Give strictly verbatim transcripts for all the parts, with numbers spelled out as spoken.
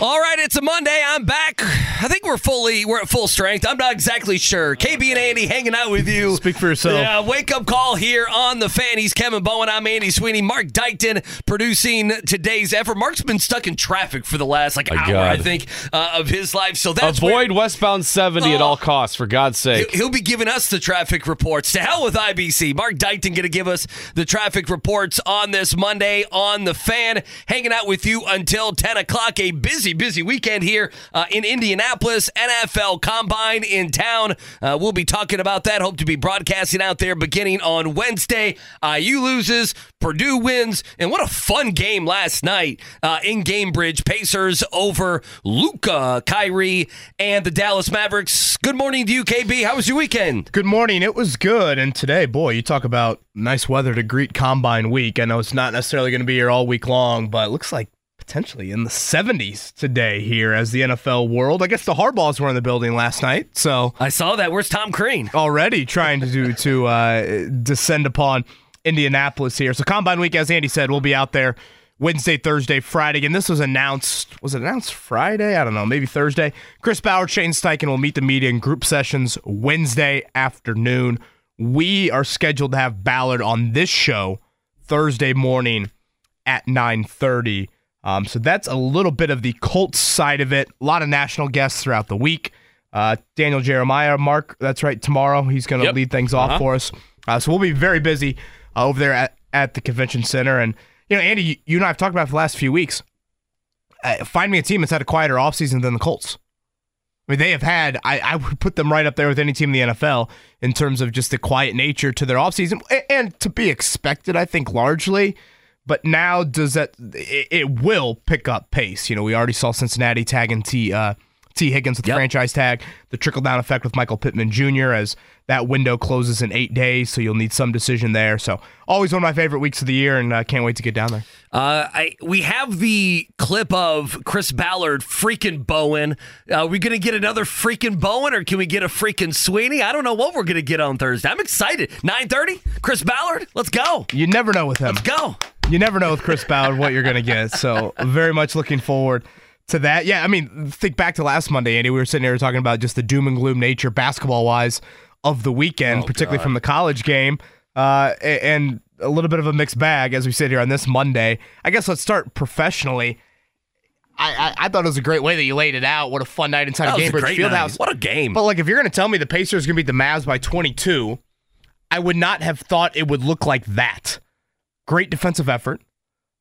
All right, it's a Monday. I'm back. I think we're fully we're at full strength. I'm not exactly sure. K B and Andy hanging out with you. Speak for yourself. Yeah, wake up call here on the Fan. He's Kevin Bowen. I'm Andy Sweeney. Mark Dykton producing today's effort. Mark's been stuck in traffic for the last like My hour, God. I think, uh, of his life. So that's avoid where, westbound seventy uh, at all costs. For God's sake, he'll be giving us the traffic reports. To hell with I B C. Mark Dykton going to give us the traffic reports on this Monday on the Fan. Hanging out with you until ten o'clock. A busy. Busy, busy weekend here uh, in Indianapolis. N F L Combine in town. Uh, we'll be talking about that. Hope to be broadcasting out there beginning on Wednesday. I U loses, Purdue wins, and what a fun game last night uh, in Gainbridge. Pacers over Luka, Kyrie, and the Dallas Mavericks. Good morning to you, K B. How was your weekend? Good morning. It was good. And today, boy, you talk about nice weather to greet Combine week. I know it's not necessarily going to be here all week long, but it looks like potentially in the seventies today here as the N F L world. I guess the Harbaughs were in the building last night, so I saw that. Where's Tom Crean? Already trying to do to uh, descend upon Indianapolis here. So Combine Week, as Andy said, we'll be out there Wednesday, Thursday, Friday. And this was announced, was it announced Friday? I don't know, maybe Thursday. Chris Ballard, Shane Steichen will meet the media in group sessions Wednesday afternoon. We are scheduled to have Ballard on this show Thursday morning at nine thirty. Um, so that's a little bit of the Colts side of it. A lot of national guests throughout the week. Uh, Daniel Jeremiah, Mark, that's right, tomorrow. He's going to yep. lead things off uh-huh. for us. Uh, so we'll be very busy uh, over there at, at the convention center. And, you know, Andy, you, you and I have talked about it for the last few weeks. Uh, find me a team that's had a quieter offseason than the Colts. I mean, they have had, I, I would put them right up there with any team in the N F L in terms of just the quiet nature to their offseason. And, and to be expected, I think, largely. But now does that? It, it will pick up pace. You know, we already saw Cincinnati tagging T. Uh, T. Higgins with the yep. franchise tag. The trickle down effect with Michael Pittman Junior as that window closes in eight days, so you'll need some decision there. So always one of my favorite weeks of the year, and I uh, can't wait to get down there. Uh, I we have the clip of Chris Ballard freaking Bowen. Uh, are we going to get another freaking Bowen, or can we get a freaking Sweeney? I don't know what we're going to get on Thursday. I'm excited. nine thirty, Chris Ballard, let's go. You never know with him. Let's go. You never know with Chris Ballard what you're going to get, so very much looking forward to that. Yeah, I mean, think back to last Monday, Andy. We were sitting here talking about just the doom and gloom nature basketball-wise of the weekend, oh, particularly God. from the college game, uh, and a little bit of a mixed bag as we sit here on this Monday. I guess let's start professionally. I, I, I thought it was a great way that you laid it out. What a fun night inside of Gainbridge Fieldhouse. What a game. But, like, if you're going to tell me the Pacers are going to beat the Mavs by twenty-two, I would not have thought it would look like that. Great defensive effort.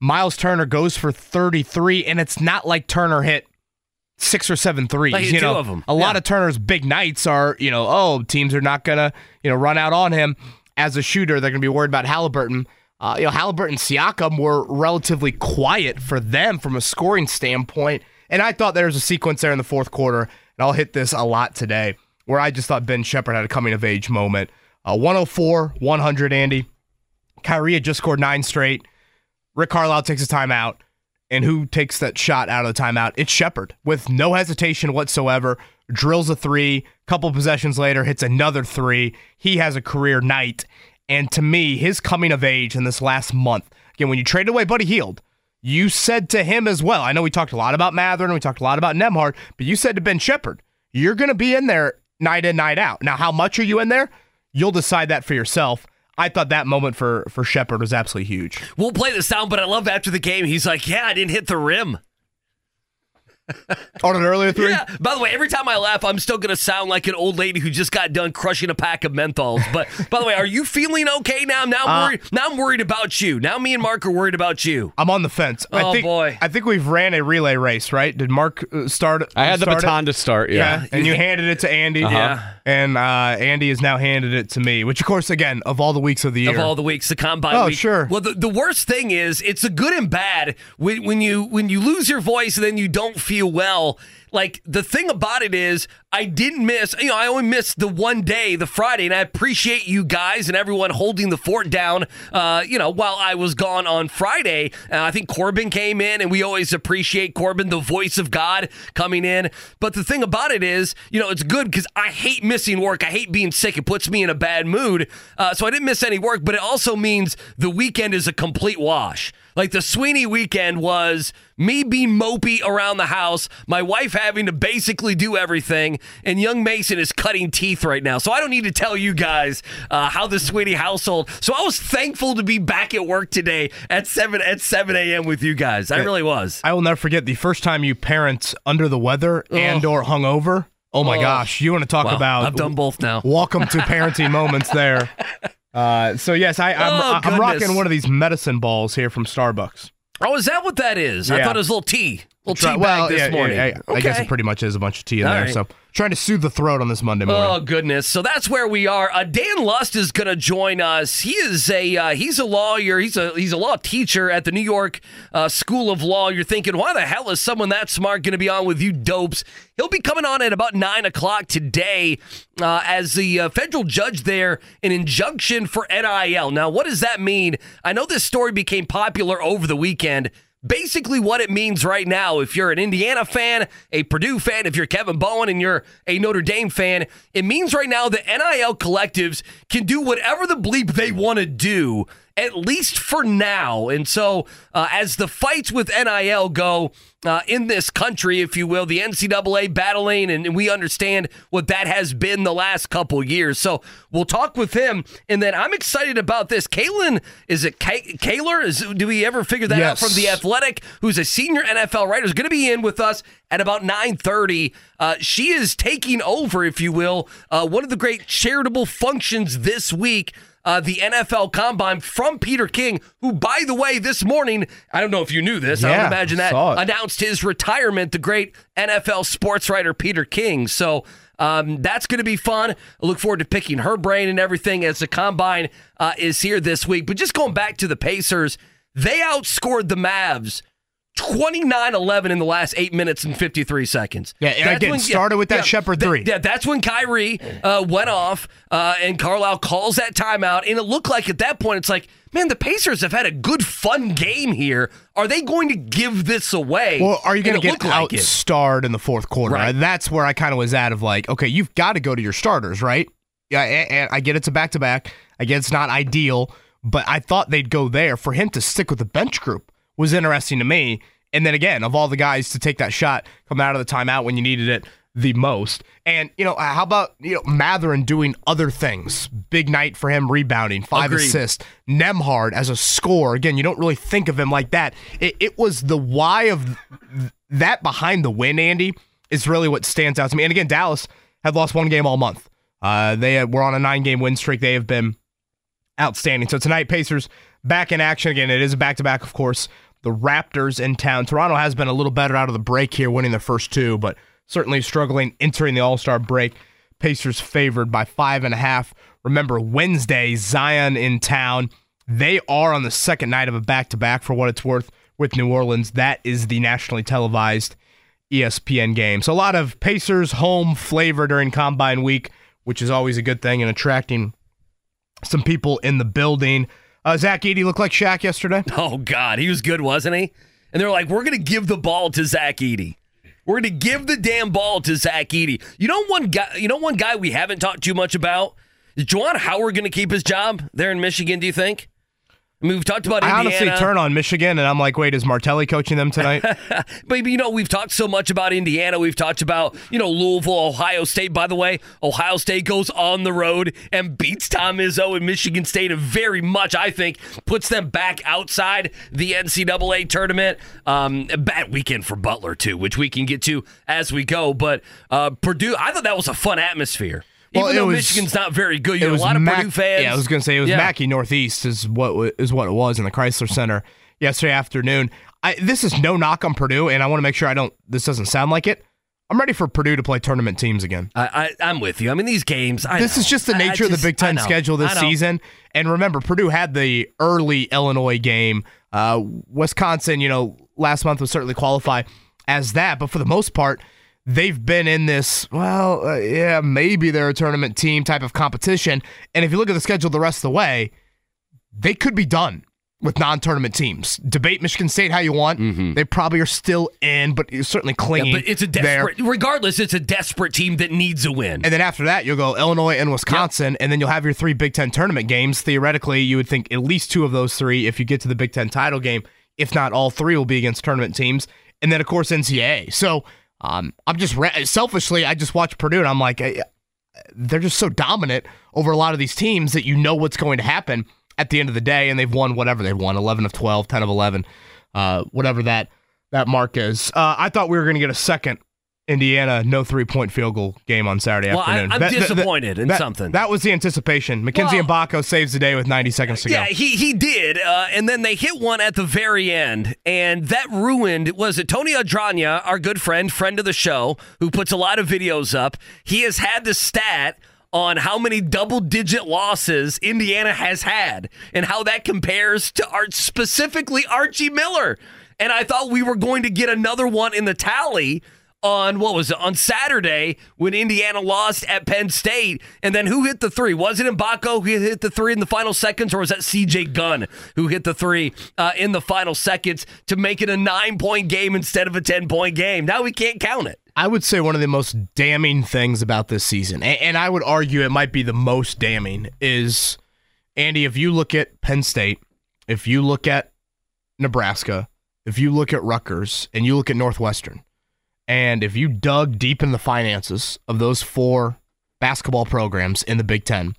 Miles Turner goes for thirty-three, and it's not like Turner hit six or seven threes. Like you know, two of them. A yeah. lot of Turner's big nights are, you know, oh, teams are not going to, you know, run out on him as a shooter. They're going to be worried about Halliburton. Uh, you know, Halliburton and Siakam were relatively quiet for them from a scoring standpoint, and I thought there was a sequence there in the fourth quarter, and I'll hit this a lot today, where I just thought Ben Sheppard had a coming-of-age moment. Uh, one oh four, one hundred, Andy. Kyrie had just scored nine straight. Rick Carlisle takes a timeout. And who takes that shot out of the timeout? It's Sheppard with no hesitation whatsoever. Drills a three. Couple possessions later, hits another three. He has a career night. And to me, his coming of age in this last month. Again, when you traded away Buddy Hield, you said to him as well. I know we talked a lot about Mather and we talked a lot about Nembhard, but you said to Ben Sheppard, you're going to be in there night in, night out. Now, how much are you in there? You'll decide that for yourself. I thought that moment for, for Sheppard was absolutely huge. We'll play the sound, but I love after the game, he's like, yeah, I didn't hit the rim. On an earlier three? Yeah. By the way, every time I laugh, I'm still going to sound like an old lady who just got done crushing a pack of menthols. But by the way, are you feeling okay now? Now I'm, uh, worried, now I'm worried about you. Now me and Mark are worried about you. I'm on the fence. Oh, I think, boy. I think we've ran a relay race, right? Did Mark start I had start the baton it? to start, yeah. yeah. And you handed it to Andy. Uh-huh. Yeah. And uh, Andy has now handed it to me, which, of course, again, of all the weeks of the year. Of all the weeks, the Combine oh, week. Oh, sure. Well, the, the worst thing is it's a good and bad when, when, you, when you lose your voice and then you don't feel well. Like, the thing about it is I didn't miss, you know, I only missed the one day, the Friday, and I appreciate you guys and everyone holding the fort down, uh, you know, while I was gone on Friday. Uh, I think Corbin came in, and we always appreciate Corbin, the voice of God, coming in. But the thing about it is, you know, it's good because I hate missing work. I hate being sick. It puts me in a bad mood. Uh, so I didn't miss any work, but it also means the weekend is a complete wash. Like, the Sweeney weekend was me being mopey around the house, my wife having to basically do everything, and young Mason is cutting teeth right now. So I don't need to tell you guys uh, how the Sweeney household. So I was thankful to be back at work today at seven a.m. with you guys. I really was. I will never forget the first time you parents under the weather oh. and or hungover. Oh, my oh. gosh. You want to talk wow. about... I've done both now. Welcome to parenting moments there. Uh, so, yes, I, I'm, oh, I'm rocking one of these medicine balls here from Starbucks. Oh, is that what that is? Yeah. I thought it was a little tea. A little Try, tea well, bag yeah, this morning. Yeah, yeah. Okay. I guess it pretty much is a bunch of tea in All there. Right. So, trying to soothe the throat on this Monday morning. Oh, goodness. So, that's where we are. Uh, Dan Lust is going to join us. He is a uh, he's a lawyer. He's a he's a law teacher at the New York uh, School of Law. You're thinking, why the hell is someone that smart going to be on with you dopes? He'll be coming on at about nine o'clock today uh, as the uh, federal judge there, an injunction for N I L. Now, what does that mean? I know this story became popular over the weekend. Basically what it means right now, if you're an Indiana fan, a Purdue fan, if you're Kevin Bowen and you're a Notre Dame fan, it means right now that N I L collectives can do whatever the bleep they want to do, at least for now. And so uh, as the fights with N I L go uh, in this country, if you will, the N C double A battling, and, and we understand what that has been the last couple years. So we'll talk with him. And then I'm excited about this. Kalyn, is it K- Kahler? Is, do we ever figure that yes. out from The Athletic, who's a senior N F L writer, is going to be in with us at about nine thirty. Uh, she is taking over, if you will, uh, one of the great charitable functions this week, Uh, the N F L Combine from Peter King, who, by the way, this morning, I don't know if you knew this, yeah, I don't imagine that, announced his retirement, the great N F L sports writer Peter King. So um, that's going to be fun. I look forward to picking her brain and everything as the Combine uh, is here this week. But just going back to the Pacers, they outscored the Mavs twenty-nine eleven in the last eight minutes and fifty-three seconds. Yeah, and again, started yeah, with that yeah, Sheppard three. Th- yeah, that's when Kyrie uh, went off, uh, and Carlisle calls that timeout, and it looked like at that point, it's like, man, the Pacers have had a good, fun game here. Are they going to give this away? Well, are you going to get out-starred like in the fourth quarter? Right. Right? That's where I kind of was at of like, okay, you've got to go to your starters, right? Yeah, and, and I get it's a back-to-back. I get it's not ideal, but I thought they'd go there. For him to stick with the bench group was interesting to me. And then again, of all the guys to take that shot, come out of the timeout when you needed it the most. And, you know, how about, you know, Matherin doing other things? Big night for him rebounding, five Agreed. assists. Nembhard as a scorer. Again, you don't really think of him like that. It, it was the why of that behind the win, Andy, is really what stands out to me. And again, Dallas had lost one game all month. Uh, they were on a nine-game win streak. They have been outstanding. So tonight, Pacers back in action again. It is a back-to-back, of course. The Raptors in town. Toronto has been a little better out of the break here, winning their first two, but certainly struggling entering the All-Star break. Pacers favored by five and a half. Remember, Wednesday, Zion in town. They are on the second night of a back-to-back, for what it's worth, with New Orleans. That is the nationally televised E S P N game. So a lot of Pacers home flavor during Combine Week, which is always a good thing and attracting some people in the building. Uh, Zach Edey looked like Shaq yesterday. Oh, God. He was good, wasn't he? And they're like, we're going to give the ball to Zach Edey. We're going to give the damn ball to Zach Edey. You know one guy You know one guy we haven't talked too much about? Is Juwan Howard going to keep his job there in Michigan, do you think? I mean, we've talked about Indiana. I honestly turn on Michigan, and I'm like, wait, is Martelli coaching them tonight? But, you know, we've talked so much about Indiana. We've talked about, you know, Louisville, Ohio State. By the way, Ohio State goes on the road and beats Tom Izzo and Michigan State, and very much, I think, puts them back outside the N C double A tournament. Um, a bad weekend for Butler, too, which we can get to as we go. But uh, Purdue, I thought that was a fun atmosphere. Even well, though was, Michigan's not very good, you know, a lot of Mac- Purdue fans. Yeah, I was going to say it was yeah. Mackey Northeast is what is what it was in the Chrysler Center yesterday afternoon. I, this is no knock on Purdue, and I want to make sure I don't. This doesn't sound like it. I'm ready for Purdue to play tournament teams again. I, I, I'm with you. I mean, these games. I this know. is just the nature I, I just, of the Big Ten schedule this season. And remember, Purdue had the early Illinois game. Uh, Wisconsin, you know, last month was certainly qualified as that, but for the most part, they've been in this, well, uh, yeah, maybe they're a tournament team type of competition. And if you look at the schedule the rest of the way, they could be done with non-tournament teams. Debate Michigan State how you want. Mm-hmm. They probably are still in, but certainly clinging. Yeah, but it's a desperate, there. regardless, it's a desperate team that needs a win. And then after that, you'll go Illinois and Wisconsin, yep. and then you'll have your three Big Ten tournament games. Theoretically, you would think at least two of those three, if you get to the Big Ten title game, if not all three, will be against tournament teams. And then, of course, N C A A. So um, I'm just, ra- selfishly, I just watch Purdue, and I'm like, I, they're just so dominant over a lot of these teams that you know what's going to happen at the end of the day, and they've won whatever they've won, eleven of twelve, ten of eleven, uh, whatever that that mark is. Uh, I thought we were going to get a second Indiana no three-point field goal game on Saturday well, afternoon. I, I'm that, disappointed that, in that, something. That was the anticipation. Mackenzie well, Mbako saves the day with ninety seconds to yeah, go. Yeah, he he did, uh, and then they hit one at the very end, and that ruined, was it Tony Adragna, our good friend, friend of the show, who puts a lot of videos up. He has had the stat on how many double-digit losses Indiana has had and how that compares to Arch, specifically Archie Miller. And I thought we were going to get another one in the tally on, what was it, on Saturday when Indiana lost at Penn State. And then who hit the three? Was it Mbako who hit the three in the final seconds, or was that C J Gunn who hit the three uh, in the final seconds to make it a nine-point game instead of a ten-point game? Now we can't count it. I would say one of the most damning things about this season, and I would argue it might be the most damning, is, Andy, if you look at Penn State, if you look at Nebraska, if you look at Rutgers, and you look at Northwestern, and if you dug deep in the finances of those four basketball programs in the Big Ten,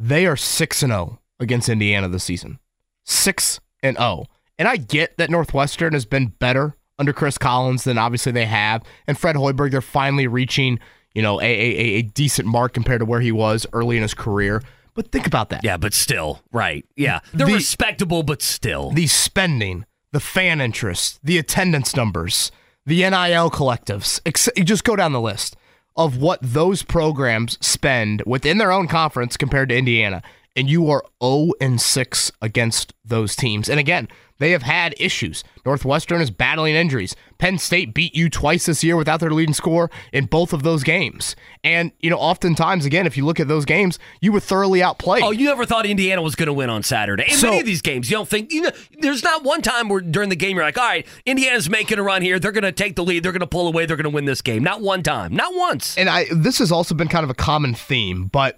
they are six and oh against Indiana this season. six and oh. And I get that Northwestern has been better under Chris Collins then obviously they have. And Fred Hoiberg, they're finally reaching, you know, a, a a decent mark compared to where he was early in his career. But think about that. Yeah, but still. Right. Yeah. They're the, respectable, but still. The spending, the fan interest, the attendance numbers, the N I L collectives. Ex- you just go down the list of what those programs spend within their own conference compared to Indiana. And you are oh and six against those teams. And again, they have had issues. Northwestern is battling injuries. Penn State beat you twice this year without their leading scorer in both of those games. And, you know, oftentimes, again, if you look at those games, you were thoroughly outplayed. Oh, you never thought Indiana was going to win on Saturday. In so, many of these games, you don't think, you know, there's not one time where during the game you're like, all right, Indiana's making a run here. They're going to take the lead. They're going to pull away. They're going to win this game. Not one time. Not once. And I this has also been kind of a common theme, but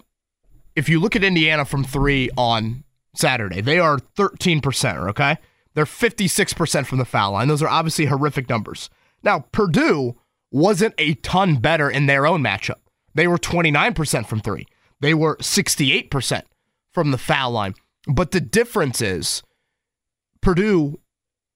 if you look at Indiana from three on Saturday, they are thirteen percent, okay? They're fifty-six percent from the foul line. Those are obviously horrific numbers. Now, Purdue wasn't a ton better in their own matchup. They were twenty-nine percent from three. They were sixty-eight percent from the foul line. But the difference is, Purdue,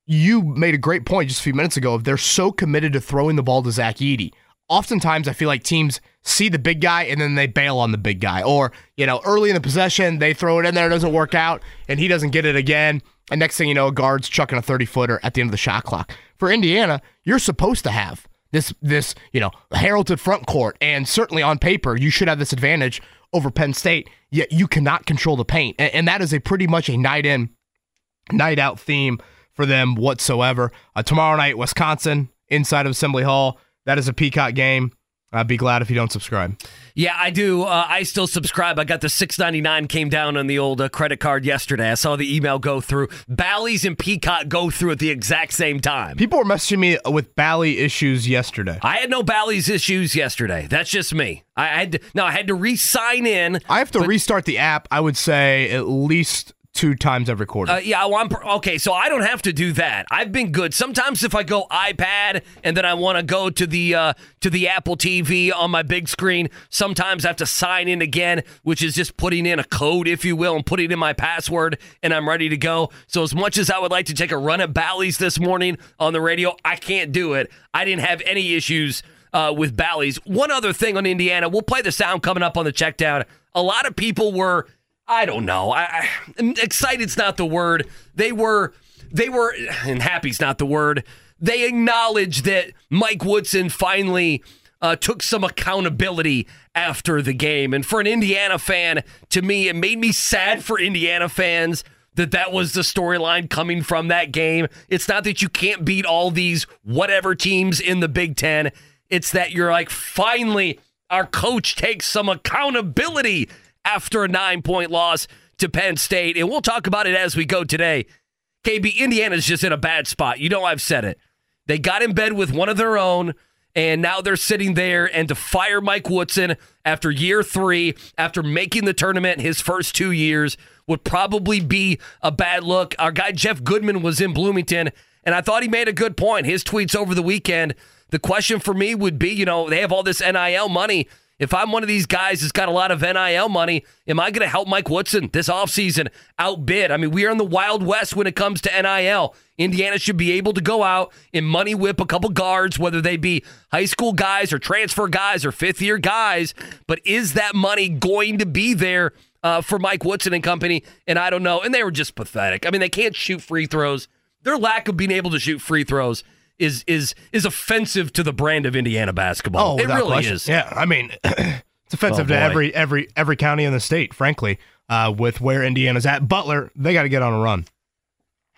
you made a great point just a few minutes ago, of they're so committed to throwing the ball to Zach Edey. Oftentimes, I feel like teams see the big guy and then they bail on the big guy. Or, you know, early in the possession, they throw it in there, it doesn't work out, and he doesn't get it again. And next thing you know, a guard's chucking a thirty-footer at the end of the shot clock. For Indiana, you're supposed to have this, this you know, heralded front court, and certainly on paper, you should have this advantage over Penn State, yet you cannot control the paint. And, and that is a pretty much a night-in, night-out theme for them whatsoever. Uh, tomorrow night, Wisconsin, inside of Assembly Hall. That is a Peacock game. I'd be glad if you don't subscribe. Yeah, I do. Uh, I still subscribe. I got the six ninety-nine came down on the old uh, credit card yesterday. I saw the email go through. Bally's and Peacock go through at the exact same time. People were messaging me with Bally issues yesterday. I had no Bally's issues yesterday. That's just me. I had to, no, I had to re-sign in. I have to but, restart the app, I would say, at least two times every quarter. Uh, yeah, well, I'm per- okay, so I don't have to do that. I've been good. Sometimes if I go iPad and then I want to go to the uh, to the Apple T V on my big screen, sometimes I have to sign in again, which is just putting in a code, if you will, and putting in my password, and I'm ready to go. So as much as I would like to take a run at Bally's this morning on the radio, I can't do it. I didn't have any issues uh, with Bally's. One other thing on Indiana, we'll play the sound coming up on the check down. A lot of people were... I don't know. I, I, excited's not the word. They were, they were, and happy's not the word. They acknowledged that Mike Woodson finally uh, took some accountability after the game. And for an Indiana fan, to me, it made me sad for Indiana fans that that was the storyline coming from that game. It's not that you can't beat all these whatever teams in the Big Ten. It's that you're like, finally, our coach takes some accountability after a nine-point loss to Penn State. And we'll talk about it as we go today. K B, Indiana's just in a bad spot. You know I've said it. They got in bed with one of their own, and now they're sitting there. And to fire Mike Woodson after year three, after making the tournament his first two years, would probably be a bad look. Our guy Jeff Goodman was in Bloomington, and I thought he made a good point. His tweets over the weekend, the question for me would be, you know, they have all this N I L money. If I'm one of these guys that's got a lot of N I L money, am I going to help Mike Woodson this offseason outbid? I mean, we are in the Wild West when it comes to N I L. Indiana should be able to go out and money whip a couple guards, whether they be high school guys or transfer guys or fifth-year guys. But is that money going to be there uh, for Mike Woodson and company? And I don't know. And they were just pathetic. I mean, they can't shoot free throws. Their lack of being able to shoot free throws is is is offensive to the brand of Indiana basketball. Oh, it really question. is. Yeah, I mean, it's offensive oh, to every every every county in the state, frankly, uh, with where Indiana's at. Butler, they got to get on a run.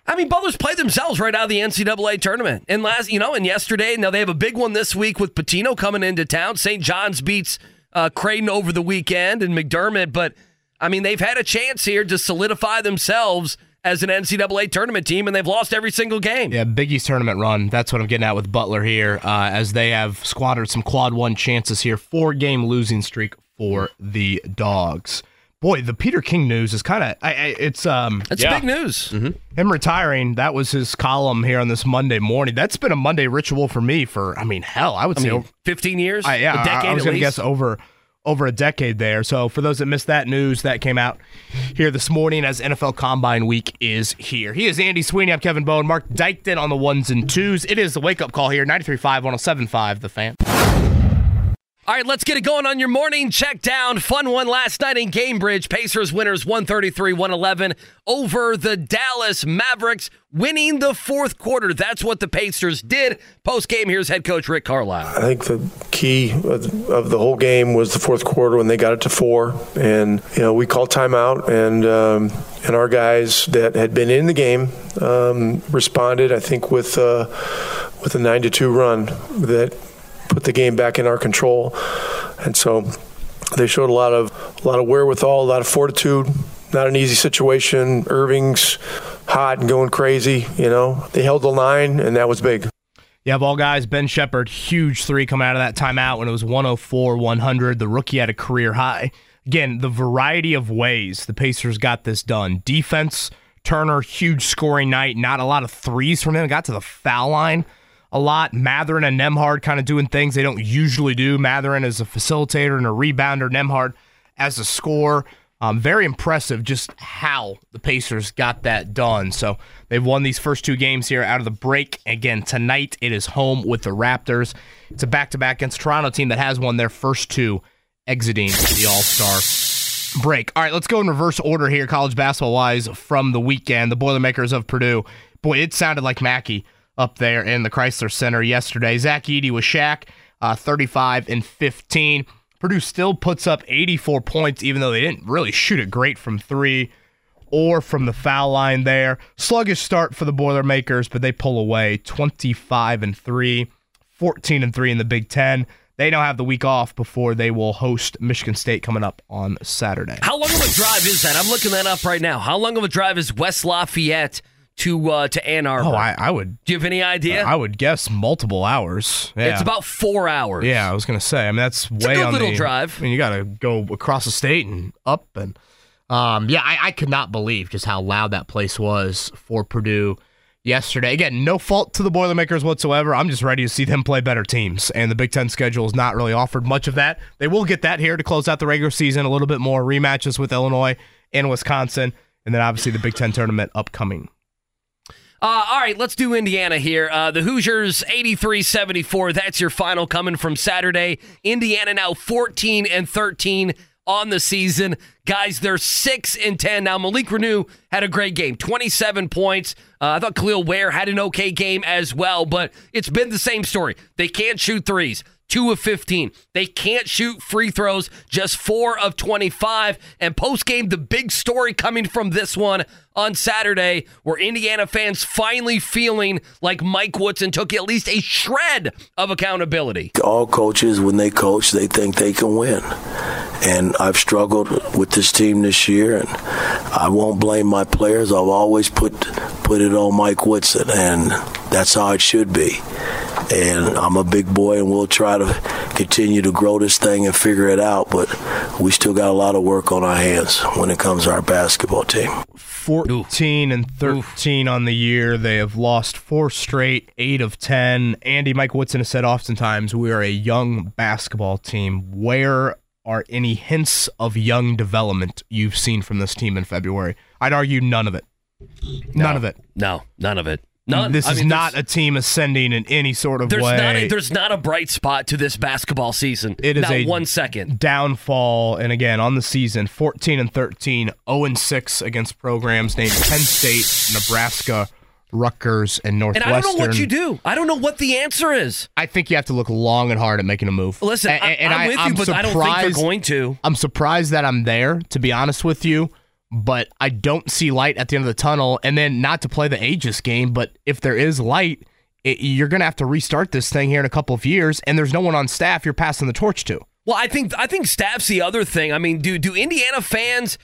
I mean, Butler's played themselves right out of the N C double A tournament. And last, you know, and yesterday, now they have a big one this week with Pitino coming into town. Saint John's beats uh, Creighton over the weekend and McDermott. But, I mean, they've had a chance here to solidify themselves as an N C double A tournament team, and they've lost every single game. Yeah, Big East tournament run. That's what I'm getting at with Butler here, uh, as they have squandered some quad one chances here. Four-game losing streak for the Dogs. Boy, the Peter King news is kind of, it's... um, That's yeah. big news. Mm-hmm. Him retiring, that was his column here on this Monday morning. That's been a Monday ritual for me for, I mean, hell, I would I say... Mean, fifteen years? I, yeah, a decade I, I was going to guess over... over a decade there. So for those that missed that news, that came out here this morning as N F L Combine Week is here. He is Andy Sweeney. I'm Kevin Bowen. Mark Dykton on the ones and twos. It is the wake-up call here, ninety-three point five, one oh seven point five, The Fan. All right, let's get it going on your morning check down. Fun one last night in Cambridge. Pacers winners one thirty-three one eleven over the Dallas Mavericks, winning the fourth quarter. That's what the Pacers did. Post-game, here's head coach Rick Carlisle. I think the key of the whole game was the fourth quarter when they got it to four. And, you know, we called timeout, and um, and our guys that had been in the game um, responded, I think, with, uh, with a nine to two run that put the game back in our control. And so they showed a lot of a lot of wherewithal, a lot of fortitude. Not an easy situation. Irving's hot and going crazy, you know. They held the line, and that was big. You have all guys, Ben Sheppard, huge three coming out of that timeout when it was one oh four one hundred. The rookie had a career high. Again, the variety of ways the Pacers got this done. Defense, Turner, huge scoring night. Not a lot of threes from him. Got to the foul line a lot. Matherin and Nembhard kind of doing things they don't usually do. Matherin as a facilitator and a rebounder. Nembhard as a scorer. Um, very impressive just how the Pacers got that done. So they've won these first two games here out of the break. Again, tonight it is home with the Raptors. It's a back-to-back against a Toronto team that has won their first two exiting the All-Star break. All right, let's go in reverse order here, college basketball-wise, from the weekend. The Boilermakers of Purdue. Boy, it sounded like Mackey up there in the Chrysler Center yesterday. Zach Edey with Shaq, uh, thirty-five and fifteen. Purdue still puts up eighty-four points, even though they didn't really shoot it great from three or from the foul line there. Sluggish start for the Boilermakers, but they pull away twenty-five and three, fourteen and three in the Big Ten. They now have the week off before they will host Michigan State coming up on Saturday. How long of a drive is that? I'm looking that up right now. How long of a drive is West Lafayette to uh, to Ann Arbor? Oh, I, I would. Do you have any idea? Uh, I would guess multiple hours. Yeah. It's about four hours. Yeah, I was gonna say. I mean, that's it's way a good on little the drive. I mean, you gotta go across the state and up and. Um, yeah, I, I could not believe just how loud that place was for Purdue yesterday. Again, no fault to the Boilermakers whatsoever. I'm just ready to see them play better teams, and the Big Ten schedule has not really offered much of that. They will get that here to close out the regular season. A little bit more rematches with Illinois and Wisconsin, and then obviously the Big Ten tournament upcoming. Uh, all right, let's do Indiana here. Uh, the Hoosiers, eighty-three seventy-four. That's your final coming from Saturday. Indiana now fourteen and thirteen on the season. Guys, they're six and ten. Now, Malik Renew had a great game, twenty-seven points. Uh, I thought Khalil Ware had an okay game as well, but it's been the same story. They can't shoot threes. two of fifteen. They can't shoot free throws, just four of twenty-five. And post-game, the big story coming from this one on Saturday, where Indiana fans finally feeling like Mike Woodson took at least a shred of accountability. All coaches, when they coach, they think they can win. And I've struggled with this team this year, and I won't blame my players. I've always put put it on Mike Woodson, and that's how it should be. And I'm a big boy, and we'll try to continue to grow this thing and figure it out. But we still got a lot of work on our hands when it comes to our basketball team. fourteen and thirteen Oof. On the year. They have lost four straight, eight of ten. Andy, Mike Woodson has said oftentimes, we are a young basketball team. Where are any hints of young development you've seen from this team in February? I'd argue none of it. No, none of it. No, none of it. None. This I is mean, not a team ascending in any sort of there's way. Not a, there's not a bright spot to this basketball season. It is not a one second downfall. And again, on the season, fourteen and thirteen, oh and six against programs named Penn State, Nebraska, Rutgers, and Northwestern. And I don't know what you do. I don't know what the answer is. I think you have to look long and hard at making a move. Listen, and, I, and I'm I, with I'm you, but I don't think they're going to. I'm surprised that I'm there, to be honest with you. But I don't see light at the end of the tunnel. And then, not to play the ageist game, but if there is light, it, you're going to have to restart this thing here in a couple of years, and there's no one on staff you're passing the torch to. Well, I think I think staff's the other thing. I mean, do do Indiana fans,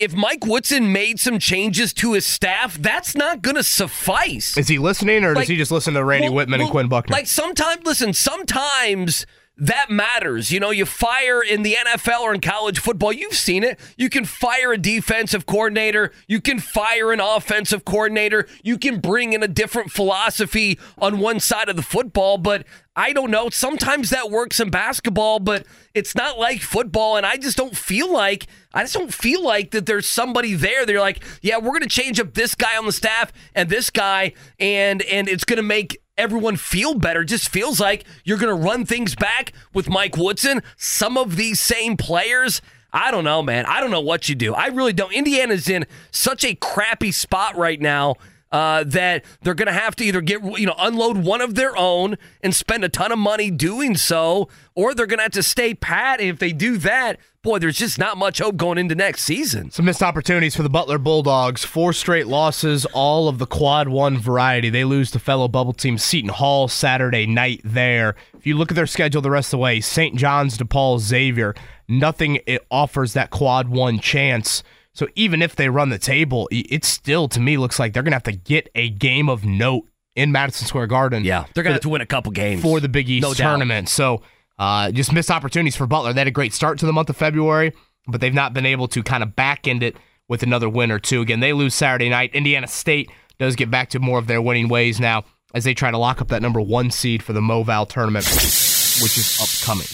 if Mike Woodson made some changes to his staff, that's not going to suffice. Is he listening, or like, does he just listen to Randy well, Whitman well, and Quinn Buckner? Like, sometimes, listen, sometimes... that matters. You know, you fire in the N F L or in college football. You've seen it. You can fire a defensive coordinator. You can fire an offensive coordinator. You can bring in a different philosophy on one side of the football. But I don't know. Sometimes that works in basketball, but it's not like football. And I just don't feel like, I just don't feel like that there's somebody there. They're like, yeah, we're going to change up this guy on the staff and this guy, and and it's going to make everyone feel better. Just feels like you're going to run things back with Mike Woodson. Some of these same players, I don't know, man. I don't know what you do. I really don't. Indiana's in such a crappy spot right now uh, that they're going to have to either get, you know, unload one of their own and spend a ton of money doing so, or they're going to have to stay pat. And if they do that, boy, there's just not much hope going into next season. Some missed opportunities for the Butler Bulldogs. Four straight losses, all of the quad one variety. They lose to fellow bubble team Seton Hall Saturday night there. If you look at their schedule the rest of the way, Saint John's, DePaul, Xavier, nothing it offers that quad one chance. So even if they run the table, it still, to me, looks like they're going to have to get a game of note in Madison Square Garden. Yeah, they're going to have to win a couple games for the Big East no tournament. Doubt. So... Uh, just missed opportunities for Butler. They had a great start to the month of February, but they've not been able to kind of back end it with another win or two. Again, they lose Saturday night. Indiana State does get back to more of their winning ways now as they try to lock up that number one seed for the MoVal tournament, which is upcoming.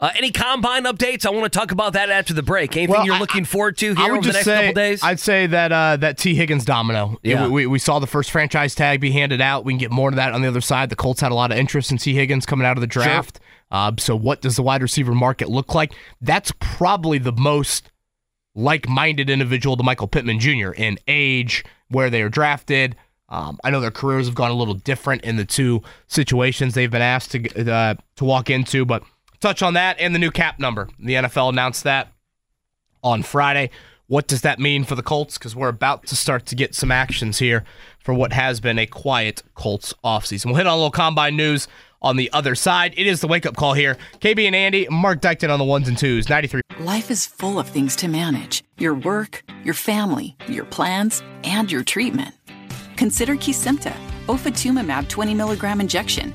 Uh, any combine updates? I want to talk about that after the break. Anything well, you're I, looking forward to here over the next say, couple days? I'd say that uh, that Tee Higgins domino. Yeah. We, we, we saw the first franchise tag be handed out. We can get more to that on the other side. The Colts had a lot of interest in Tee Higgins coming out of the draft. Sure. Uh, so what does the wide receiver market look like? That's probably the most like-minded individual to Michael Pittman Junior in age, where they are drafted. Um, I know their careers have gone a little different in the two situations they've been asked to uh, to walk into, but touch on that and the new cap number. The N F L announced that on Friday. What does that mean for the Colts? Because we're about to start to get some actions here for what has been a quiet Colts offseason. We'll hit on a little combine news on the other side. It is the wake-up call here. K B and Andy, Mark Dykton on the ones and twos, ninety-three. Life is full of things to manage. Your work, your family, your plans, and your treatment. Consider Kesimpta, ofatumumab twenty milligram injection.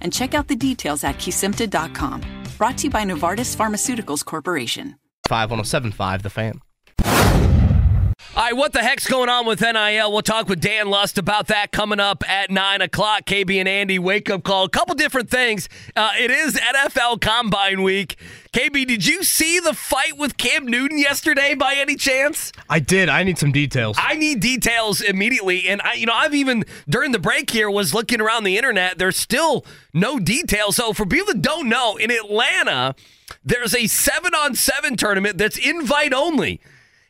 and check out the details at Kesimpta dot com. Brought to you by Novartis Pharmaceuticals Corporation. five one oh seven five, The Fan. All right, what the heck's going on with N I L? We'll talk with Dan Lust about that coming up at nine o'clock. K B and Andy, wake-up call. A couple different things. Uh, it is N F L Combine Week. K B, did you see the fight with Cam Newton yesterday by any chance? I did. I need some details. I need details immediately. And, I, you know, I've even, during the break here, was looking around the internet. There's still no details. So for people that don't know, in Atlanta, there's a seven on seven tournament that's invite-only.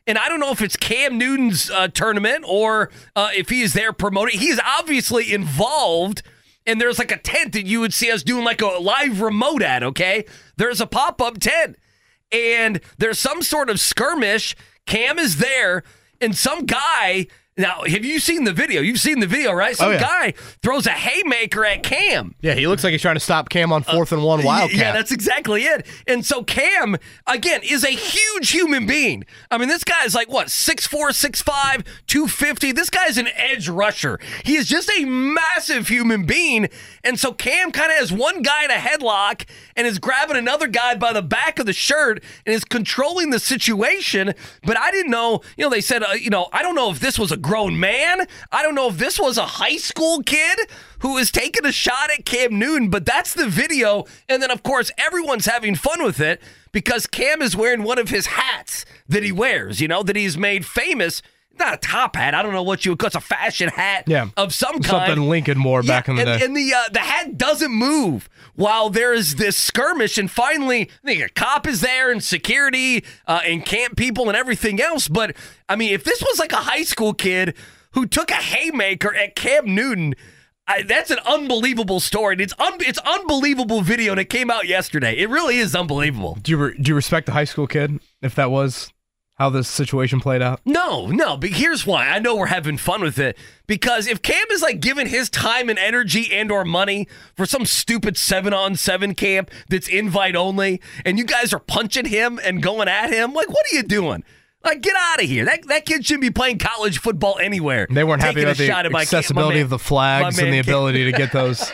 And I don't know if it's Cam Newton's uh, tournament or uh, if he is there promoting. He's obviously involved, and there's like a tent that you would see us doing like a live remote at, okay? There's a pop-up tent, and there's some sort of skirmish. Cam is there, and some guy, now, have you seen the video? You've seen the video, right? Some oh, yeah. guy throws a haymaker at Cam. Yeah, he looks like he's trying to stop Cam on fourth uh, and one Wildcat. Yeah, that's exactly it. And so Cam, again, is a huge human being. I mean, this guy is like, what, six four, six five, two fifty? This guy is an edge rusher. He is just a massive human being. And so Cam kind of has one guy in a headlock and is grabbing another guy by the back of the shirt and is controlling the situation. But I didn't know, you know, they said, uh, you know, I don't know if this was a grown man. I don't know if this was a high school kid who is taking a shot at Cam Newton, but that's the video. And then, of course, everyone's having fun with it because Cam is wearing one of his hats that he wears, you know, that he's made famous. Not a top hat. I don't know what you would call it. It's a fashion hat yeah. of some kind. Something Lincoln wore yeah, back in the and, day. And the uh, the hat doesn't move while there is this skirmish. And finally, I think a cop is there and security uh, and camp people and everything else. But, I mean, if this was like a high school kid who took a haymaker at Cam Newton, I, that's an unbelievable story. And it's un- it's unbelievable video, and it came out yesterday. It really is unbelievable. Do you re- do you respect the high school kid if that was how this situation played out? No, no, but here's why. I know we're having fun with it, because if Cam is like giving his time and energy and or money for some stupid seven on seven camp that's invite only, and you guys are punching him and going at him, like, what are you doing? Like, get out of here. That that kid shouldn't be playing college football anywhere. They weren't happy about the accessibility of the flags and the ability to get those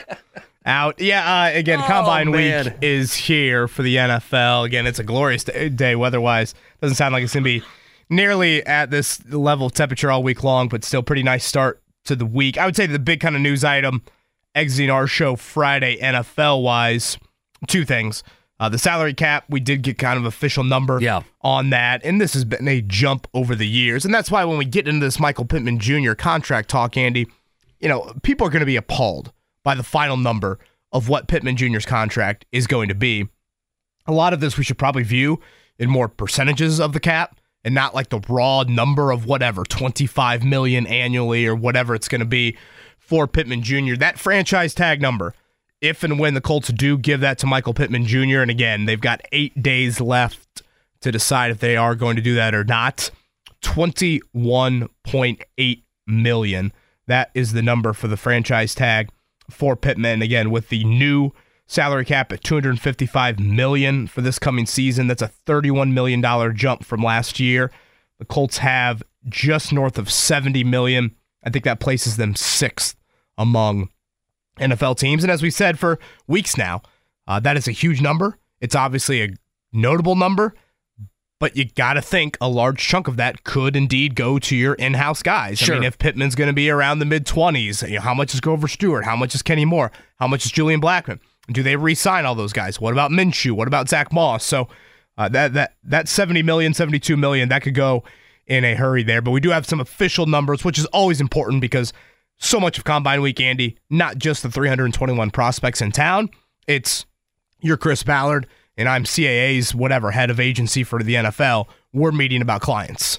out. Yeah, uh, again, oh, Combine man. Week is here for the N F L. Again, it's a glorious day weather-wise. Doesn't sound like it's going to be nearly at this level of temperature all week long, but still pretty nice start to the week. I would say the big kind of news item exiting our show Friday N F L-wise, two things. Uh, the salary cap, we did get kind of official number yeah. on that, and this has been a jump over the years. And that's why when we get into this Michael Pittman Junior contract talk, Andy, you know, people are going to be appalled by the final number of what Pittman Junior's contract is going to be. A lot of this we should probably view in more percentages of the cap and not like the raw number of whatever, twenty-five million dollars annually or whatever it's going to be for Pittman Junior That franchise tag number, if and when the Colts do give that to Michael Pittman Junior, and again, they've got eight days left to decide if they are going to do that or not, twenty-one point eight million dollars. That is the number for the franchise tag for Pittman, again, with the new salary cap at two hundred fifty-five million dollars for this coming season. That's a thirty-one million dollars jump from last year. The Colts have just north of seventy million dollars. I think that places them sixth among N F L teams. And as we said for weeks now, uh, that is a huge number. It's obviously a notable number, but you got to think a large chunk of that could indeed go to your in-house guys. Sure. I mean, if Pittman's going to be around the mid-twenties, you know, how much is Grover Stewart? How much is Kenny Moore? How much is Julian Blackman? Do they re-sign all those guys? What about Minshew? What about Zach Moss? So uh, that that that seventy million dollars, seventy-two million dollars, that could go in a hurry there. But we do have some official numbers, which is always important because so much of Combine Week, Andy, not just the three hundred twenty-one prospects in town, it's you're Chris Ballard, and I'm C A A's whatever head of agency for the N F L, we're meeting about clients.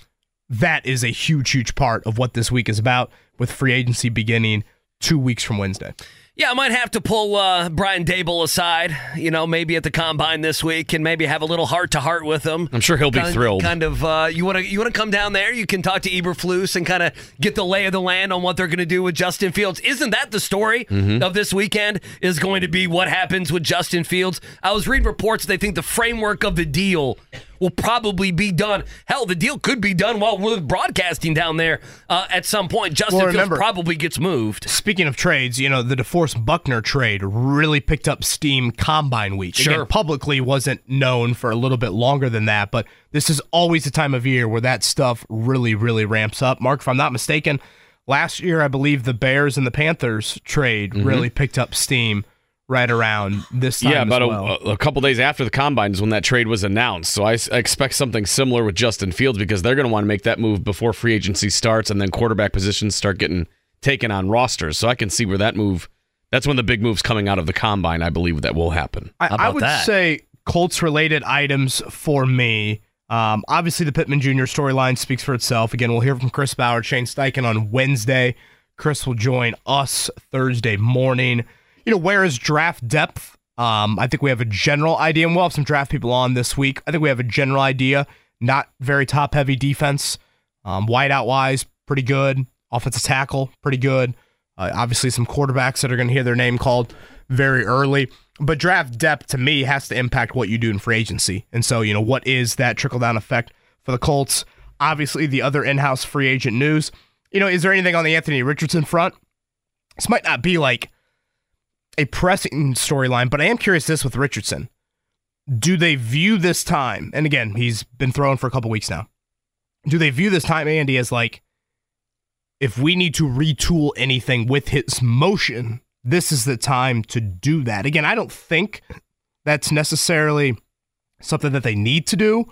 That is a huge, huge part of what this week is about, with free agency beginning two weeks from Wednesday. Yeah, I might have to pull uh, Brian Daboll aside, you know, maybe at the Combine this week, and maybe have a little heart-to-heart with him. I'm sure he'll be kind, thrilled. Kind of, uh, you want to you want to come down there, you can talk to Eberflus and kind of get the lay of the land on what they're going to do with Justin Fields. Isn't that the story mm-hmm. of this weekend, is going to be what happens with Justin Fields? I was reading reports, they think the framework of the deal will probably be done. Hell, the deal could be done while we're broadcasting down there uh, at some point. Justin well, remember, Fields probably gets moved. Speaking of trades, you know, the DeForest Buckner trade really picked up steam combine week. Sure. Again, publicly wasn't known for a little bit longer than that, but this is always the time of year where that stuff really, really ramps up. Mark, if I'm not mistaken, last year I believe the Bears and the Panthers trade mm-hmm. really picked up steam right around this time. Yeah, about as well. a, a couple days after the Combine is when that trade was announced. So I, I expect something similar with Justin Fields because they're going to want to make that move before free agency starts and then quarterback positions start getting taken on rosters. So I can see where that move, that's when the big move's coming out of the Combine, I believe that will happen. I, I would that? say Colts-related items for me. Um, obviously, the Pittman Junior storyline speaks for itself. Again, we'll hear from Chris Bauer, Shane Steichen on Wednesday. Chris will join us Thursday morning. You know, where is draft depth? Um, I think we have a general idea, and we'll have some draft people on this week. I think we have a general idea. Not very top-heavy defense. Um, Wideout-wise, pretty good. Offensive tackle, pretty good. Uh, obviously, some quarterbacks that are going to hear their name called very early. But draft depth, to me, has to impact what you do in free agency. And so, you know, what is that trickle-down effect for the Colts? Obviously, the other in-house free agent news. You know, is there anything on the Anthony Richardson front? This might not be, like, a pressing storyline, but I am curious this with Richardson. Do they view this time, and again, he's been throwing for a couple weeks now. Do they view this time, Andy, as, like, if we need to retool anything with his motion, this is the time to do that. Again, I don't think that's necessarily something that they need to do,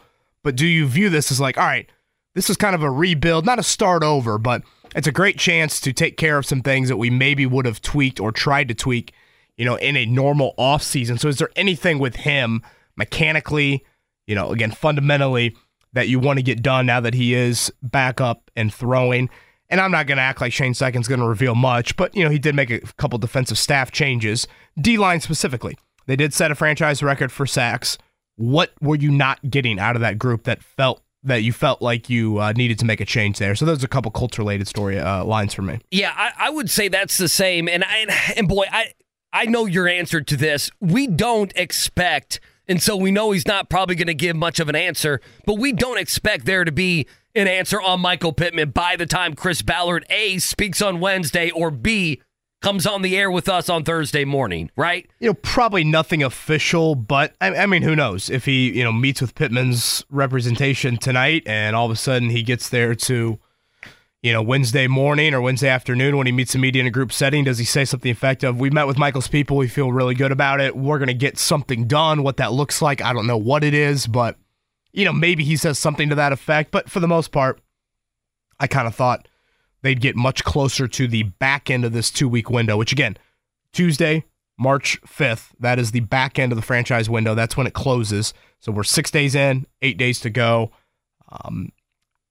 but do you view this as like, all right, this is kind of a rebuild, not a start over, but it's a great chance to take care of some things that we maybe would have tweaked or tried to tweak, you know, in a normal offseason. So is there anything with him mechanically, you know, again, fundamentally that you want to get done now that he is back up and throwing? And I'm not going to act like Shane Steichen's going to reveal much, but, you know, he did make a couple defensive staff changes. D-line specifically. They did set a franchise record for sacks. What were you not getting out of that group that felt that you felt like you uh, needed to make a change there? So those are a couple Colts-related story uh, lines for me. Yeah, I, I would say that's the same. And, I, and boy, I, I know your answer to this. We don't expect, and so we know he's not probably going to give much of an answer, but we don't expect there to be an answer on Michael Pittman by the time Chris Ballard, A, speaks on Wednesday, or B, comes on the air with us on Thursday morning, right? You know, probably nothing official, but, I, I mean, who knows? If he, you know, meets with Pittman's representation tonight and all of a sudden he gets there to, you know, Wednesday morning or Wednesday afternoon when he meets the media in a group setting, does he say something effective? We met with Michael's people. We feel really good about it. We're going to get something done. What that looks like, I don't know what it is, but you know, maybe he says something to that effect, but for the most part, I kind of thought they'd get much closer to the back end of this two-week window, which, again, Tuesday, March fifth, that is the back end of the franchise window. That's when it closes. So we're six days in, eight days to go. Um,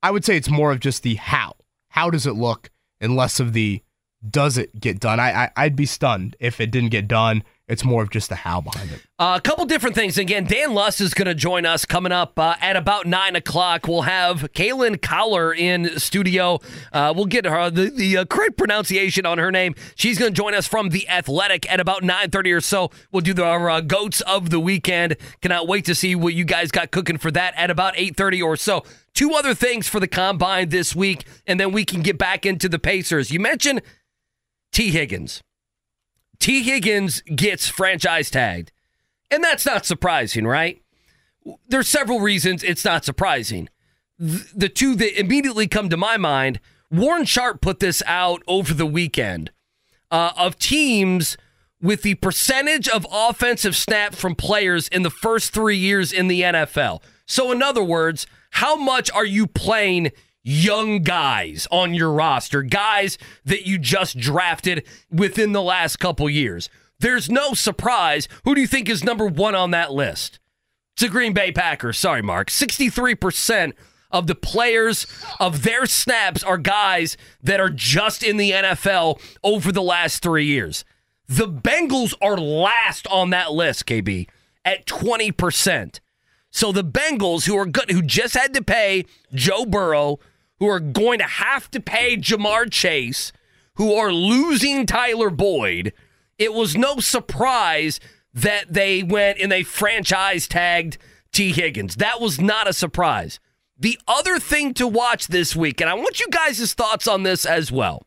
I would say it's more of just the how. How does it look and less of the does it get done? I, I, I'd be stunned if it didn't get done. It's more of just the how behind it. Uh, a couple different things. Again, Dan Lust is going to join us coming up uh, at about nine o'clock. We'll have Kalyn Kahler in studio. Uh, we'll get her the, the uh, correct pronunciation on her name. She's going to join us from The Athletic at about nine thirty or so. We'll do the, our uh, Goats of the Weekend. Cannot wait to see what you guys got cooking for that at about eight thirty or so. Two other things for the Combine this week, and then we can get back into the Pacers. You mentioned Tee Higgins. Tee Higgins gets franchise tagged, and that's not surprising, right? There's several reasons it's not surprising. The two that immediately come to my mind, Warren Sharp put this out over the weekend, uh, of teams with the percentage of offensive snap from players in the first three years in the N F L. So in other words, how much are you playing young guys on your roster, guys that you just drafted within the last couple years? There's no surprise. Who do you think is number one on that list? It's the Green Bay Packers. Sorry, Mark. sixty-three percent of the players of their snaps are guys that are just in the N F L over the last three years. The Bengals are last on that list, K B, at twenty percent. So the Bengals, who are good, who just had to pay Joe Burrow, who are going to have to pay Jamar Chase, who are losing Tyler Boyd, it was no surprise that they went and they franchise tagged Tee Higgins. That was not a surprise. The other thing to watch this week, and I want you guys' thoughts on this as well.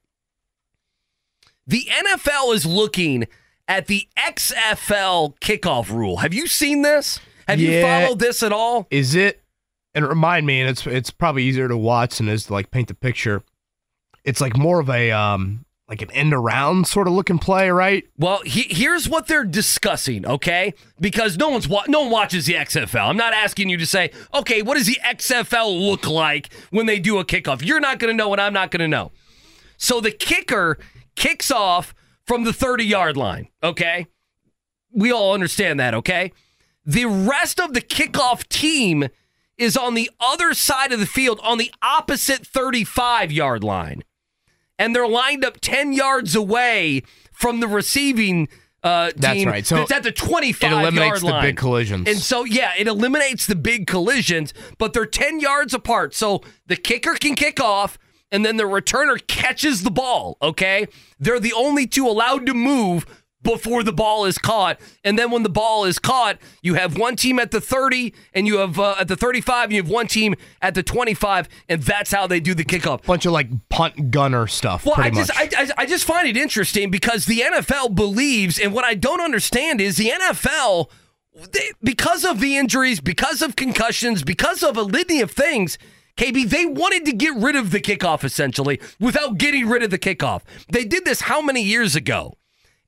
The N F L is looking at the X F L kickoff rule. Have you seen this? Have yeah. you followed this at all? Is it? And remind me, and it's it's probably easier to watch than it is to like paint the picture. It's like more of a um like an end around sort of looking play, right? Well, he, here's what they're discussing, okay? Because no one's wa- no one watches the X F L. I'm not asking you to say, okay, what does the X F L look like when they do a kickoff? You're not going to know, and I'm not going to know. So the kicker kicks off from the thirty-yard line, okay? We all understand that, okay? The rest of the kickoff team is on the other side of the field on the opposite thirty-five-yard line. And they're lined up ten yards away from the receiving uh, team. That's right. So it's at the twenty-five-yard line. It eliminates the big collisions. And so, yeah, it eliminates the big collisions, but they're ten yards apart. So the kicker can kick off, and then the returner catches the ball, okay? They're the only two allowed to move before the ball is caught. And then when the ball is caught, you have one team at the thirty, and you have uh, at the thirty-five, and you have one team at the twenty-five, and that's how they do the kickoff. Bunch of like punt gunner stuff. Well, I just I, I, I just find it interesting because the N F L believes, and what I don't understand is the N F L, they, because of the injuries, because of concussions, because of a litany of things, K B, they wanted to get rid of the kickoff essentially without getting rid of the kickoff. They did this how many years ago?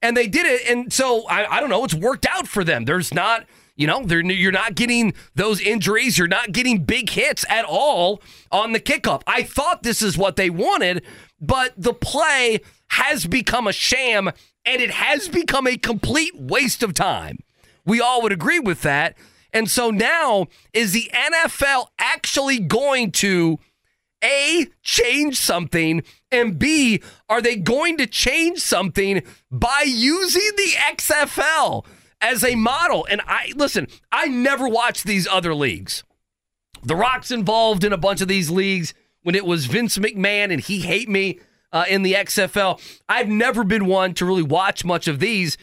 And they did it, and so, I, I don't know, it's worked out for them. There's not, you know, you're not getting those injuries. You're not getting big hits at all on the kickoff. I thought this is what they wanted, but the play has become a sham, and it has become a complete waste of time. We all would agree with that. And so now, is the N F L actually going to A, change something, and B, are they going to change something by using the X F L as a model? And I listen, I never watched these other leagues. The Rock's involved in a bunch of these leagues when it was Vince McMahon and he hate me uh, in the X F L. I've never been one to really watch much of these.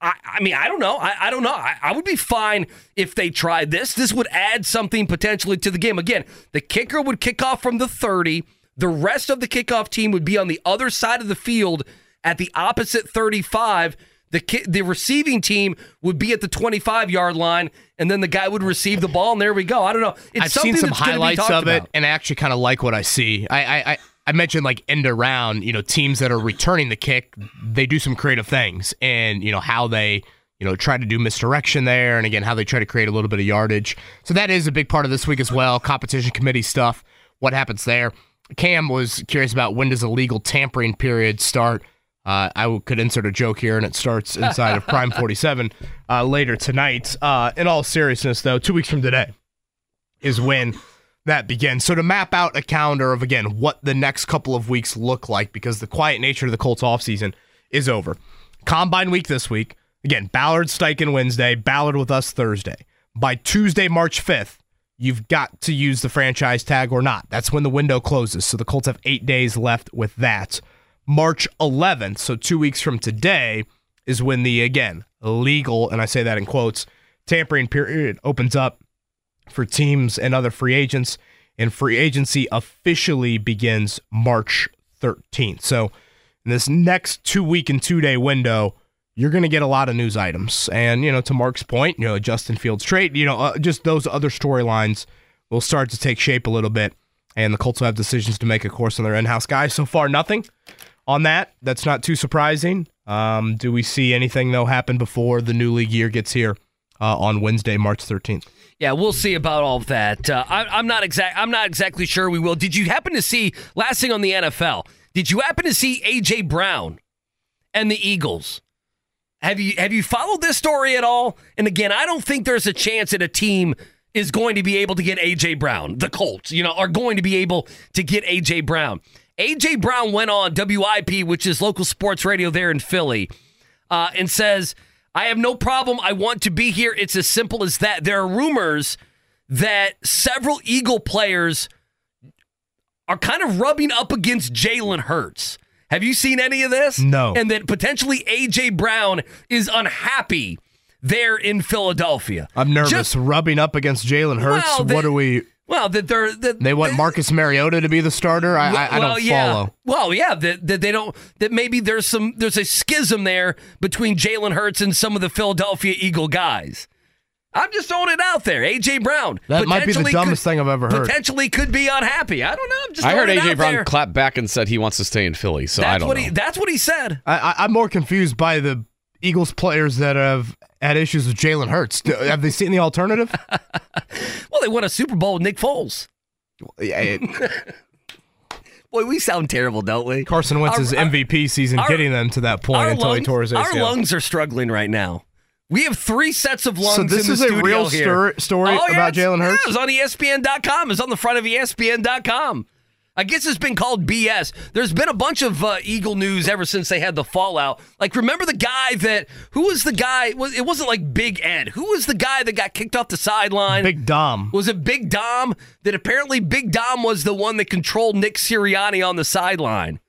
I, I mean, I don't know. I, I don't know. I, I would be fine if they tried this. This would add something potentially to the game. Again, the kicker would kick off from the thirty. The rest of the kickoff team would be on the other side of the field at the opposite thirty-five. The ki- the receiving team would be at the twenty-five-yard line, and then the guy would receive the ball, and there we go. I don't know. It's I've seen some highlights of it, about. and I actually kind of like what I see. I I, I I mentioned like end around, you know, teams that are returning the kick, they do some creative things, and you know how they, you know, try to do misdirection there, and again how they try to create a little bit of yardage. So that is a big part of this week as well. Competition committee stuff, what happens there? Cam was curious about when does a legal tampering period start. Uh, I could insert a joke here, and it starts inside of Prime forty-seven uh, later tonight. Uh, in all seriousness, though, two weeks from today is when that begins. So to map out a calendar of, again, what the next couple of weeks look like, because the quiet nature of the Colts offseason is over. Combine week this week. Again, Ballard, Steichen Wednesday, Ballard with us Thursday. By Tuesday, March fifth, you've got to use the franchise tag or not. That's when the window closes. So the Colts have eight days left with that. March eleventh, so two weeks from today, is when the, again, legal, and I say that in quotes, tampering period opens up for teams and other free agents, and free agency officially begins March thirteenth. So in this next two-week and two-day window, you're going to get a lot of news items. And, you know, to Mark's point, you know, Justin Fields trade, you know, uh, just those other storylines will start to take shape a little bit. And the Colts will have decisions to make, of course, on their in-house guys. So far, nothing on that. That's not too surprising. Um, do we see anything, though, happen before the new league year gets here uh, on Wednesday, March thirteenth? Yeah, we'll see about all of that. Uh, I, I'm not exact. I'm not exactly sure we will. Did you happen to see, last thing on the N F L, did you happen to see A J Brown and the Eagles? Have you have you followed this story at all? And again, I don't think there's a chance that a team is going to be able to get A J Brown. The Colts, you know, are going to be able to get A J Brown. A J Brown went on W I P, which is local sports radio there in Philly, uh, and says, I have no problem. I want to be here. It's as simple as that. There are rumors that several Eagle players are kind of rubbing up against Jalen Hurts. Have you seen any of this? No. And that potentially A J Brown is unhappy there in Philadelphia. I'm nervous. Just, rubbing up against Jalen Hurts. Well, they, what are we... Well, that they're... That, they want Marcus Mariota to be the starter? I, well, I don't yeah. follow. Well, yeah, that, that they don't... That maybe there's some... There's a schism there between Jalen Hurts and some of the Philadelphia Eagle guys. I'm just throwing it out there. A J Brown. That might be the dumbest could, thing I've ever heard. Potentially could be unhappy. I don't know. I'm just I heard A J Brown there. clap back and said he wants to stay in Philly, so that's I don't what know. He, that's what he said. I, I, I'm more confused by the Eagles players that have had issues with Jalen Hurts. Have they seen the alternative? Well, they won a Super Bowl with Nick Foles. Yeah. It, boy, we sound terrible, don't we? Carson Wentz's our, M V P season our, getting them to that point until lungs, he tore his A C L. Our lungs are struggling right now. We have three sets of lungs in the studio. So this is a real stir- story oh, yeah, about Jalen Hurts? Yeah, it's on E S P N dot com. It's on the front of E S P N dot com. I guess it's been called B S. There's been a bunch of uh, Eagle news ever since they had the fallout. Like, remember the guy that, who was the guy, it wasn't like Big Ed. Who was the guy that got kicked off the sideline? Big Dom. Was it Big Dom? That apparently Big Dom was the one that controlled Nick Sirianni on the sideline.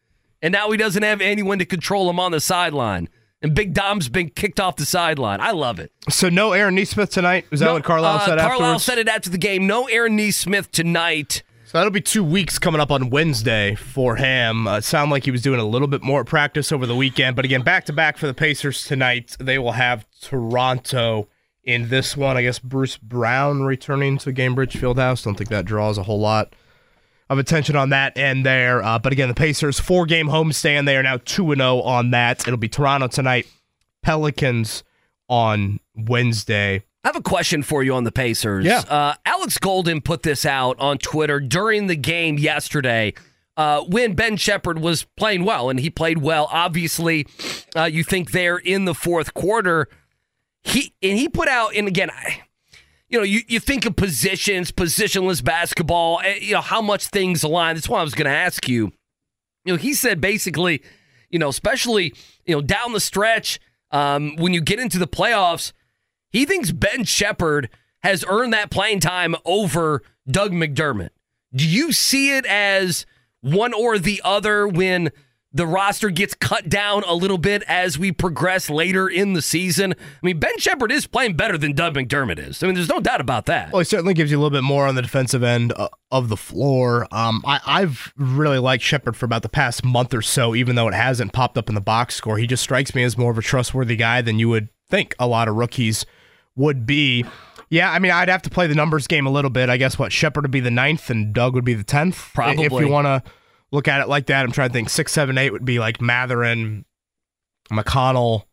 And now he doesn't have anyone to control him on the sideline. And Big Dom's been kicked off the sideline. I love it. So no Aaron Nesmith tonight? Is that no, what Carlisle uh, said Carlisle afterwards? Carlisle said it after the game. No Aaron Nesmith tonight. So that'll be two weeks coming up on Wednesday for him. Uh, it sounded like he was doing a little bit more practice over the weekend. But again, back-to-back for the Pacers tonight. They will have Toronto in this one. I guess Bruce Brown returning to Gainbridge Fieldhouse. Don't think that draws a whole lot of attention on that end there. Uh, but again, the Pacers, four-game homestand. They are now two and oh on that. It'll be Toronto tonight, Pelicans on Wednesday. I have a question for you on the Pacers. Yeah. Uh, Alex Golden put this out on Twitter during the game yesterday uh, when Ben Sheppard was playing well, and he played well. Obviously, uh, you think they're in the fourth quarter. He And he put out, and again... I, You know, you, you think of positions, positionless basketball, you know, how much things align. That's why I was going to ask you. You know, he said basically, you know, especially, you know, down the stretch, um, when you get into the playoffs, he thinks Ben Sheppard has earned that playing time over Doug McDermott. Do you see it as one or the other when the roster gets cut down a little bit as we progress later in the season? I mean, Ben Sheppard is playing better than Doug McDermott is. I mean, there's no doubt about that. Well, he certainly gives you a little bit more on the defensive end of the floor. Um, I, I've really liked Sheppard for about the past month or so, even though it hasn't popped up in the box score. He just strikes me as more of a trustworthy guy than you would think a lot of rookies would be. Yeah, I mean, I'd have to play the numbers game a little bit. I guess, what, Sheppard would be the ninth and Doug would be the tenth? Probably. If you want to... look at it like that. I'm trying to think. Six, seven, eight would be like Matherin, McConnell,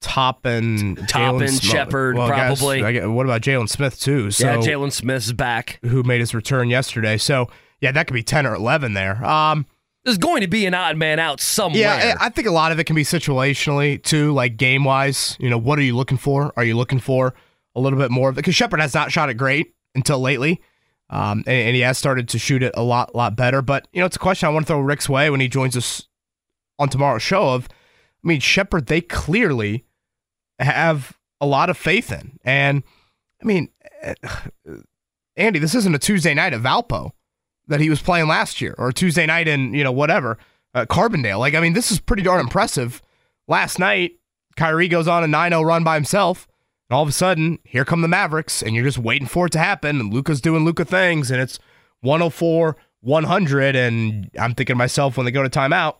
Toppin, Toppin, Sheppard, well, probably. I guess, I guess, what about Jalen Smith too? So, yeah, Jalen Smith's back, who made his return yesterday. So yeah, that could be ten or eleven there. Um, There's going to be an odd man out somewhere. Yeah, I think a lot of it can be situationally too, like game wise. You know, what are you looking for? Are you looking for a little bit more of it? Because Sheppard has not shot it great until lately. Um, and, and he has started to shoot it a lot, lot better. But, you know, it's a question I want to throw Rick's way when he joins us on tomorrow's show of, I mean, Sheppard, they clearly have a lot of faith in. And, I mean, Andy, this isn't a Tuesday night at Valpo that he was playing last year or a Tuesday night in, you know, whatever, uh, Carbondale. Like, I mean, this is pretty darn impressive. Last night, Kyrie goes on a nine oh run by himself. And all of a sudden, here come the Mavericks, and you're just waiting for it to happen, and Luka's doing Luka things, and it's one oh four one hundred, and I'm thinking to myself, when they go to timeout,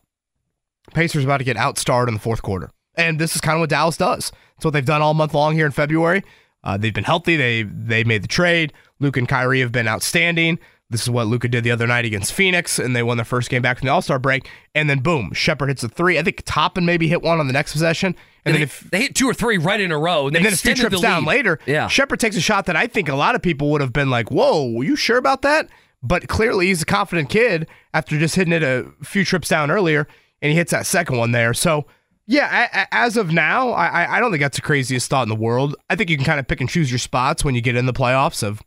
Pacers about to get outstarred in the fourth quarter. And this is kind of what Dallas does. It's what they've done all month long here in February. Uh, they've been healthy. They they made the trade. Luka and Kyrie have been outstanding. This is what Luka did the other night against Phoenix, and they won their first game back from the All-Star break. And then, boom, Sheppard hits a three. I think Toppin maybe hit one on the next possession. And, and then they, if they hit two or three right in a row, and, and then a few trips down later, yeah. Sheppard takes a shot that I think a lot of people would have been like, whoa, were you sure about that? But clearly he's a confident kid after just hitting it a few trips down earlier, and he hits that second one there. So, yeah, I, I, as of now, I, I don't think that's the craziest thought in the world. I think you can kind of pick and choose your spots when you get in the playoffs of,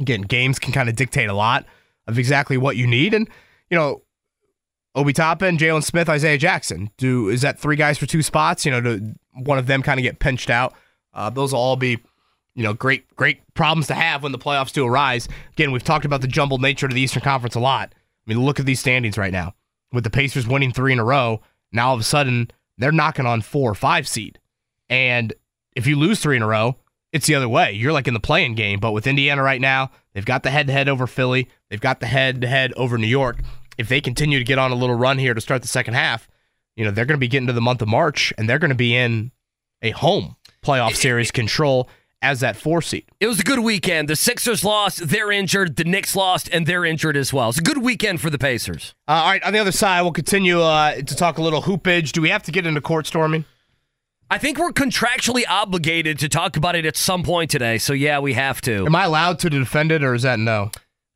again, games can kind of dictate a lot of exactly what you need. And, you know, Obi Toppin, Jalen Smith, Isaiah Jackson. Do Is that three guys for two spots? You know, do one of them kind of get pinched out? Uh, those will all be, you know, great, great problems to have when the playoffs do arise. Again, we've talked about the jumbled nature of the Eastern Conference a lot. I mean, look at these standings right now. With the Pacers winning three in a row, now all of a sudden they're knocking on four or five seed. And If you lose three in a row, it's the other way. You're like in the play-in game. But with Indiana right now, they've got the head-to-head over Philly. They've got the head-to-head over New York. If they continue to get on a little run here to start the second half, you know, they're going to be getting to the month of March, and they're going to be in a home playoff series control as that four seed. It was a good weekend. The Sixers lost, they're injured. The Knicks lost, and they're injured as well. It's a good weekend for the Pacers. Uh, all right, on the other side, we'll continue uh, to talk a little hoopage. Do we have to get into court storming? I think we're contractually obligated to talk about it at some point today, so yeah, we have to. Am I allowed to defend it, or is that no?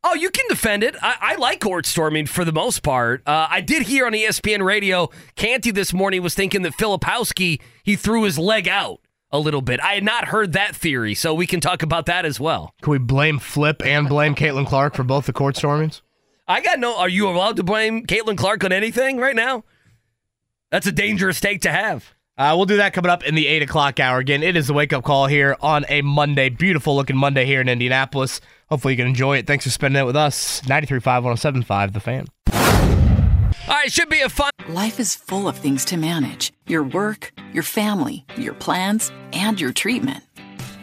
Oh, you can defend it. I, I like court storming for the most part. Uh, I did hear on E S P N Radio, Canty this morning was thinking that Filipowski, he threw his leg out a little bit. I had not heard that theory, so we can talk about that as well. Can we blame Flip and blame Caitlin Clark for both the court stormings? I got no... Are you allowed to blame Caitlin Clark on anything right now? That's a dangerous take to have. Uh, we'll do that coming up in the eight o'clock hour. Again, it is the wake-up call here on a Monday. Beautiful-looking Monday here in Indianapolis. Hopefully you can enjoy it. Thanks for spending it with us. ninety-three point five, one oh seven point five, The Fan. All right, should be a fun... Life is full of things to manage. Your work, your family, your plans, and your treatment.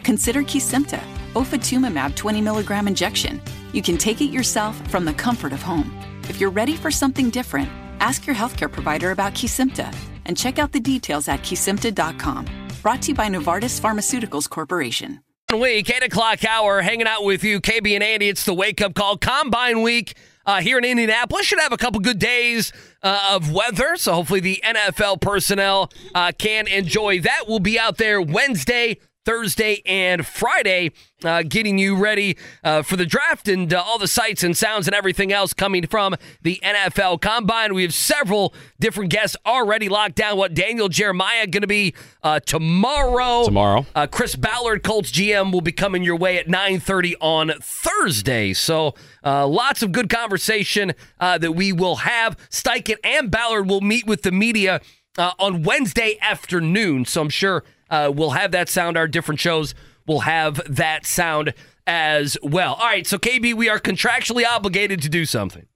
Consider Kesimpta, ofatumumab twenty milligram injection. You can take it yourself from the comfort of home. If you're ready for something different, ask your healthcare provider about Kesimpta and check out the details at Kesimpta dot com. Brought to you by Novartis Pharmaceuticals Corporation. Week, eight o'clock hour, hanging out with you, K B and Andy. It's the wake-up call. Combine week uh, here in Indianapolis. Should have a couple good days uh, of weather, so hopefully the N F L personnel uh, can enjoy that. We'll be out there Wednesday, Thursday, and Friday, uh, getting you ready uh, for the draft and uh, all the sights and sounds and everything else coming from the N F L Combine. We have several different guests already locked down. What Daniel Jeremiah going to be uh, tomorrow. Tomorrow. Uh, Chris Ballard, Colts G M, will be coming your way at nine thirty on Thursday. So uh, lots of good conversation uh, that we will have. Steichen and Ballard will meet with the media uh, on Wednesday afternoon. So I'm sure... Uh, we'll have that sound. Our different shows will have that sound as well. All right, so K B, we are contractually obligated to do something.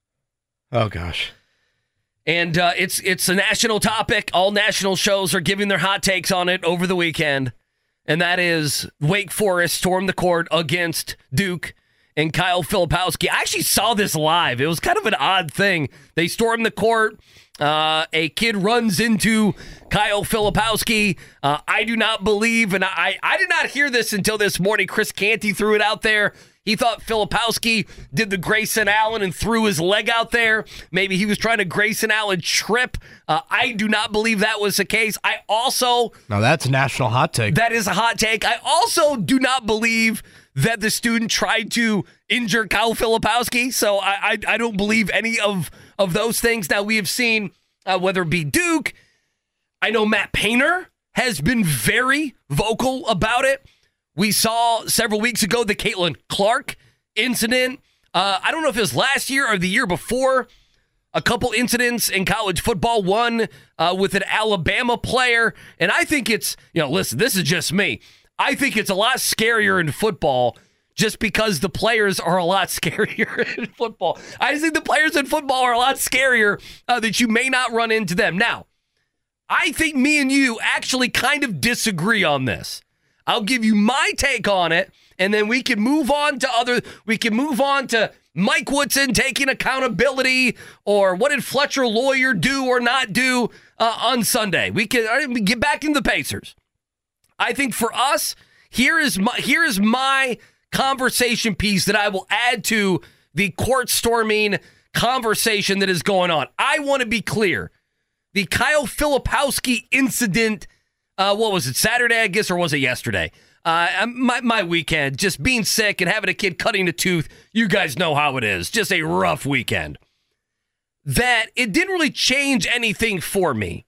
Oh, gosh. And uh, it's it's a national topic. All national shows are giving their hot takes on it over the weekend, and that is Wake Forest stormed the court against Duke and Kyle Filipowski. I actually saw this live. It was kind of an odd thing. They stormed the court. Uh, a kid runs into Kyle Filipowski. Uh, I do not believe, and I, I did not hear this until this morning. Chris Canty threw it out there. He thought Filipowski did the Grayson Allen and threw his leg out there. Maybe he was trying to Grayson Allen trip. Uh, I do not believe that was the case. I also... Now that's a national hot take. That is a hot take. I also do not believe that the student tried to injure Kyle Filipowski. So I, I, I don't believe any of... of those things. Now, we have seen, uh, whether it be Duke, I know Matt Painter has been very vocal about it. We saw several weeks ago the Caitlin Clark incident. Uh, I don't know if it was last year or the year before. A couple incidents in college football, one uh, with an Alabama player. And I think it's, you know, listen, this is just me. I think it's a lot scarier in football just because the players are a lot scarier in football. I just think the players in football are a lot scarier uh, that you may not run into them. Now, I think me and you actually kind of disagree on this. I'll give you my take on it, and then we can move on to other. We can move on to Mike Woodson taking accountability, or what did Fletcher Lawyer do or not do uh, on Sunday. We can we get back into the Pacers. I think for us, here is my, here is my conversation piece that I will add to the court storming conversation that is going on. I want to be clear. The Kyle Filipowski incident, uh, what was it, Saturday, I guess, or was it yesterday? Uh, my, my weekend, just being sick and having a kid cutting a tooth, you guys know how it is. Just a rough weekend. That it didn't really change anything for me.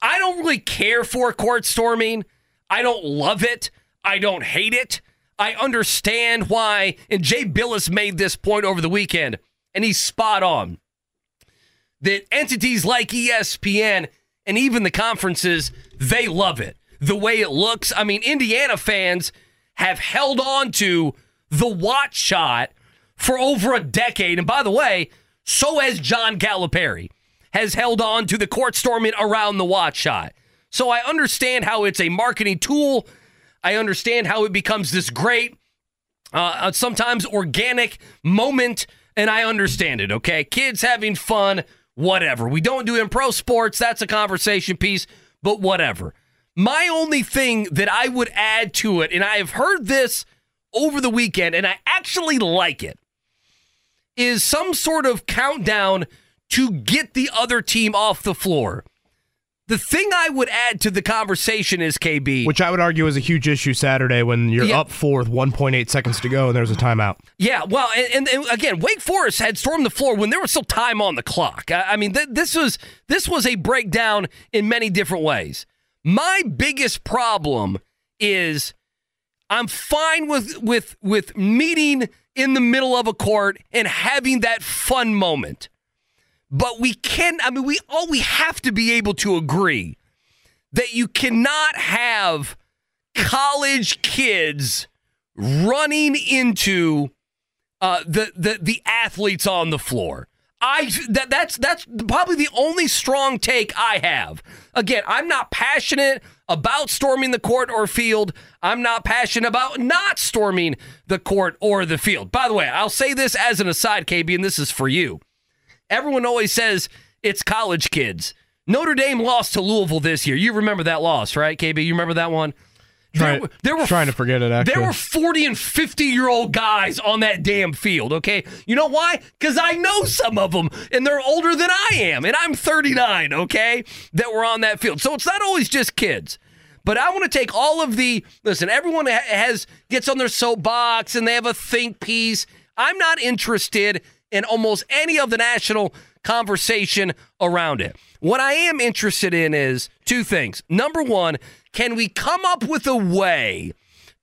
I don't really care for court storming. I don't love it. I don't hate it. I understand why, and Jay Billis made this point over the weekend, and he's spot on, that entities like E S P N and even the conferences, they love it. The way it looks, I mean, Indiana fans have held on to the Watt shot for over a decade. And by the way, so has John Calipari, has held on to the court storming around the Watt shot. So I understand how it's a marketing tool. I understand how it becomes this great, uh, sometimes organic moment, and I understand it, okay? Kids having fun, whatever. We don't do it in pro sports. That's a conversation piece, but whatever. My only thing that I would add to it, and I have heard this over the weekend, and I actually like it, is some sort of countdown to get the other team off the floor. The thing I would add to the conversation is, K B, which I would argue is a huge issue Saturday when you're yeah. up four with one point eight seconds to go and there's a timeout. Yeah, well, and, and again, Wake Forest had stormed the floor when there was still time on the clock. I mean, th- this was this was a breakdown in many different ways. My biggest problem is I'm fine with with with meeting in the middle of a court and having that fun moment. But we can, I mean, we all, we have to be able to agree that you cannot have college kids running into uh, the, the the athletes on the floor. I that that's that's probably the only strong take I have. Again, I'm not passionate about storming the court or field. I'm not passionate about not storming the court or the field. By the way, I'll say this as an aside, K B, and this is for you. Everyone always says it's college kids. Notre Dame lost to Louisville this year. You remember that loss, right, K B? You remember that one? Try, there, there were, trying to forget it, actually. There were forty- and fifty-year-old guys on that damn field, okay? You know why? Because I know some of them, and they're older than I am, and I'm thirty-nine, okay, that were on that field. So it's not always just kids. But I want to take all of the – listen, everyone has gets on their soapbox, and they have a think piece. I'm not interested – in almost any of the national conversation around it. What I am interested in is two things. Number one, can we come up with a way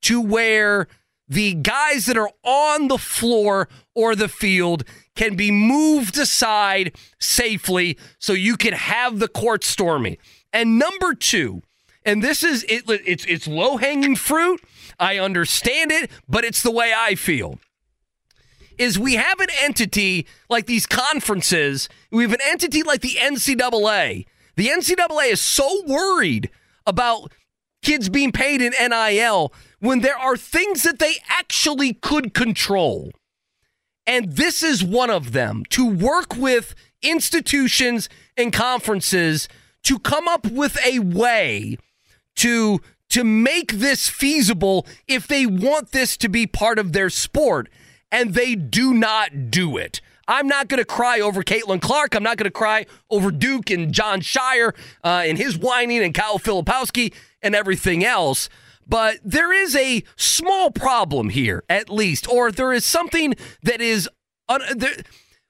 to where the guys that are on the floor or the field can be moved aside safely so you can have the court storming? And number two, and this is it, it's, it's low-hanging fruit. I understand it, but it's the way I feel. Is we have an entity like these conferences, we have an entity like the N C double A. The N C double A is so worried about kids being paid in N I L when there are things that they actually could control. And this is one of them, to work with institutions and conferences to come up with a way to, to make this feasible if they want this to be part of their sport. And they do not do it. I'm not going to cry over Caitlin Clark. I'm not going to cry over Duke and John Shire uh, and his whining and Kyle Filipowski and everything else. But there is a small problem here, at least. Or there is something that is... Un- there,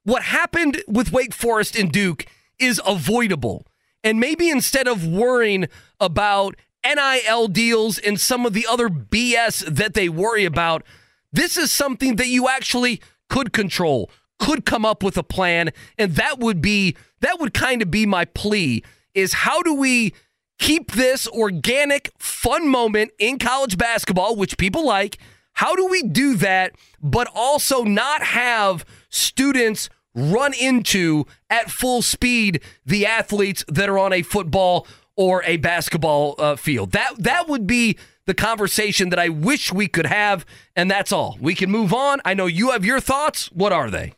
what happened with Wake Forest and Duke is avoidable. And maybe instead of worrying about N I L deals and some of the other B S that they worry about, this is something that you actually could control, could come up with a plan, and that would be that would kind of be my plea, is how do we keep this organic, fun moment in college basketball, which people like? How do we do that, but also not have students run into, at full speed, the athletes that are on a football or a basketball uh, field? That that would be... the conversation that I wish we could have, and that's all. We can move on. I know you have your thoughts. What are they?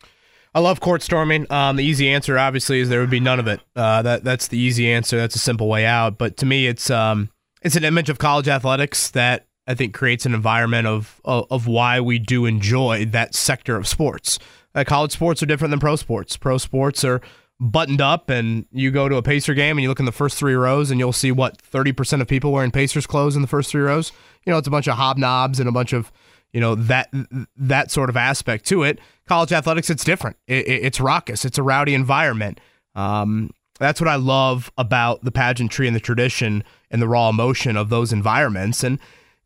I love court storming. Um, the easy answer, obviously, is there would be none of it. Uh, that that's the easy answer. That's a simple way out. But to me, it's um, it's an image of college athletics that I think creates an environment of of, of why we do enjoy that sector of sports. Uh, college sports are different than pro sports. Pro sports are buttoned up, and you go to a Pacer game and you look in the first three rows and you'll see, what, thirty percent of people wearing Pacers clothes in the first three rows? You know, it's a bunch of hobnobs and a bunch of, you know, that that sort of aspect to it. College athletics, it's different. It, it, it's raucous. It's a rowdy environment. Um, that's what I love about the pageantry and the tradition and the raw emotion of those environments. And,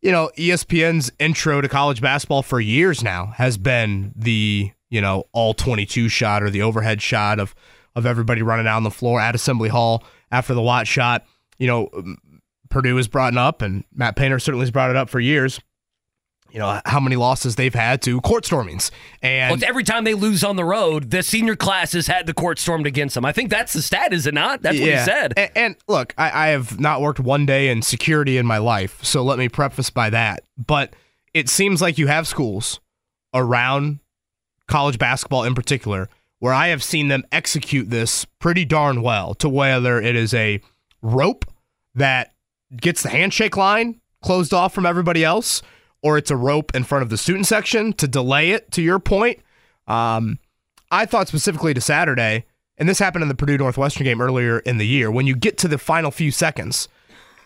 you know, E S P N's intro to college basketball for years now has been the, you know, all twenty-two shot or the overhead shot of of everybody running out on the floor at Assembly Hall after the Watt shot. You know, Purdue has brought it up, and Matt Painter certainly has brought it up for years. you know, how many losses they've had to court stormings. And well, it's every time they lose on the road, the senior class has had the court stormed against them. I think that's the stat, is it not? That's yeah. what he said. And, and look, I, I have not worked one day in security in my life, so let me preface by that. But it seems like you have schools around college basketball in particular where I have seen them execute this pretty darn well, to whether it is a rope that gets the handshake line closed off from everybody else, or it's a rope in front of the student section to delay it, to your point. Um, I thought specifically to Saturday, and this happened in the Purdue Northwestern game earlier in the year, when you get to the final few seconds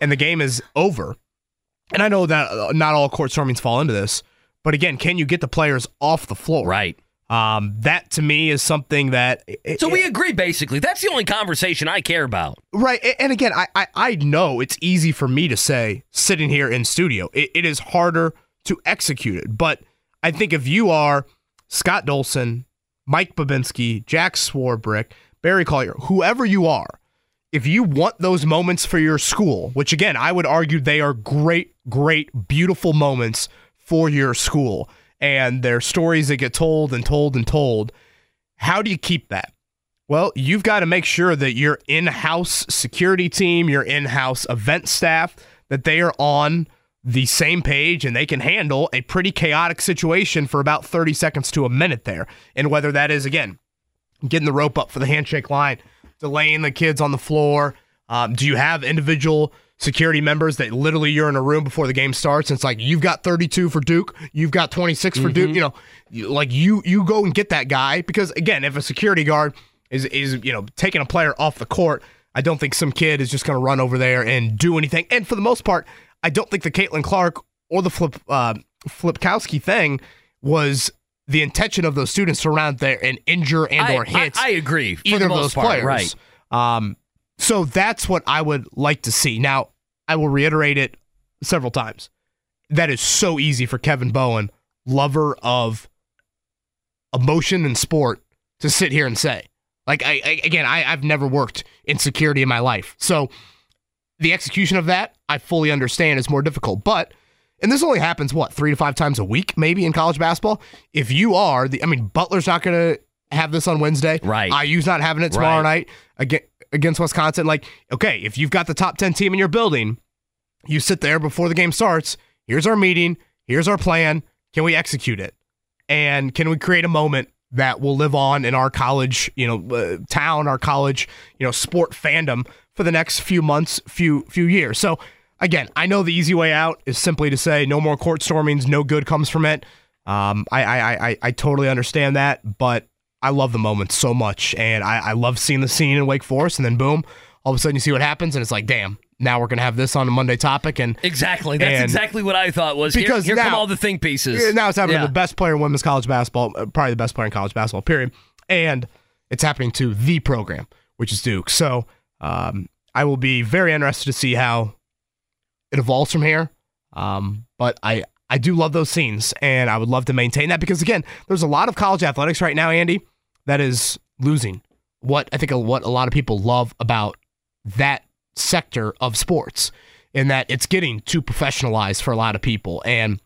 and the game is over, and I know that not all court stormings fall into this, but again, can you get the players off the floor? Right. Um, that to me is something that... It, so we agree, basically. That's the only conversation I care about. Right. And again, I, I, I know it's easy for me to say sitting here in studio. It, it is harder to execute it. But I think if you are Scott Dolson, Mike Babinski, Jack Swarbrick, Barry Collier, whoever you are, if you want those moments for your school, which again, I would argue they are great, great, beautiful moments for your school, and their stories that get told and told and told, how do you keep that? Well, you've got to make sure that your in-house security team, your in-house event staff, that they are on the same page and they can handle a pretty chaotic situation for about thirty seconds to a minute there. And whether that is, again, getting the rope up for the handshake line, delaying the kids on the floor, um, do you have individual security members that literally you're in a room before the game starts and it's like, you've got thirty-two for Duke, you've got twenty-six for mm-hmm. Duke, you know, you, like you you go and get that guy. Because again, if a security guard is, is you know, taking a player off the court, I don't think some kid is just going to run over there and do anything. And for the most part, I don't think the Caitlin Clark or the Flip uh, Filipowski thing was the intention of those students to run out there and injure and I, or hit I, I agree. For either the most of those part, players. Right. Um, So that's what I would like to see. Now, I will reiterate it several times. That is so easy for Kevin Bowen, lover of emotion and sport, to sit here and say. Like, I, I again, I, I've never worked in security in my life. So the execution of that, I fully understand, is more difficult. But, and this only happens, what, three to five times a week, maybe, in college basketball? If you are, the, I mean, Butler's not going to have this on Wednesday. Right. I U's not having it tomorrow right. night. Again, against Wisconsin, like, okay, if you've got the top ten team in your building, you sit there before the game starts, here's our meeting, here's our plan, can we execute it? And can we create a moment that will live on in our college, you know, uh, town, our college, you know, sport fandom for the next few months, few few years. So, again, I know the easy way out is simply to say no more court stormings, no good comes from it. Um, I, I, I, I totally understand that, but I love the moment so much, and I, I love seeing the scene in Wake Forest, and then boom, all of a sudden you see what happens, and it's like, damn, now we're going to have this on a Monday topic. And Exactly. That's and, exactly what I thought was, because here, here now, come all the think pieces. Now it's happening yeah. to the best player in women's college basketball, probably the best player in college basketball, period, and it's happening to the program, which is Duke. So um, I will be very interested to see how it evolves from here, um, but I, I do love those scenes, and I would love to maintain that because, again, there's a lot of college athletics right now, Andy, that is losing what I think what a lot of people love about that sector of sports, in that it's getting too professionalized for a lot of people. And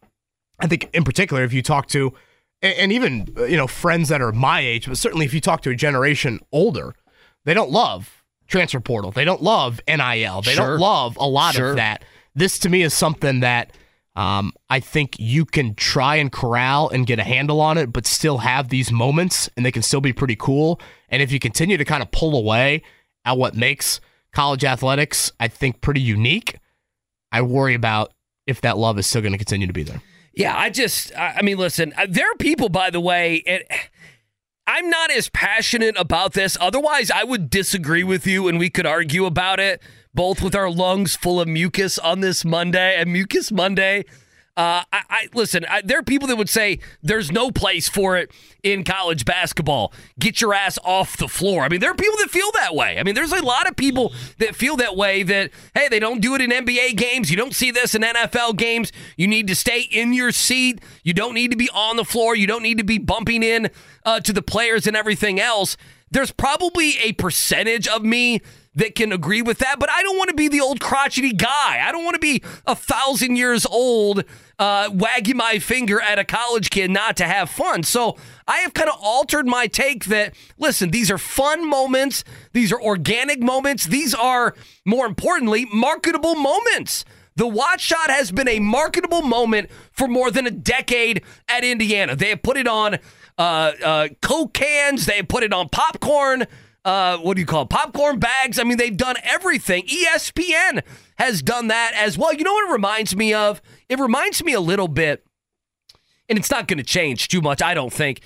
I think in particular, if you talk to, and even, you know, friends that are my age, but certainly if you talk to a generation older, they don't love transfer portal. They don't love N I L. They sure. don't love a lot sure. of that. This to me is something that Um, I think you can try and corral and get a handle on it, but still have these moments, and they can still be pretty cool. And if you continue to kind of pull away at what makes college athletics, I think, pretty unique, I worry about if that love is still going to continue to be there. Yeah, I just, I mean, listen, there are people, by the way, it, I'm not as passionate about this. Otherwise, I would disagree with you, and we could argue about it. Both with our lungs full of mucus on this Monday, and Mucus Monday. Uh, I, I listen, I, there are people that would say there's no place for it in college basketball. Get your ass off the floor. I mean, there are people that feel that way. I mean, there's a lot of people that feel that way that, hey, they don't do it in N B A games. You don't see this in N F L games. You need to stay in your seat. You don't need to be on the floor. You don't need to be bumping in uh, to the players and everything else. There's probably a percentage of me that can agree with that, but I don't want to be the old crotchety guy. I don't want to be a thousand years old uh, wagging my finger at a college kid not to have fun. So I have kind of altered my take that, listen, these are fun moments. These are organic moments. These are, more importantly, marketable moments. The Watch Shot has been a marketable moment for more than a decade at Indiana. They have put it on uh, uh, Coke cans. They have put it on popcorn. Uh, what do you call it? Popcorn bags. I mean, they've done everything. E S P N has done that as well. You know what it reminds me of? It reminds me a little bit, and it's not going to change too much, I don't think.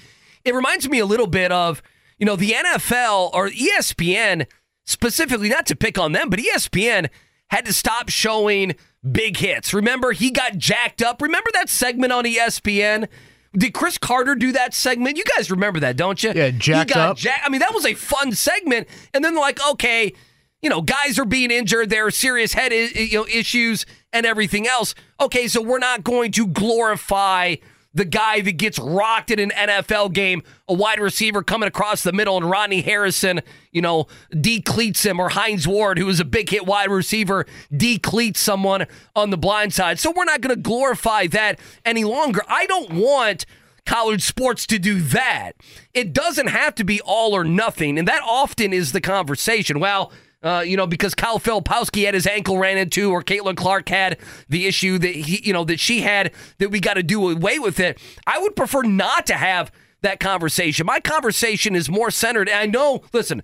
It reminds me a little bit of, you know, the N F L or E S P N specifically, not to pick on them, but E S P N had to stop showing big hits. Remember, he got jacked up. Remember that segment on E S P N? Did Chris Carter do that segment? You guys remember that, don't you? Yeah, jacked he got up. Jack- I mean, that was a fun segment. And then they're like, okay, you know, guys are being injured. There are serious head I- you know, issues and everything else. Okay, so we're not going to glorify the guy that gets rocked in an N F L game, a wide receiver coming across the middle, and Rodney Harrison, you know, de-cleats him, or Hines Ward, who is a big hit wide receiver, de-cleats someone on the blind side. So we're not going to glorify that any longer. I don't want college sports to do that. It doesn't have to be all or nothing, and that often is the conversation. Well, Uh, you know, because Kyle Filipowski had his ankle ran into, or Caitlin Clark had the issue that he, you know, that she had, that we got to do away with it. I would prefer not to have that conversation. My conversation is more centered. And I know, listen,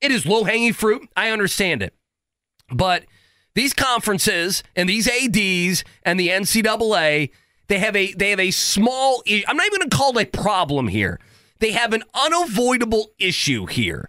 it is low-hanging fruit. I understand it. But these conferences and these A Ds and the N C double A, they have a they have a small, I'm not even going to call it a problem here. They have an unavoidable issue here.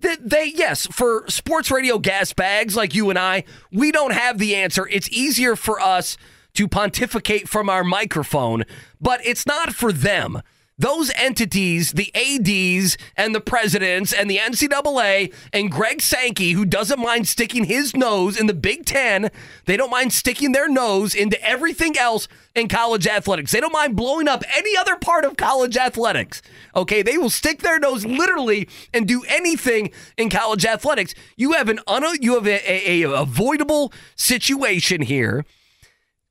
That they, yes, for sports radio gas bags like you and I, we don't have the answer. It's easier for us to pontificate from our microphone, but it's not for them. Those entities, the A Ds and the presidents and the N C double A and Greg Sankey, who doesn't mind sticking his nose in the Big Ten, they don't mind sticking their nose into everything else in college athletics. They don't mind blowing up any other part of college athletics. Okay, they will stick their nose literally and do anything in college athletics. You have an un- you have a, a, a avoidable situation here.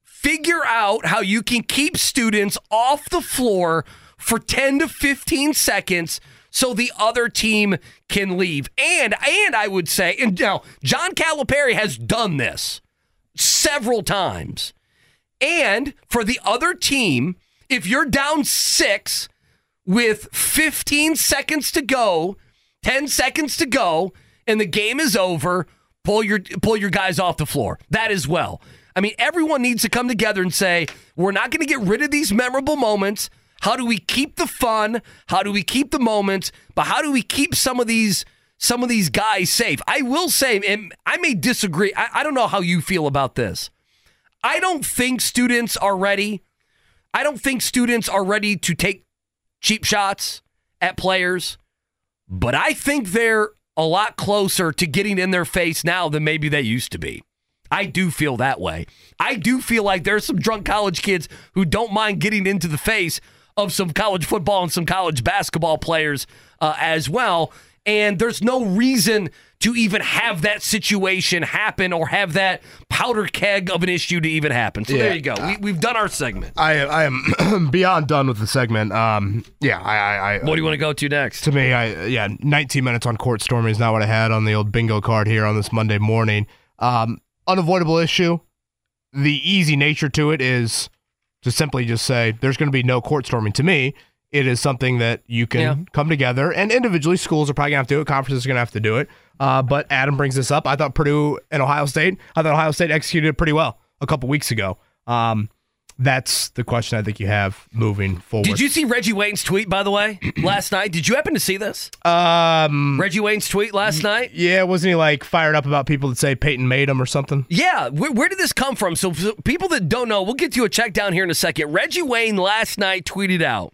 Figure out how you can keep students off the floor for ten to fifteen seconds so the other team can leave. And and I would say, and now John Calipari has done this several times. And for the other team, if you're down six with fifteen seconds to go, ten seconds to go, and the game is over, pull your pull your guys off the floor. That as well. I mean, everyone needs to come together and say, we're not going to get rid of these memorable moments. How do we keep the fun? How do we keep the moments? But how do we keep some of these some of these guys safe? I will say, and I may disagree. I, I don't know how you feel about this. I don't think students are ready. I don't think students are ready to take cheap shots at players. But I think they're a lot closer to getting in their face now than maybe they used to be. I do feel that way. I do feel like there's some drunk college kids who don't mind getting into the face of some college football and some college basketball players uh, as well. And there's no reason to even have that situation happen or have that powder keg of an issue to even happen. So yeah, there you go. We, we've done our segment. I, I am beyond done with the segment. Um, yeah. I, I. What do you want to go to next? To me, I yeah, nineteen minutes on court storming is not what I had on the old bingo card here on this Monday morning. Um, unavoidable issue. The easy nature to it is to simply just say, there's going to be no court storming. To me, it is something that you can yeah. come together, and individually, schools are probably going to have to do it. Conferences are going to have to do it. Uh, but Adam brings this up. I thought Purdue and Ohio State, I thought Ohio State executed it pretty well a couple weeks ago. Um, that's the question I think you have moving forward. Did you see Reggie Wayne's tweet, by the way, last night? Did you happen to see this? Um, Reggie Wayne's tweet last night? Yeah, wasn't he like fired up about people that say Peyton made him or something? Yeah, where, where did this come from? So, so people that don't know, we'll get you a check down here in a second. Reggie Wayne last night tweeted out,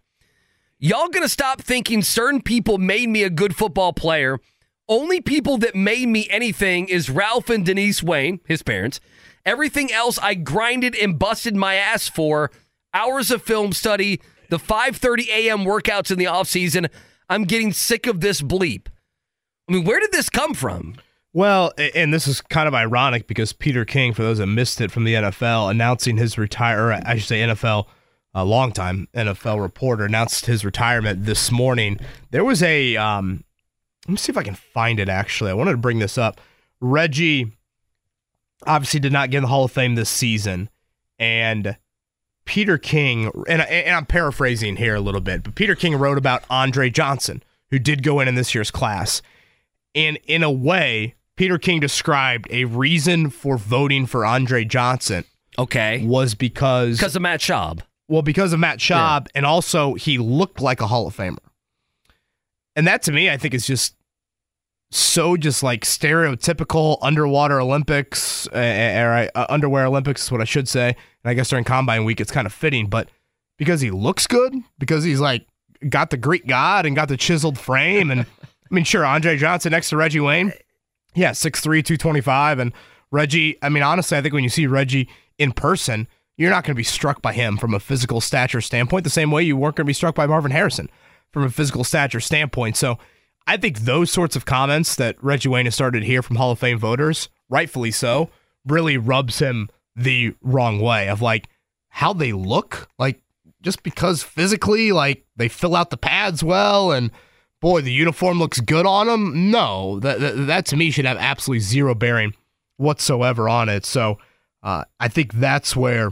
y'all gonna stop thinking certain people made me a good football player. Only people that made me anything is Ralph and Denise Wayne, his parents. Everything else I grinded and busted my ass for, hours of film study, the five thirty a.m. workouts in the offseason. I'm getting sick of this bleep. I mean, where did this come from? Well, and this is kind of ironic because Peter King, for those that missed it, from the N F L, announcing his retire, I should say N F L, a longtime N F L reporter, announced his retirement this morning. There was a, um, let me see if I can find it, actually. I wanted to bring this up. Reggie obviously did not get in the Hall of Fame this season, and Peter King, and, and I'm paraphrasing here a little bit, but Peter King wrote about Andre Johnson, who did go in in this year's class, and in a way, Peter King described a reason for voting for Andre Johnson. Okay. Was because... Because of Matt Schaub. Well, because of Matt Schaub, yeah. And also he looked like a Hall of Famer. And that to me, I think is just so just like stereotypical underwater Olympics, uh, or uh, underwear Olympics is what I should say. And I guess during Combine Week, it's kind of fitting, but because he looks good, because he's like got the Greek god and got the chiseled frame. And I mean, sure, Andre Johnson next to Reggie Wayne. Yeah, six three, two twenty-five, and Reggie, I mean, honestly, I think when you see Reggie in person, you're not going to be struck by him from a physical stature standpoint, the same way you weren't going to be struck by Marvin Harrison from a physical stature standpoint. So I think those sorts of comments that Reggie Wayne has started to hear from Hall of Fame voters, rightfully so, really rubs him the wrong way of, like, how they look. Like, just because physically, like, they fill out the pads well and... boy, the uniform looks good on him. No, that, that that to me should have absolutely zero bearing whatsoever on it. So uh, I think that's where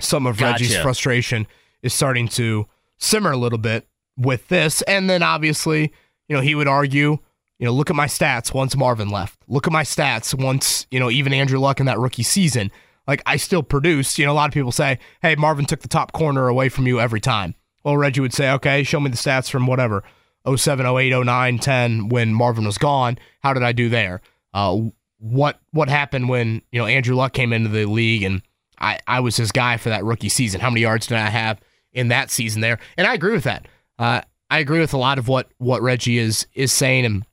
some of gotcha. Reggie's frustration is starting to simmer a little bit with this. And then obviously, you know, he would argue, you know, look at my stats once Marvin left. Look at my stats once, you know, even Andrew Luck in that rookie season. Like, I still produced. You know, a lot of people say, hey, Marvin took the top corner away from you every time. Well, Reggie would say, okay, show me the stats from whatever. oh seven, oh eight, oh nine, ten, when Marvin was gone, how did I do there? Uh, what what happened when, you know, Andrew Luck came into the league and I, I was his guy for that rookie season? How many yards did I have in that season there? And I agree with that. Uh, I agree with a lot of what, what Reggie is is saying, and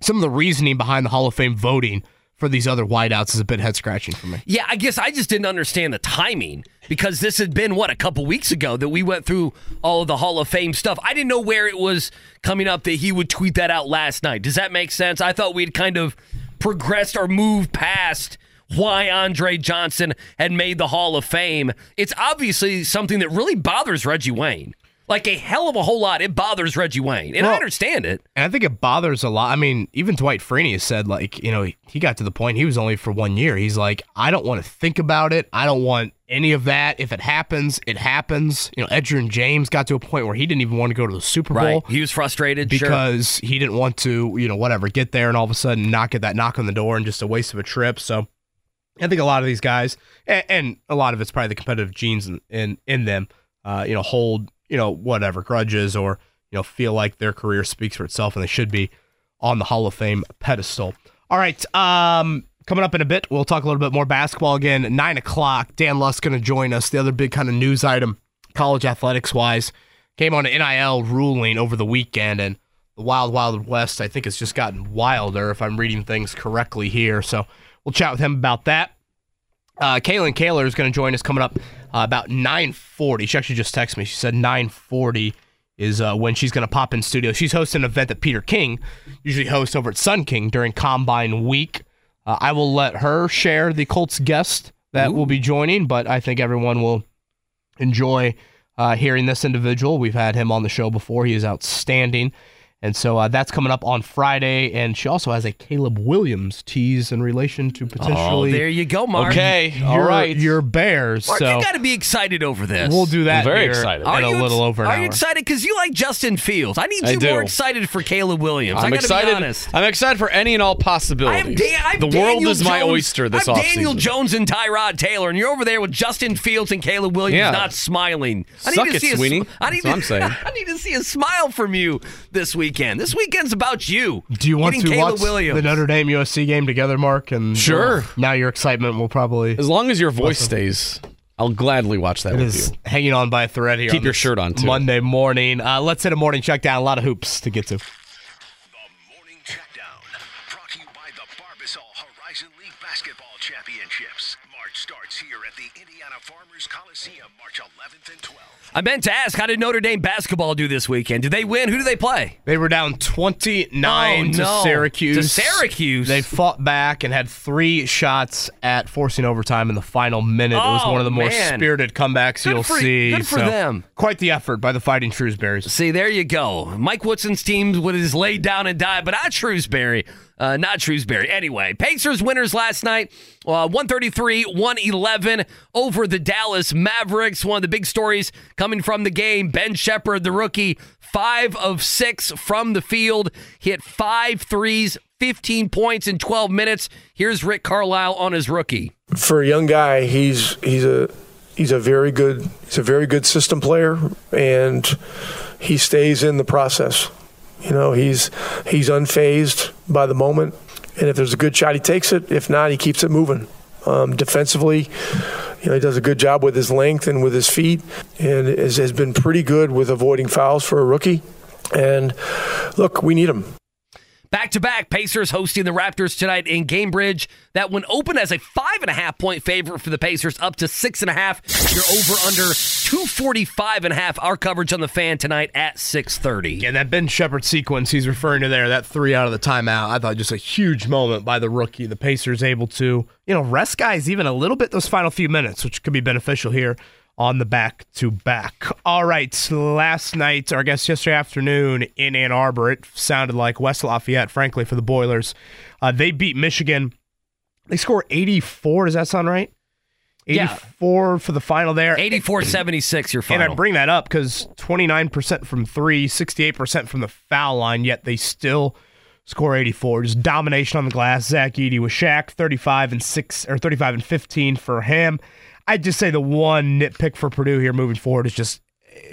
some of the reasoning behind the Hall of Fame voting for these other wideouts is a bit head-scratching for me. Yeah, I guess I just didn't understand the timing because this had been, what, a couple weeks ago that we went through all of the Hall of Fame stuff. I didn't know where it was coming up that he would tweet that out last night. Does that make sense? I thought we had kind of progressed or moved past why Andre Johnson had made the Hall of Fame. It's obviously something that really bothers Reggie Wayne. Like a hell of a whole lot. It bothers Reggie Wayne. And well, I understand it. And I think it bothers a lot. I mean, even Dwight Freeney has said, like, you know, he got to the point he was only for one year. He's like, I don't want to think about it. I don't want any of that. If it happens, it happens. You know, Edgerrin James got to a point where he didn't even want to go to the Super Bowl. Right. He was frustrated because sure. he didn't want to, you know, whatever, get there and all of a sudden not get that knock on the door and just a waste of a trip. So I think a lot of these guys, and, and a lot of it's probably the competitive genes in, in, in them, uh, you know, hold, you know, whatever, grudges or, you know, feel like their career speaks for itself and they should be on the Hall of Fame pedestal. All right, um, coming up in a bit, we'll talk a little bit more basketball again. Nine o'clock, Dan Lust going to join us. The other big kind of news item, college athletics-wise, came on an N I L ruling over the weekend, and the wild, wild west, I think, has just gotten wilder, if I'm reading things correctly here. So we'll chat with him about that. Uh, Kalyn Kahler is going to join us coming up uh, about nine forty. She actually just texted me. She said nine forty is uh, when she's going to pop in studio. She's hosting an event that Peter King usually hosts over at Sun King during Combine Week. Uh, I will let her share the Colts guest that Ooh. will be joining, but I think everyone will enjoy uh, hearing this individual. We've had him on the show before. He is outstanding. And so uh, that's coming up on Friday, and she also has a Caleb Williams tease in relation to potentially. Oh, there you go, Mark. Okay, you're, all right, your Bears. Mark, so you got to be excited over this. We'll do that. I'm very excited. In a little over an hour. Are you excited because you like Justin Fields? I need you I more excited for Caleb Williams. I'm I gotta excited. Be honest. I'm excited for any and all possibilities. Da- the Daniel world is Jones, my oyster this offseason. I'm Daniel Jones and Tyrod Taylor, and you're over there with Justin Fields and Caleb Williams yeah. not smiling. I need Suck to it, see Sweeney. A, I need that's to, what I'm saying. I need to see a smile from you this week. Weekend. This weekend's about you. Do you want to Caleb watch Williams. the Notre Dame U S C game together, Mark? And sure. Uh, now your excitement will probably... As long as your voice listen. stays, I'll gladly watch that it with is you. Hanging on by a thread here. Keep your shirt on, too. Monday morning. Uh, let's hit a morning checkdown. A lot of hoops to get to. The morning checkdown, brought to you by the Barbasol Horizon League Basketball Championships. March starts here at the Indiana Farmers Coliseum, March eleventh. I meant to ask, how did Notre Dame basketball do this weekend? Did they win? Who do they play? They were down twenty-nine oh, to no. Syracuse. To Syracuse? They fought back and had three shots at forcing overtime in the final minute. Oh, it was one of the more man. spirited comebacks good you'll for, see. Good for so, them. Quite the effort by the Fighting Shrewsberries. See, there you go. Mike Woodson's team is laid down and died, but not Shrewsbury. Uh, not Shrewsbury. Anyway, Pacers winners last night, uh, one thirty-three to one eleven over the Dallas Mavericks. One of the big stories coming from the game, Ben Sheppard, the rookie, five of six from the field, hit five threes, fifteen points in twelve minutes. Here's Rick Carlisle on his rookie. For a young guy, he's he's a he's a very good he's a very good system player, and he stays in the process. You know, he's he's unfazed by the moment, and if there's a good shot, he takes it. If not, he keeps it moving. Um, defensively, you know, he does a good job with his length and with his feet, and is, has been pretty good with avoiding fouls for a rookie. And look, we need him. Back-to-back, Pacers hosting the Raptors tonight in Cambridge. That one opened as a five and a half point favorite for the Pacers, up to six and a half. You're over under two forty-five and a half. Our coverage on the Fan tonight at six thirty. And that Ben Sheppard sequence he's referring to there, that three out of the timeout, I thought just a huge moment by the rookie. The Pacers able to, you know, rest guys even a little bit those final few minutes, which could be beneficial here on the back-to-back. All right, so last night, or I guess yesterday afternoon in Ann Arbor, it sounded like West Lafayette, frankly, for the Boilers. Uh, they beat Michigan. They scored eighty-four. Does that sound right? eighty-four yeah. for the final there. eighty-four seventy-six, your final. And I bring that up because twenty-nine percent from three, sixty-eight percent from the foul line, yet they still score eighty-four. Just domination on the glass. Zach Edey with Shaq, thirty-five and six, or thirty-five and fifteen for him. I'd just say the one nitpick for Purdue here moving forward is just,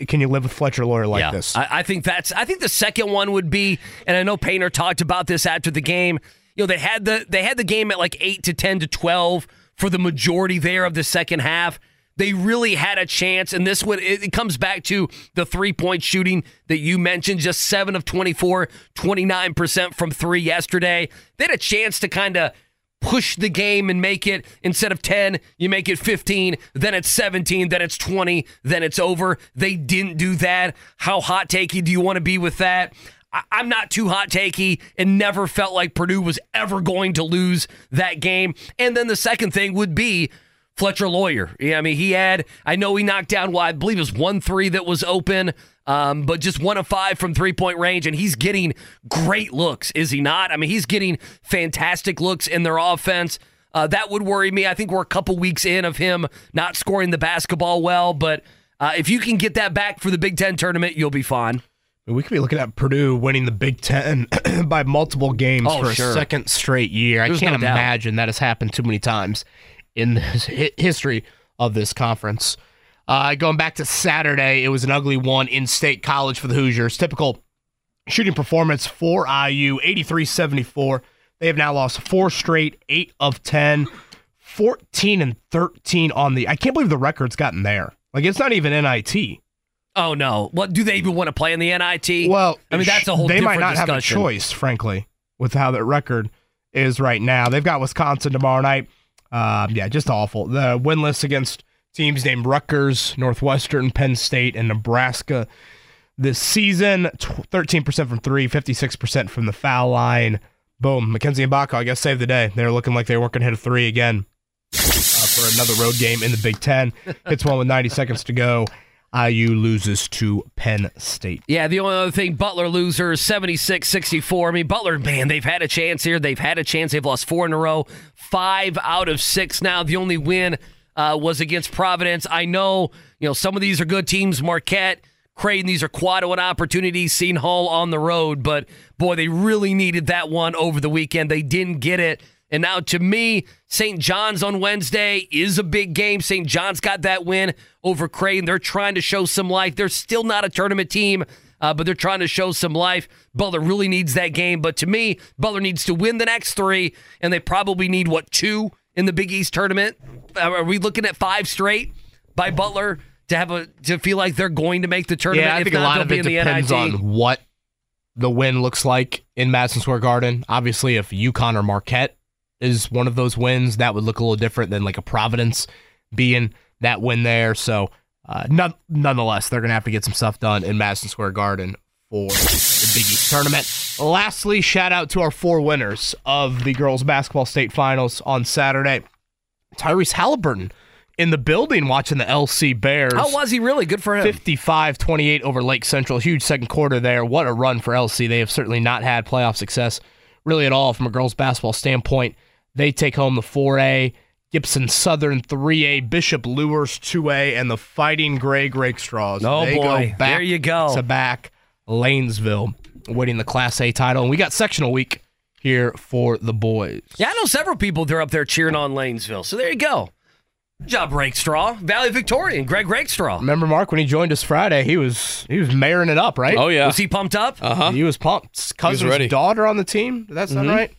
can you live with Fletcher Lawyer like yeah, this? I, I think that's. I think the second one would be, and I know Painter talked about this after the game. You know, they had the they had the game at like eight to ten to twelve for the majority there of the second half. They really had a chance, and this would it, it comes back to the three point shooting that you mentioned. Just seven of twenty-four, twenty-nine percent from three yesterday. They had a chance to kind of push the game and make it, instead of ten, you make it fifteen, then it's seventeen, then it's twenty, then it's over. They didn't do that. How hot takey do you want to be with that? I- I'm not too hot takey, and never felt like Purdue was ever going to lose that game. And then the second thing would be Fletcher Lawyer. Yeah, I mean, he had, I know he knocked down, well, I believe it was one three that was open, um, but just one of five from three-point range, and he's getting great looks, is he not? I mean, he's getting fantastic looks in their offense. Uh, that would worry me. I think we're a couple weeks in of him not scoring the basketball well, but uh, if you can get that back for the Big Ten tournament, you'll be fine. We could be looking at Purdue winning the Big Ten by multiple games oh, for sure. a second straight year. There's I can't no imagine doubt. That has happened too many times in the history of this conference. Uh, going back to Saturday, it was an ugly one in State College for the Hoosiers. Typical shooting performance for I U, eighty-three seventy-four. They have now lost four straight, eight of ten, fourteen and thirteen on the... I can't believe the record's gotten there. Like, it's not even N I T. Oh, no. What, do they even want to play in the N I T? Well, I mean, that's a whole different discussion. They might not have a choice, frankly, with how their record is right now. They've got Wisconsin tomorrow night. Um, yeah, just awful. The winless against teams named Rutgers, Northwestern, Penn State, and Nebraska this season. thirteen percent from three, fifty-six percent from the foul line. Boom. Mackenzie Mbako, I guess, saved the day. They're looking like they weren't going to hit a three again uh, for another road game in the Big Ten. Hits one with ninety seconds to go. I U loses to Penn State. Yeah, the only other thing, Butler losers, seventy-six sixty-four. I mean, Butler, man, they've had a chance here. They've had a chance. They've lost four in a row, five out of six now. The only win uh, was against Providence. I know, you know, some of these are good teams. Marquette, Creighton, these are quad-one opportunities. Seton Hall on the road. But, boy, they really needed that one over the weekend. They didn't get it. And now, to me, Saint John's on Wednesday is a big game. Saint John's got that win over Creighton. They're trying to show some life. They're still not a tournament team, uh, but they're trying to show some life. Butler really needs that game. But to me, Butler needs to win the next three, and they probably need, what, two in the Big East tournament? Are we looking at five straight by Butler to have a to feel like they're going to make the tournament? Yeah, I if think not, a lot of it depends on what the win looks like in Madison Square Garden. Obviously, if UConn or Marquette is one of those wins, that would look a little different than like a Providence being that win there. So uh, none, nonetheless, they're going to have to get some stuff done in Madison Square Garden for the Big East tournament. Lastly, shout out to our four winners of the girls basketball state finals on Saturday. Tyrese Halliburton in the building watching the L C Bears. How was he really? Good for him. fifty-five twenty-eight over Lake Central. Huge second quarter there. What a run for L C. They have certainly not had playoff success really at all from a girls basketball standpoint. They take home the four A, Gibson Southern three A, Bishop Lewis two A, and the Fighting Gray Grakestraws. Oh, they boy. Go back there you go. To back. Lanesville winning the Class A title. And we got sectional week here for the boys. Yeah, I know several people that are up there cheering on Lanesville. So there you go. Good job, Rakestraw. Valley Victorian, Greg Rakestraw. Remember, Mark, when he joined us Friday, he was he was mayoring it up, right? Oh, yeah. Was he pumped up? Uh-huh. He was pumped. Cousin's daughter on the team. Did that sound mm-hmm. right?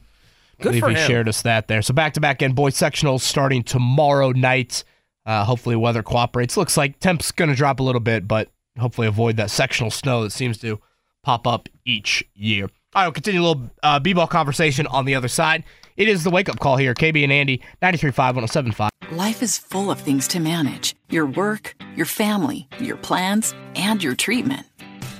Good I believe for he him. Shared us that there. So back-to-back end boys sectionals starting tomorrow night. Uh, hopefully weather cooperates. Looks like temp's going to drop a little bit, but hopefully avoid that sectional snow that seems to pop up each year. All right, we'll continue a little uh, b-ball conversation on the other side. It is the wake-up call here. K B and Andy, ninety-three point five, one oh seven point five. Life is full of things to manage. Your work, your family, your plans, and your treatment.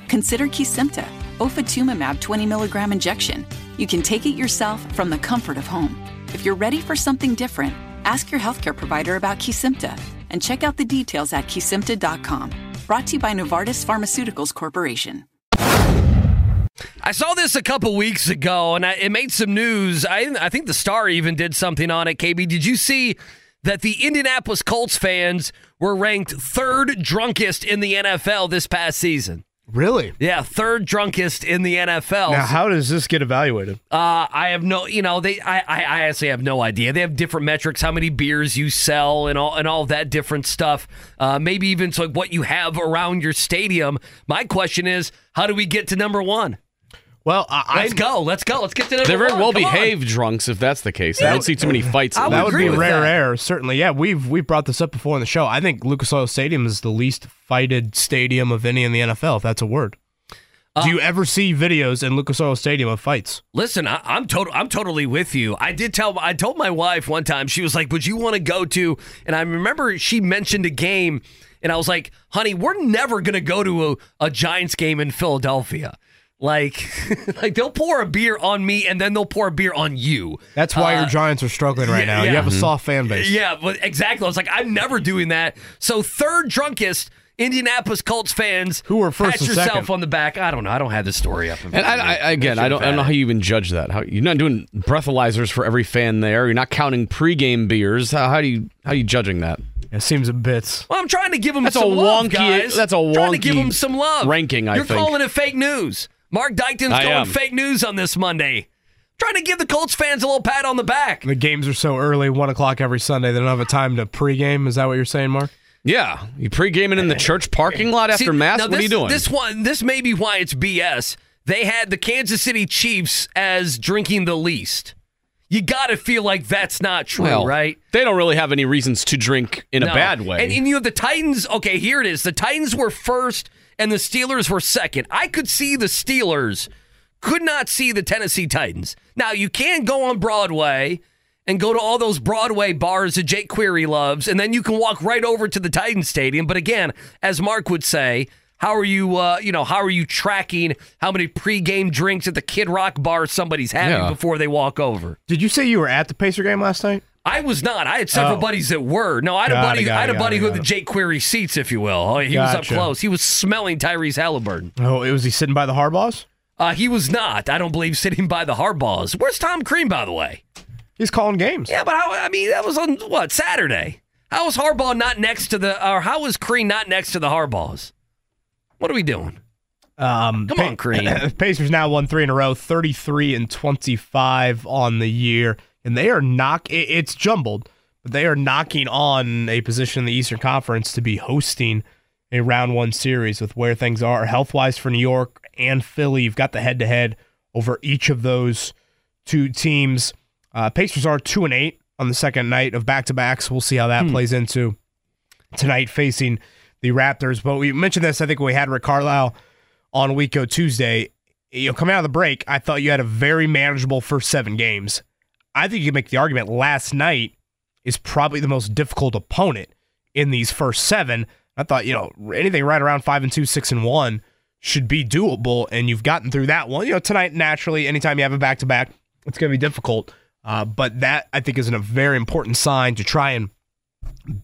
Consider Kesimpta, ofatumumab twenty milligram injection. You can take it yourself from the comfort of home. If you're ready for something different, ask your healthcare provider about Kesimpta and check out the details at kesimpta dot com. Brought to you by Novartis Pharmaceuticals Corporation. I saw this a couple weeks ago, and I, it made some news. I, I think the Star even did something on it. K B, did you see that the Indianapolis Colts fans were ranked third drunkest in the N F L this past season? Really? Yeah, third drunkest in the N F L. Now, how does this get evaluated? Uh, I have no, you know, they. I, I, I honestly have no idea. They have different metrics, how many beers you sell, and all and all that different stuff. Uh, maybe even to like what you have around your stadium. My question is, how do we get to number one? Well, uh, let's I, go. Let's go. Let's get to number they're one. They're very well behaved drunks, if that's the case. Yeah, I don't see too many fights. I would that would agree be with rare that. Air, certainly. Yeah, we've we've brought this up before in the show. I think Lucas Oil Stadium is the least fighted stadium of any in the N F L, if that's a word. Uh, Do you ever see videos in Lucas Oil Stadium of fights? Listen, I, I'm total. I'm totally with you. I did tell. I told my wife one time. She was like, "Would you want to go to?" And I remember she mentioned a game, and I was like, "Honey, we're never going to go to a, a Giants game in Philadelphia." Like, like they'll pour a beer on me, and then they'll pour a beer on you. That's why uh, your Giants are struggling right yeah, now. Yeah. You have a soft fan base. Yeah, but exactly. I was like, I'm never doing that. So third drunkest Indianapolis Colts fans. Who were first pat and yourself second. On the back. I don't know. I don't have this story up. In and I, I, again, I don't, I don't know how you even judge that. How, you're not doing breathalyzers for every fan there. You're not counting pregame beers. How, how do you how are you judging that? It seems a bit. Well, I'm trying to give them that's some a love, wonky, guys. That's a wonky. Trying to give them some love. Ranking. I you're think. Calling it fake news. Mark Dykton's I going am. Fake news on this Monday. Trying to give the Colts fans a little pat on the back. The games are so early, one o'clock every Sunday, they don't have a time to pregame. Is that what you're saying, Mark? Yeah. You pregaming in the church parking lot after See, mass? What this, are you doing? This one, this may be why it's B S. They had the Kansas City Chiefs as drinking the least. You got to feel like that's not true, well, right? They don't really have any reasons to drink in no. a bad way. And, and you have the Titans. Okay, here it is. The Titans were first. And the Steelers were second. I could see the Steelers, could not see the Tennessee Titans. Now, you can go on Broadway and go to all those Broadway bars that Jake Query loves, and then you can walk right over to the Titans Stadium. But again, as Mark would say, how are you, uh, you know, how are you tracking how many pregame drinks at the Kid Rock bar somebody's having yeah. before they walk over? Did you say you were at the Pacer game last night? I was not. I had several oh. buddies that were. No, I had got a buddy. It, got I had it, a buddy it, who had the Jake Query seats, if you will. Oh, he gotcha. was up close. He was smelling Tyrese Halliburton. Oh, was he sitting by the Harbaughs? Uh, he was not. I don't believe sitting by the Harbaughs. Where's Tom Crean, by the way? He's calling games. Yeah, but how, I mean, that was on what Saturday? How was Harbaugh not next to the? Or how was Crean not next to the Harbaughs? What are we doing? Um, Come pa- on, Crean. Pacers now won three in a row, thirty-three and twenty-five on the year. And they are knock. It's jumbled, but they are knocking on a position in the Eastern Conference to be hosting a round one series with where things are health-wise for New York and Philly. You've got the head-to-head over each of those two teams. Uh, Pacers are two and eight on the second night of back-to-backs. We'll see how that hmm. plays into tonight facing the Raptors. But we mentioned this, I think, when we had Rick Carlisle on Weeko Tuesday. You know, coming out of the break, I thought you had a very manageable first seven games. I think you can make the argument last night is probably the most difficult opponent in these first seven. I thought, you know, anything right around five and two, six and one should be doable, and you've gotten through that one. You know, tonight, naturally, anytime you have a back-to-back, it's going to be difficult. Uh, but that, I think, is a very important sign to try and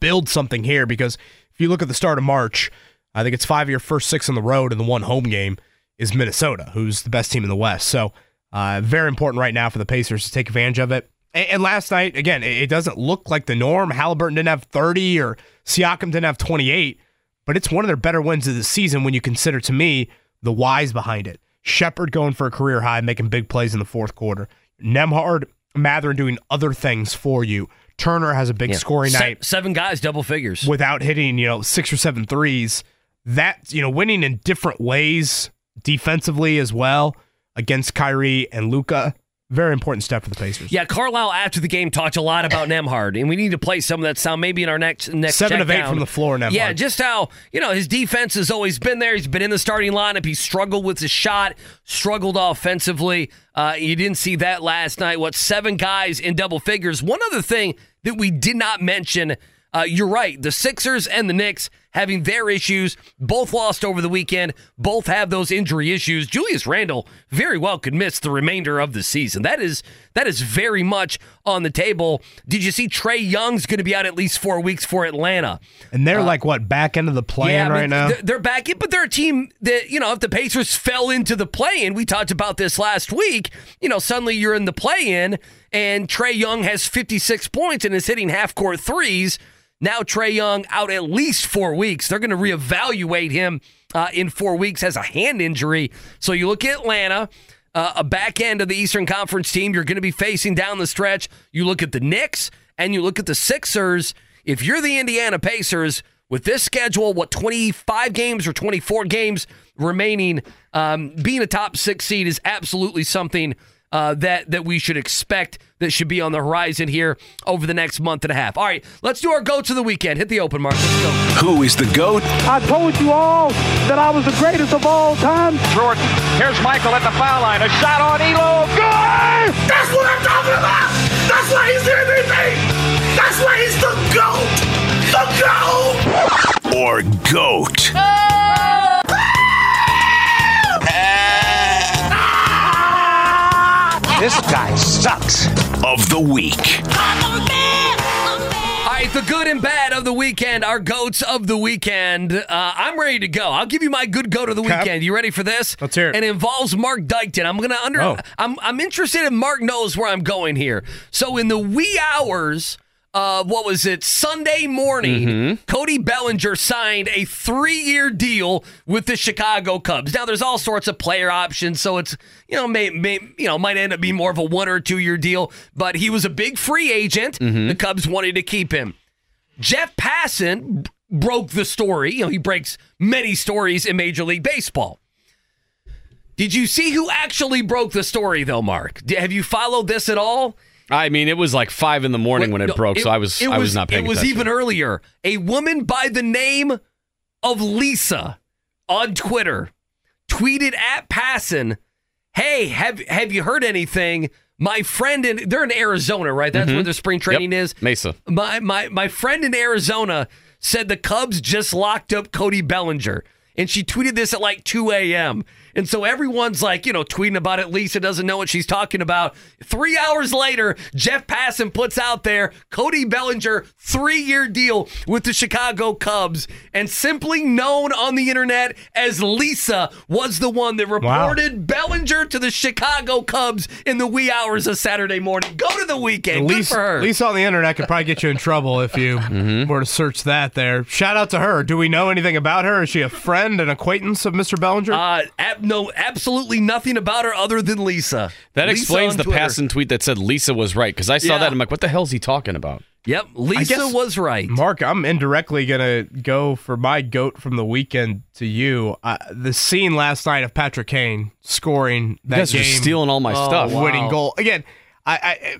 build something here, because if you look at the start of March, I think it's five of your first six on the road, and the one home game is Minnesota, who's the best team in the West. So uh, very important right now for the Pacers to take advantage of it. And, and last night, again, it, it doesn't look like the norm. Halliburton didn't have thirty, or Siakam didn't have twenty-eight. But it's one of their better wins of the season when you consider, to me, the whys behind it. Sheppard going for a career high, making big plays in the fourth quarter. Nembhard, Mathurin doing other things for you. Turner has a big yeah. scoring Se- night. Seven guys, double figures. Without hitting, you know, six or seven threes. That, you know, winning in different ways defensively as well against Kyrie and Luka. Very important step for the Pacers. Yeah, Carlisle after the game talked a lot about Nembhard, and we need to play some of that sound maybe in our next next seven of eight down. From the floor. Nembhard. Yeah, just how, you know, his defense has always been there. He's been in the starting lineup. He struggled with his shot, struggled offensively. Uh, you didn't see that last night. What, seven guys in double figures? One other thing that we did not mention. Uh, you're right. The Sixers and the Knicks having their issues. Both lost over the weekend. Both have those injury issues. Julius Randle very well could miss the remainder of the season. That is that is very much on the table. Did you see Trae Young's going to be out at least four weeks for Atlanta? And they're uh, like, what, back into the play-in yeah, I mean, right now? They're, they're back in, but they're a team that, you know, if the Pacers fell into the play-in, we talked about this last week, you know, suddenly you're in the play-in, and Trae Young has fifty-six points and is hitting half-court threes. Now Trae Young out at least four weeks. They're going to reevaluate him uh, in four weeks as a hand injury. So you look at Atlanta, uh, a back end of the Eastern Conference team you're going to be facing down the stretch. You look at the Knicks and you look at the Sixers. If you're the Indiana Pacers, with this schedule, what, twenty-five games or twenty-four games remaining, um, being a top six seed is absolutely something Uh, that that we should expect, that should be on the horizon here over the next month and a half. All right, let's do our GOATs of the weekend. Hit the open, Mark. Let's go. Who is the GOAT? I told you all that I was the greatest of all time. Jordan. Here's Michael at the foul line. A shot on Elo. Good! That's what I'm talking about! That's why he's the M V P! That's why he's the GOAT! The GOAT! Or GOAT. Oh! This guy sucks. Of the week. I'm a man, I'm a man. All right, the good and bad of the weekend, our GOATs of the weekend. Uh, I'm ready to go. I'll give you my good GOAT of the weekend. Cap. You ready for this? Let's hear it. And it involves Mark Dykton. I'm gonna under. Oh. I'm I'm interested if Mark knows where I'm going here. So in the wee hours of, what was it, Sunday morning, mm-hmm. Cody Bellinger signed a three-year deal with the Chicago Cubs. Now, there's all sorts of player options, so it's, you know, may, may, you know, might end up being more of a one- or two-year deal, but he was a big free agent. Mm-hmm. The Cubs wanted to keep him. Jeff Passan b- broke the story. You know, he breaks many stories in Major League Baseball. Did you see who actually broke the story, though, Mark? Did, have you followed this at all? I mean, it was like five in the morning when it no, broke, it, so I was, was I was not paying attention. It was attention. Even earlier. A woman by the name of Lisa on Twitter tweeted at Passan, "Hey, have have you heard anything? My friend in they're in Arizona, right? That's mm-hmm. where their spring training yep. is. Mesa. My my my friend in Arizona said the Cubs just locked up Cody Bellinger." And she tweeted this at like two a.m. And so everyone's like, you know, tweeting about it. Lisa doesn't know what she's talking about. Three hours later, Jeff Passan puts out there, Cody Bellinger, three-year deal with the Chicago Cubs. And simply known on the internet as Lisa was the one that reported wow. Bellinger to the Chicago Cubs in the wee hours of Saturday morning. Go to the weekend. Lisa, Good for her. Lisa on the internet could probably get you in trouble if you mm-hmm. were to search that there. Shout out to her. Do we know anything about her? Is she a friend? An acquaintance of Mister Bellinger? Uh, ab- no, absolutely nothing about her other than Lisa. That Lisa explains the Passan tweet that said Lisa was right, because I saw yeah. that. I'm like, what the hell is he talking about? Yep, Lisa was right. Mark, I'm indirectly going to go for my GOAT from the weekend to you. Uh, the scene last night of Patrick Kane scoring that you guys game. Are stealing all my oh, stuff. Winning wow. goal. Again, I,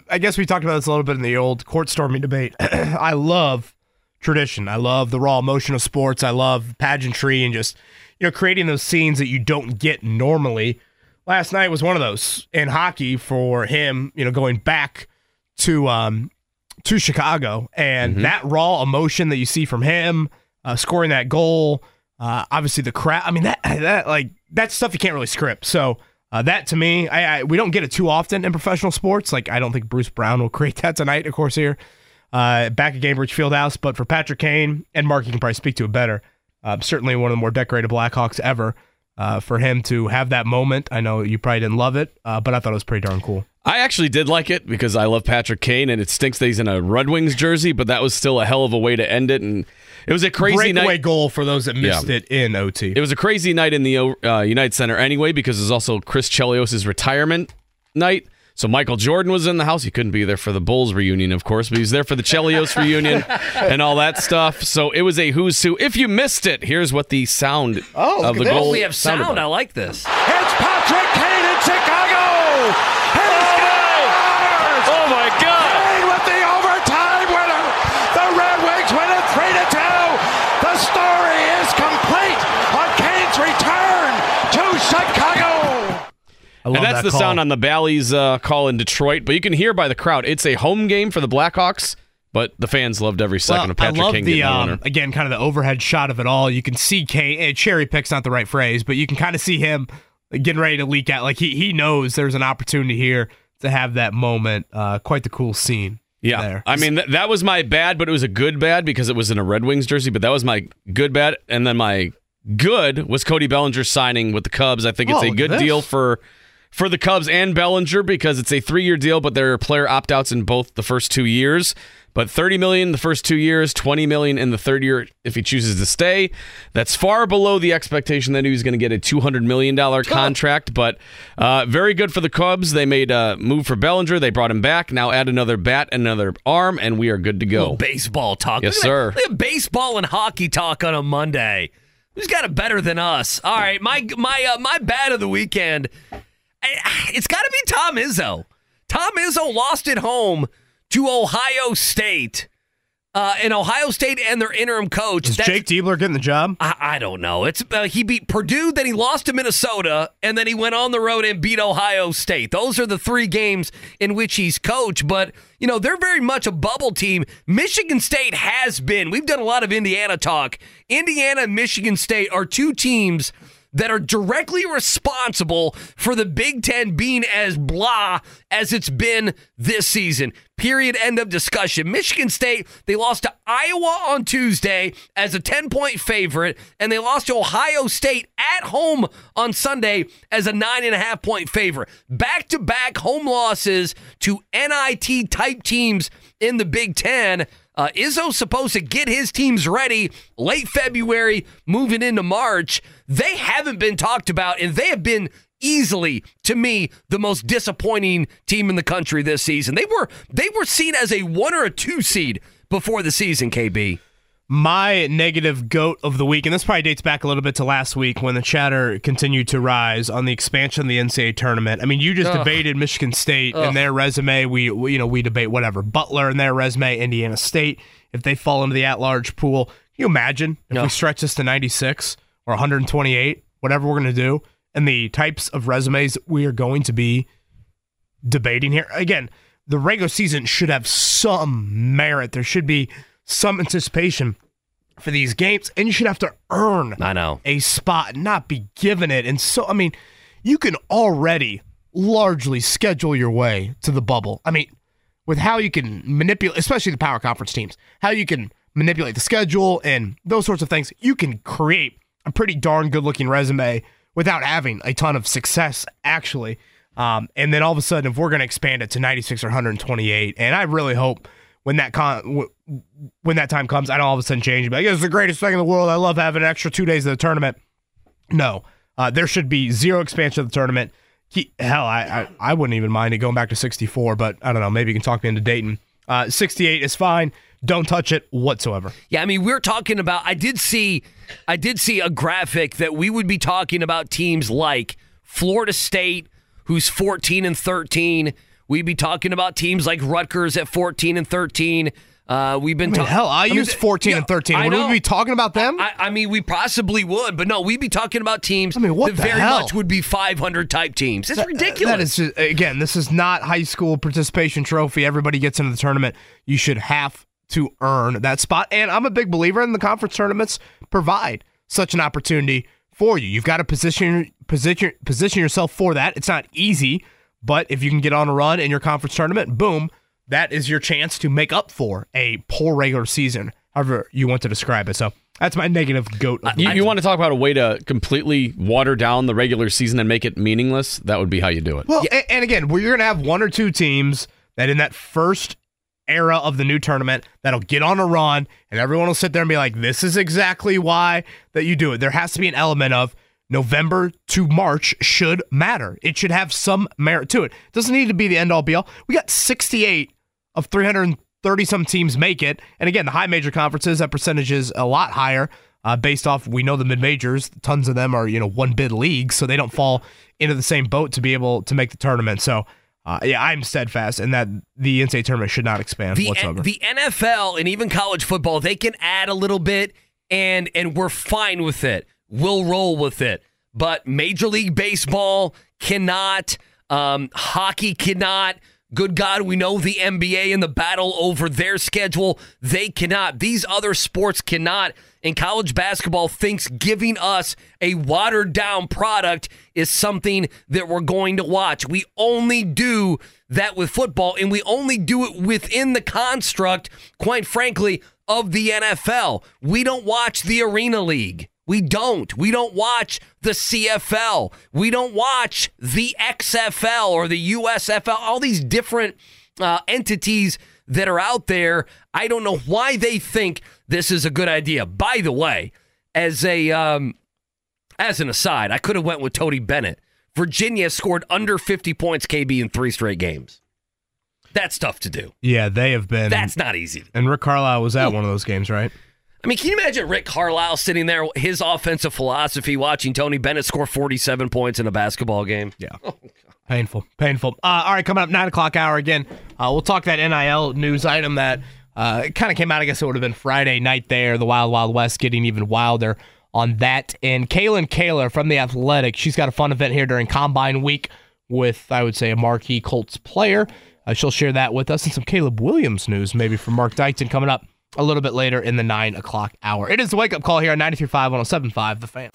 I, I guess we talked about this a little bit in the old court storming debate. I love tradition. I love the raw emotion of sports. I love pageantry and just, you know, creating those scenes that you don't get normally. Last night was one of those in hockey for him, you know, going back to um, to Chicago and mm-hmm. that raw emotion that you see from him, uh, scoring that goal. Uh, obviously the crowd. I mean that that like that's stuff you can't really script. So uh, that to me, I, I we don't get it too often in professional sports. Like I don't think Bruce Brown will create that tonight, of course, here uh, back at Gainbridge Fieldhouse. But for Patrick Kane, and Mark, you can probably speak to it better. Uh, certainly one of the more decorated Blackhawks ever. Uh, for him to have that moment, I know you probably didn't love it, uh, but I thought it was pretty darn cool. I actually did like it because I love Patrick Kane, and it stinks that he's in a Red Wings jersey, but that was still a hell of a way to end it, and it was a crazy breakaway night. Breakaway goal for those that missed yeah. it in O T. It was a crazy night in the uh, United Center anyway because it was also Chris Chelios's retirement night, so Michael Jordan was in the house. He couldn't be there for the Bulls reunion, of course, but he was there for the Chelios reunion and all that stuff, so it was a who's who. If you missed it, here's what the sound oh, of the goal sounded. Oh, we have sound. About. I like this. It's Patrick Kane in Chicago! And that's that the call. Sound on the Bally's uh, call in Detroit, but you can hear by the crowd. It's a home game for the Blackhawks, but the fans loved every second well, of Patrick I love King the, getting the um, winner. Again, kind of the overhead shot of it all. You can see Kane, cherry pick's not the right phrase, but you can kind of see him getting ready to leak out. Like he he knows there's an opportunity here to have that moment. Uh, quite the cool scene. Yeah, there. I mean, th- that was my bad, but it was a good bad because it was in a Red Wings jersey, but that was my good bad, and then my good was Cody Bellinger signing with the Cubs. I think it's oh, a good deal for... for the Cubs and Bellinger because it's a three-year deal, but there are player opt-outs in both the first two years. But thirty million dollars the first two years, twenty million dollars in the third year if he chooses to stay. That's far below the expectation that he was going to get a two hundred million dollars contract, but uh, very good for the Cubs. They made a move for Bellinger. They brought him back. Now add another bat, another arm, and we are good to go. Baseball talk. Yes, sir. Look at baseball and hockey talk on a Monday. Who's got it better than us? All right, my my uh, my bad of the weekend... it's got to be Tom Izzo. Tom Izzo lost at home to Ohio State. Uh, and Ohio State and their interim coach. Is Jake Diebler getting the job? I, I don't know. It's uh, he beat Purdue, then he lost to Minnesota, and then he went on the road and beat Ohio State. Those are the three games in which he's coached. But, you know, they're very much a bubble team. Michigan State has been. We've done a lot of Indiana talk. Indiana and Michigan State are two teams that are directly responsible for the Big Ten being as blah as it's been this season. Period. End of discussion. Michigan State, they lost to Iowa on Tuesday as a ten-point favorite, and they lost to Ohio State at home on Sunday as a nine and a half point favorite. Back-to-back home losses to N I T-type teams in the Big Ten. Uh, Izzo's supposed to get his teams ready late February, moving into March. They haven't been talked about, and they have been easily, to me, the most disappointing team in the country this season. They were they were seen as a one or a two seed before the season, K B. My negative goat of the week, and this probably dates back a little bit to last week when the chatter continued to rise on the expansion of the N C A A tournament. I mean, you just Ugh. debated Michigan State Ugh. and their resume. We, we, you know, we debate whatever. Butler and their resume, Indiana State, if they fall into the at-large pool. Can you imagine if no. we stretch this to ninety-six or one hundred twenty-eight, whatever we're going to do, and the types of resumes we are going to be debating here? Again, the regular season should have some merit. There should be some anticipation for these games, and you should have to earn I know. a spot, not be given it. And so, I mean, you can already largely schedule your way to the bubble. I mean, with how you can manipulate, especially the power conference teams, how you can manipulate the schedule and those sorts of things, you can create a pretty darn good-looking resume without having a ton of success, actually. Um, and then all of a sudden, if we're going to expand it to ninety-six or one hundred twenty-eight, and I really hope... When that con- when that time comes, I don't all of a sudden change. But like, it's the greatest thing in the world. I love having an extra two days of the tournament. No, uh, there should be zero expansion of the tournament. He- Hell, I-, I I wouldn't even mind it going back to sixty-four. But I don't know. Maybe you can talk me into Dayton. Uh, sixty-eight is fine. Don't touch it whatsoever. Yeah, I mean, we're talking about. I did see, I did see a graphic that we would be talking about teams like Florida State, who's fourteen and thirteen. We'd be talking about teams like Rutgers at fourteen and thirteen. Uh, we've been I mean, talking. Hell, I, I used mean, fourteen yeah, and thirteen. Would we be talking about them? I, I mean, we possibly would, but no, we'd be talking about teams I mean, what that the very hell? much would be five hundred type teams. It's that, ridiculous. That is just, again, this is not high school participation trophy. Everybody gets into the tournament. You should have to earn that spot. And I'm a big believer in the conference tournaments provide such an opportunity for you. You've got to position position position yourself for that. It's not easy, but if you can get on a run in your conference tournament, boom, that is your chance to make up for a poor regular season, however you want to describe it. So that's my negative goat. Of you you want to talk about a way to completely water down the regular season and make it meaningless? That would be how you do it. Well, yeah. and, and again, we're going to have one or two teams that in that first era of the new tournament that'll get on a run, and everyone will sit there and be like, this is exactly why that you do it. There has to be an element of November to March should matter. It should have some merit to it. It doesn't need to be the end-all be-all. We got sixty-eight of three hundred thirty-some teams make it. And again, the high major conferences, that percentage is a lot higher uh, based off, we know the mid-majors, tons of them are, you know, one-bid leagues, so they don't fall into the same boat to be able to make the tournament. So, Uh, yeah, I'm steadfast in that the N C A A tournament should not expand the whatsoever. N- the N F L and even college football, they can add a little bit, and and we're fine with it. We'll roll with it. But Major League Baseball cannot. Um, hockey cannot. Good God, we know the N B A and the battle over their schedule. They cannot. These other sports cannot. And college basketball thinks giving us a watered-down product is something that we're going to watch. We only do that with football, and we only do it within the construct, quite frankly, of the N F L. We don't watch the Arena League. We don't. We don't watch the C F L. We don't watch the X F L or the U S F L. All these different uh, entities that are out there. I don't know why they think this is a good idea. By the way, as a um, as an aside, I could have went with Tony Bennett. Virginia scored under fifty points, K B, in three straight games. That's tough to do. Yeah, they have been. That's not easy. And Rick Carlisle was at one of those games, right? I mean, can you imagine Rick Carlisle sitting there, his offensive philosophy, watching Tony Bennett score forty-seven points in a basketball game? Yeah. Oh, painful. Painful. Uh, all right, coming up, nine o'clock hour again. Uh, we'll talk that N I L news item that uh, kind of came out, I guess it would have been Friday night there, the Wild Wild West getting even wilder on that. And Kalyn Kahler from The Athletic, she's got a fun event here during Combine Week with, I would say, a marquee Colts player. Uh, she'll share that with us and some Caleb Williams news maybe from Mark Dykton coming up a little bit later in the nine o'clock hour. It is the wake-up call here on ninety-three point five, one oh seven point five, The Fan.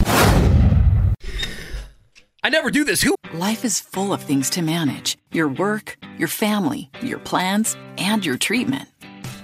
I never do this. Who? Life is full of things to manage. Your work, your family, your plans, and your treatment.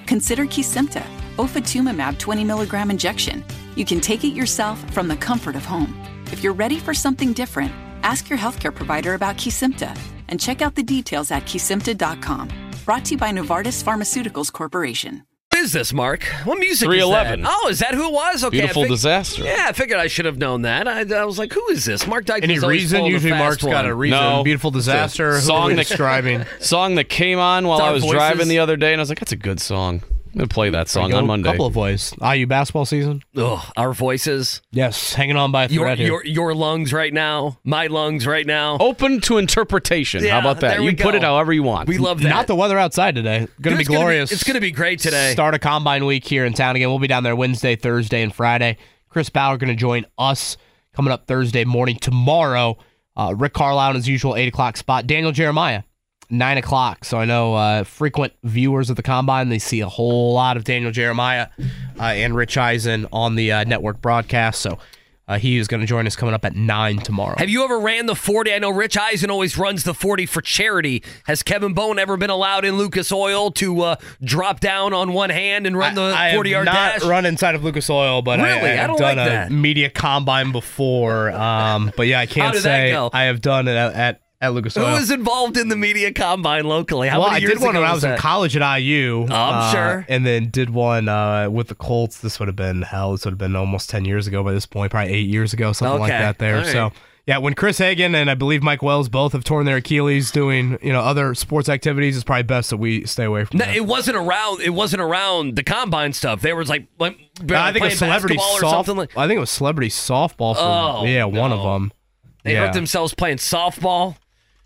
Consider Kesimpta, ofatumumab twenty milligram injection. You can take it yourself from the comfort of home. If you're ready for something different, ask your healthcare provider about Kesimpta and check out the details at kesimpta dot com. Brought to you by Novartis Pharmaceuticals Corporation. What is this, Mark? What music is that? Oh, is that who it was? Okay, Beautiful fig- Disaster. Yeah, I figured I should have known that. I, I was like, who is this? Mark Dykton. Any reason? Usually Mark's one. Got a reason. No, Beautiful Disaster. Who song that, describing? Song that came on while I was voices. driving the other day, and I was like, that's a good song. I'm going to play that song on Monday. A couple of voices. I U basketball season. Ugh, our voices. Yes, hanging on by a thread. Your, your, your lungs right now. My lungs right now. Open to interpretation. Yeah, how about that? You go. Put it however you want. We love that. Not the weather outside today. Going to be glorious. Gonna be, it's going to be great today. Start of Combine Week here in town again. We'll be down there Wednesday, Thursday, and Friday. Chris Bauer going to join us coming up Thursday morning. Tomorrow, uh, Rick Carlisle in his usual eight o'clock spot. Daniel Jeremiah. nine o'clock, so I know uh, frequent viewers of the Combine, they see a whole lot of Daniel Jeremiah uh, and Rich Eisen on the uh, network broadcast, so uh, he is going to join us coming up at nine tomorrow. Have you ever ran the forty? I know Rich Eisen always runs the forty for charity. Has Kevin Bowen ever been allowed in Lucas Oil to uh, drop down on one hand and run the forty-yard dash? I have not run inside of Lucas Oil, but really? I, I have I don't done like a that. media Combine before, um, but yeah, I can't say I have done it at... at At Lucas Oil. Who was involved in the media Combine locally? How well, many I years did one when I was that? in college at I U. I'm uh, sure. And then did one uh, with the Colts. This would have been, hell, this would have been almost ten years ago by this point, probably eight years ago, something okay. like that there. Right. So, yeah, when Chris Hagan and I believe Mike Wells both have torn their Achilles doing, you know, other sports activities, it's probably best that we stay away from no, that. It wasn't around It wasn't around the Combine stuff. They were like, like no, I think it was celebrity soft, or something like- I think it was celebrity softball for oh, yeah, no. one of them. They yeah. hurt themselves playing softball.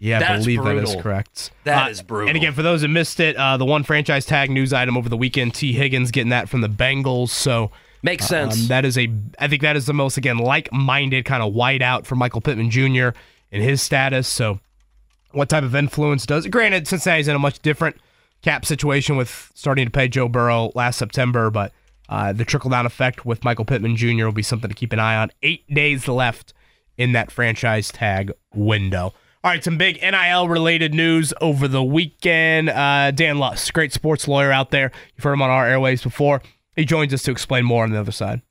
Yeah, I believe brutal. that is correct. That uh, is brutal. And again, for those who missed it, uh, the one franchise tag news item over the weekend, Tee Higgins getting that from the Bengals. So Makes sense. Um, that is a, I think that is the most, again, like-minded kind of wideout for Michael Pittman Junior and his status. So what type of influence does, granted, Cincinnati's in a much different cap situation with starting to pay Joe Burrow last September, but uh, the trickle-down effect with Michael Pittman Junior will be something to keep an eye on. Eight days left in that franchise tag window. All right, some big N I L-related news over the weekend. Uh, Dan Lust, great sports lawyer out there. You've heard him on our airwaves before. He joins us to explain more on the other side.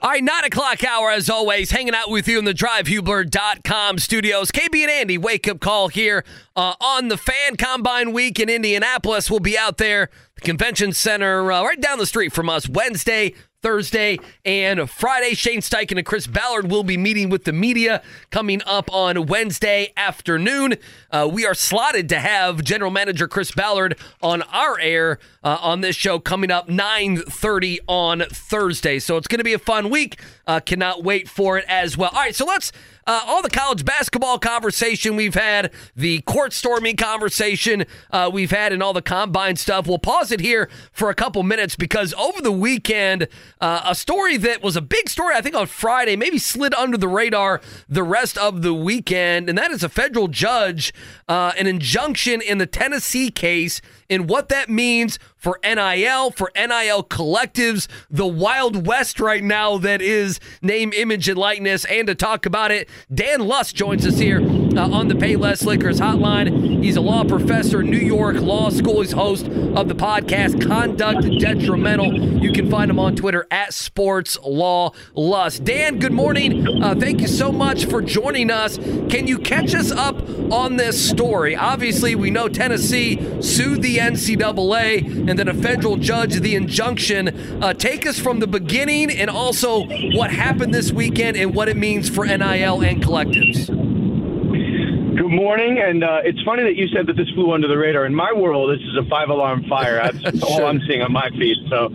All right, nine o'clock hour, as always, hanging out with you in the drive hubler dot com studios. K B and Andy, wake-up call here uh, on the Fan. Combine Week in Indianapolis. We'll be out there, the convention center, uh, right down the street from us, Wednesday, Thursday, and Friday. Shane Steichen and Chris Ballard will be meeting with the media coming up on Wednesday afternoon. Uh, we are slotted to have General Manager Chris Ballard on our air uh, on this show coming up nine thirty on Thursday. So it's going to be a fun week. Uh, cannot wait for it as well. All right, so let's... Uh, all the college basketball conversation we've had, the court storming conversation uh, we've had, and all the combine stuff. We'll pause it here for a couple minutes because over the weekend, uh, a story that was a big story, I think on Friday, maybe slid under the radar the rest of the weekend, and that is a federal judge, uh, an injunction in the Tennessee case and what that means for N I L, for N I L collectives, the Wild West right now that is name, image, and likeness. And to talk about it, Dan Lust joins us here uh, on the Payless Liquors Hotline. He's a law professor at New York Law School. He's host of the podcast Conduct Detrimental. You can find him on Twitter at Sports Law Lust. Dan, good morning. Uh, thank you so much for joining us. Can you catch us up on this story? Obviously, we know Tennessee sued the N C double A, and then a federal judge, the injunction. Uh, take us from the beginning and also what happened this weekend and what it means for N I L and collectives. Good morning, and uh, it's funny that you said that this flew under the radar. In my world, this is a five-alarm fire. That's sure. all I'm seeing on my feed, so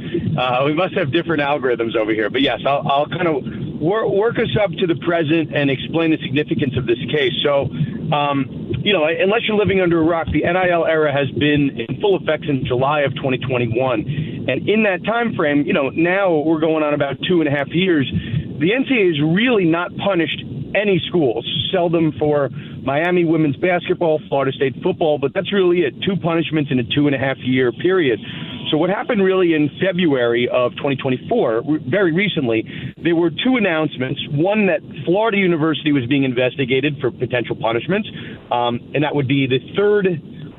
uh, we must have different algorithms over here. But yes, I'll, I'll kind of wor- work us up to the present and explain the significance of this case. So, um, you know, unless you're living under a rock, the N I L era has been in full effect since July of twenty twenty-one. And in that time frame, you know, now we're going on about two and a half years. The N C double A is really not punished any schools, seldom for Miami women's basketball, Florida State football, but that's really it. Two punishments in a two and a half year period. So what happened really in February of twenty twenty-four, very recently, there were two announcements. One that Florida University was being investigated for potential punishments, um, and that would be the third,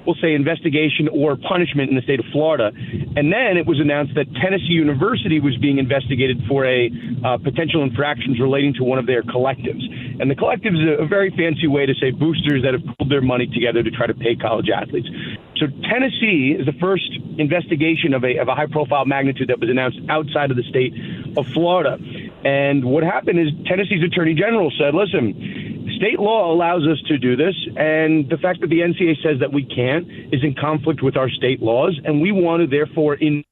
we'll say, investigation or punishment in the state of Florida. And then it was announced that Tennessee University was being investigated for a uh, potential infractions relating to one of their collectives. And the collective is a very fancy way to say boosters that have pulled their money together to try to pay college athletes. So Tennessee is the first investigation of a, of a high-profile magnitude that was announced outside of the state of Florida. And what happened is Tennessee's Attorney General said, listen, state law allows us to do this, and the fact that the N C double A says that we can't is in conflict with our state laws, and we want to, therefore, in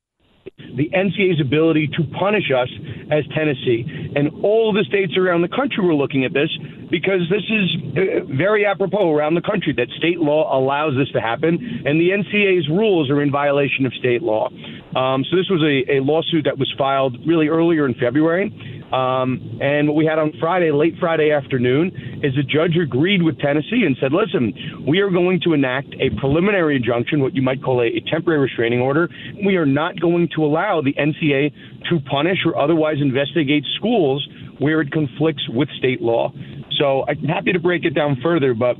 the N C double A's ability to punish us as Tennessee. And all the states around the country were looking at this because this is very apropos around the country that state law allows this to happen, and the N C double A's rules are in violation of state law. Um, so this was a, a lawsuit that was filed really earlier in February. Um, and what we had on Friday, late Friday afternoon, is the judge agreed with Tennessee and said, listen, we are going to enact a preliminary injunction, what you might call a, a temporary restraining order. We are not going to allow the N C double A to punish or otherwise investigate schools where it conflicts with state law. So I'm happy to break it down further, but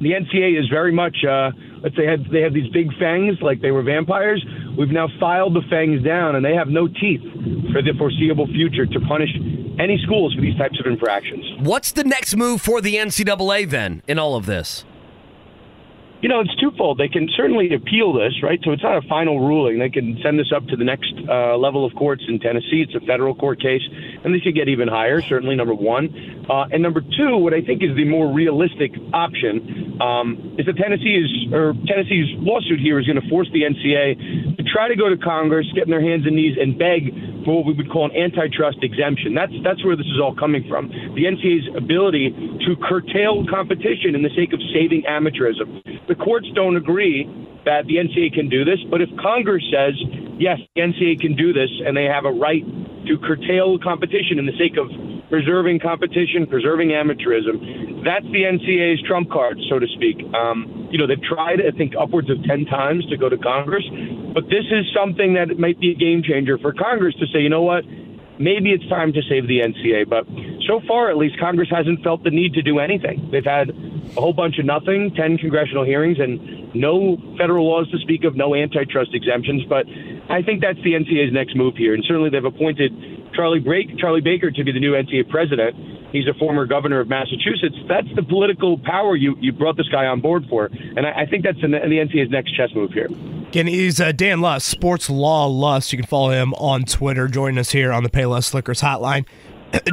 the N C double A is very much, uh, let's say, they have these big fangs like they were vampires. We've now filed the fangs down, and they have no teeth for the foreseeable future to punish any schools for these types of infractions. What's the next move for the N C double A, then, in all of this? You know, it's twofold. They can certainly appeal this, right? So it's not a final ruling. They can send this up to the next uh, level of courts in Tennessee. It's a federal court case, and they could get even higher, certainly, number one. Uh, and number two, what I think is the more realistic option um, is that Tennessee's, or Tennessee's lawsuit here is going to force the N C double A to try to go to Congress, get on their hands and knees, and beg for what we would call an antitrust exemption. That's that's where this is all coming from. The N C double A's ability to curtail competition in the sake of saving amateurism. The courts don't agree that the N C double A can do this, but if Congress says, yes, the N C double A can do this, and they have a right to curtail competition in the sake of preserving competition, preserving amateurism. That's the N C double A's trump card, so to speak. Um, you know, they've tried, I think, upwards of ten times to go to Congress, but this is something that might be a game changer for Congress to say, you know what, maybe it's time to save the N C double A. But so far, at least, Congress hasn't felt the need to do anything. They've had a whole bunch of nothing, ten congressional hearings, and no federal laws to speak of, no antitrust exemptions. But I think that's the N C double A's next move here. And certainly they've appointed Charlie, Brake, Charlie Baker to be the new N C double A president. He's a former governor of Massachusetts. That's the political power you, you brought this guy on board for. And I, I think that's the, the N C double A's next chess move here. Again, he's uh, Dan Lust, Sports Law Lust. You can follow him on Twitter. Join us here on the Payless Slickers hotline.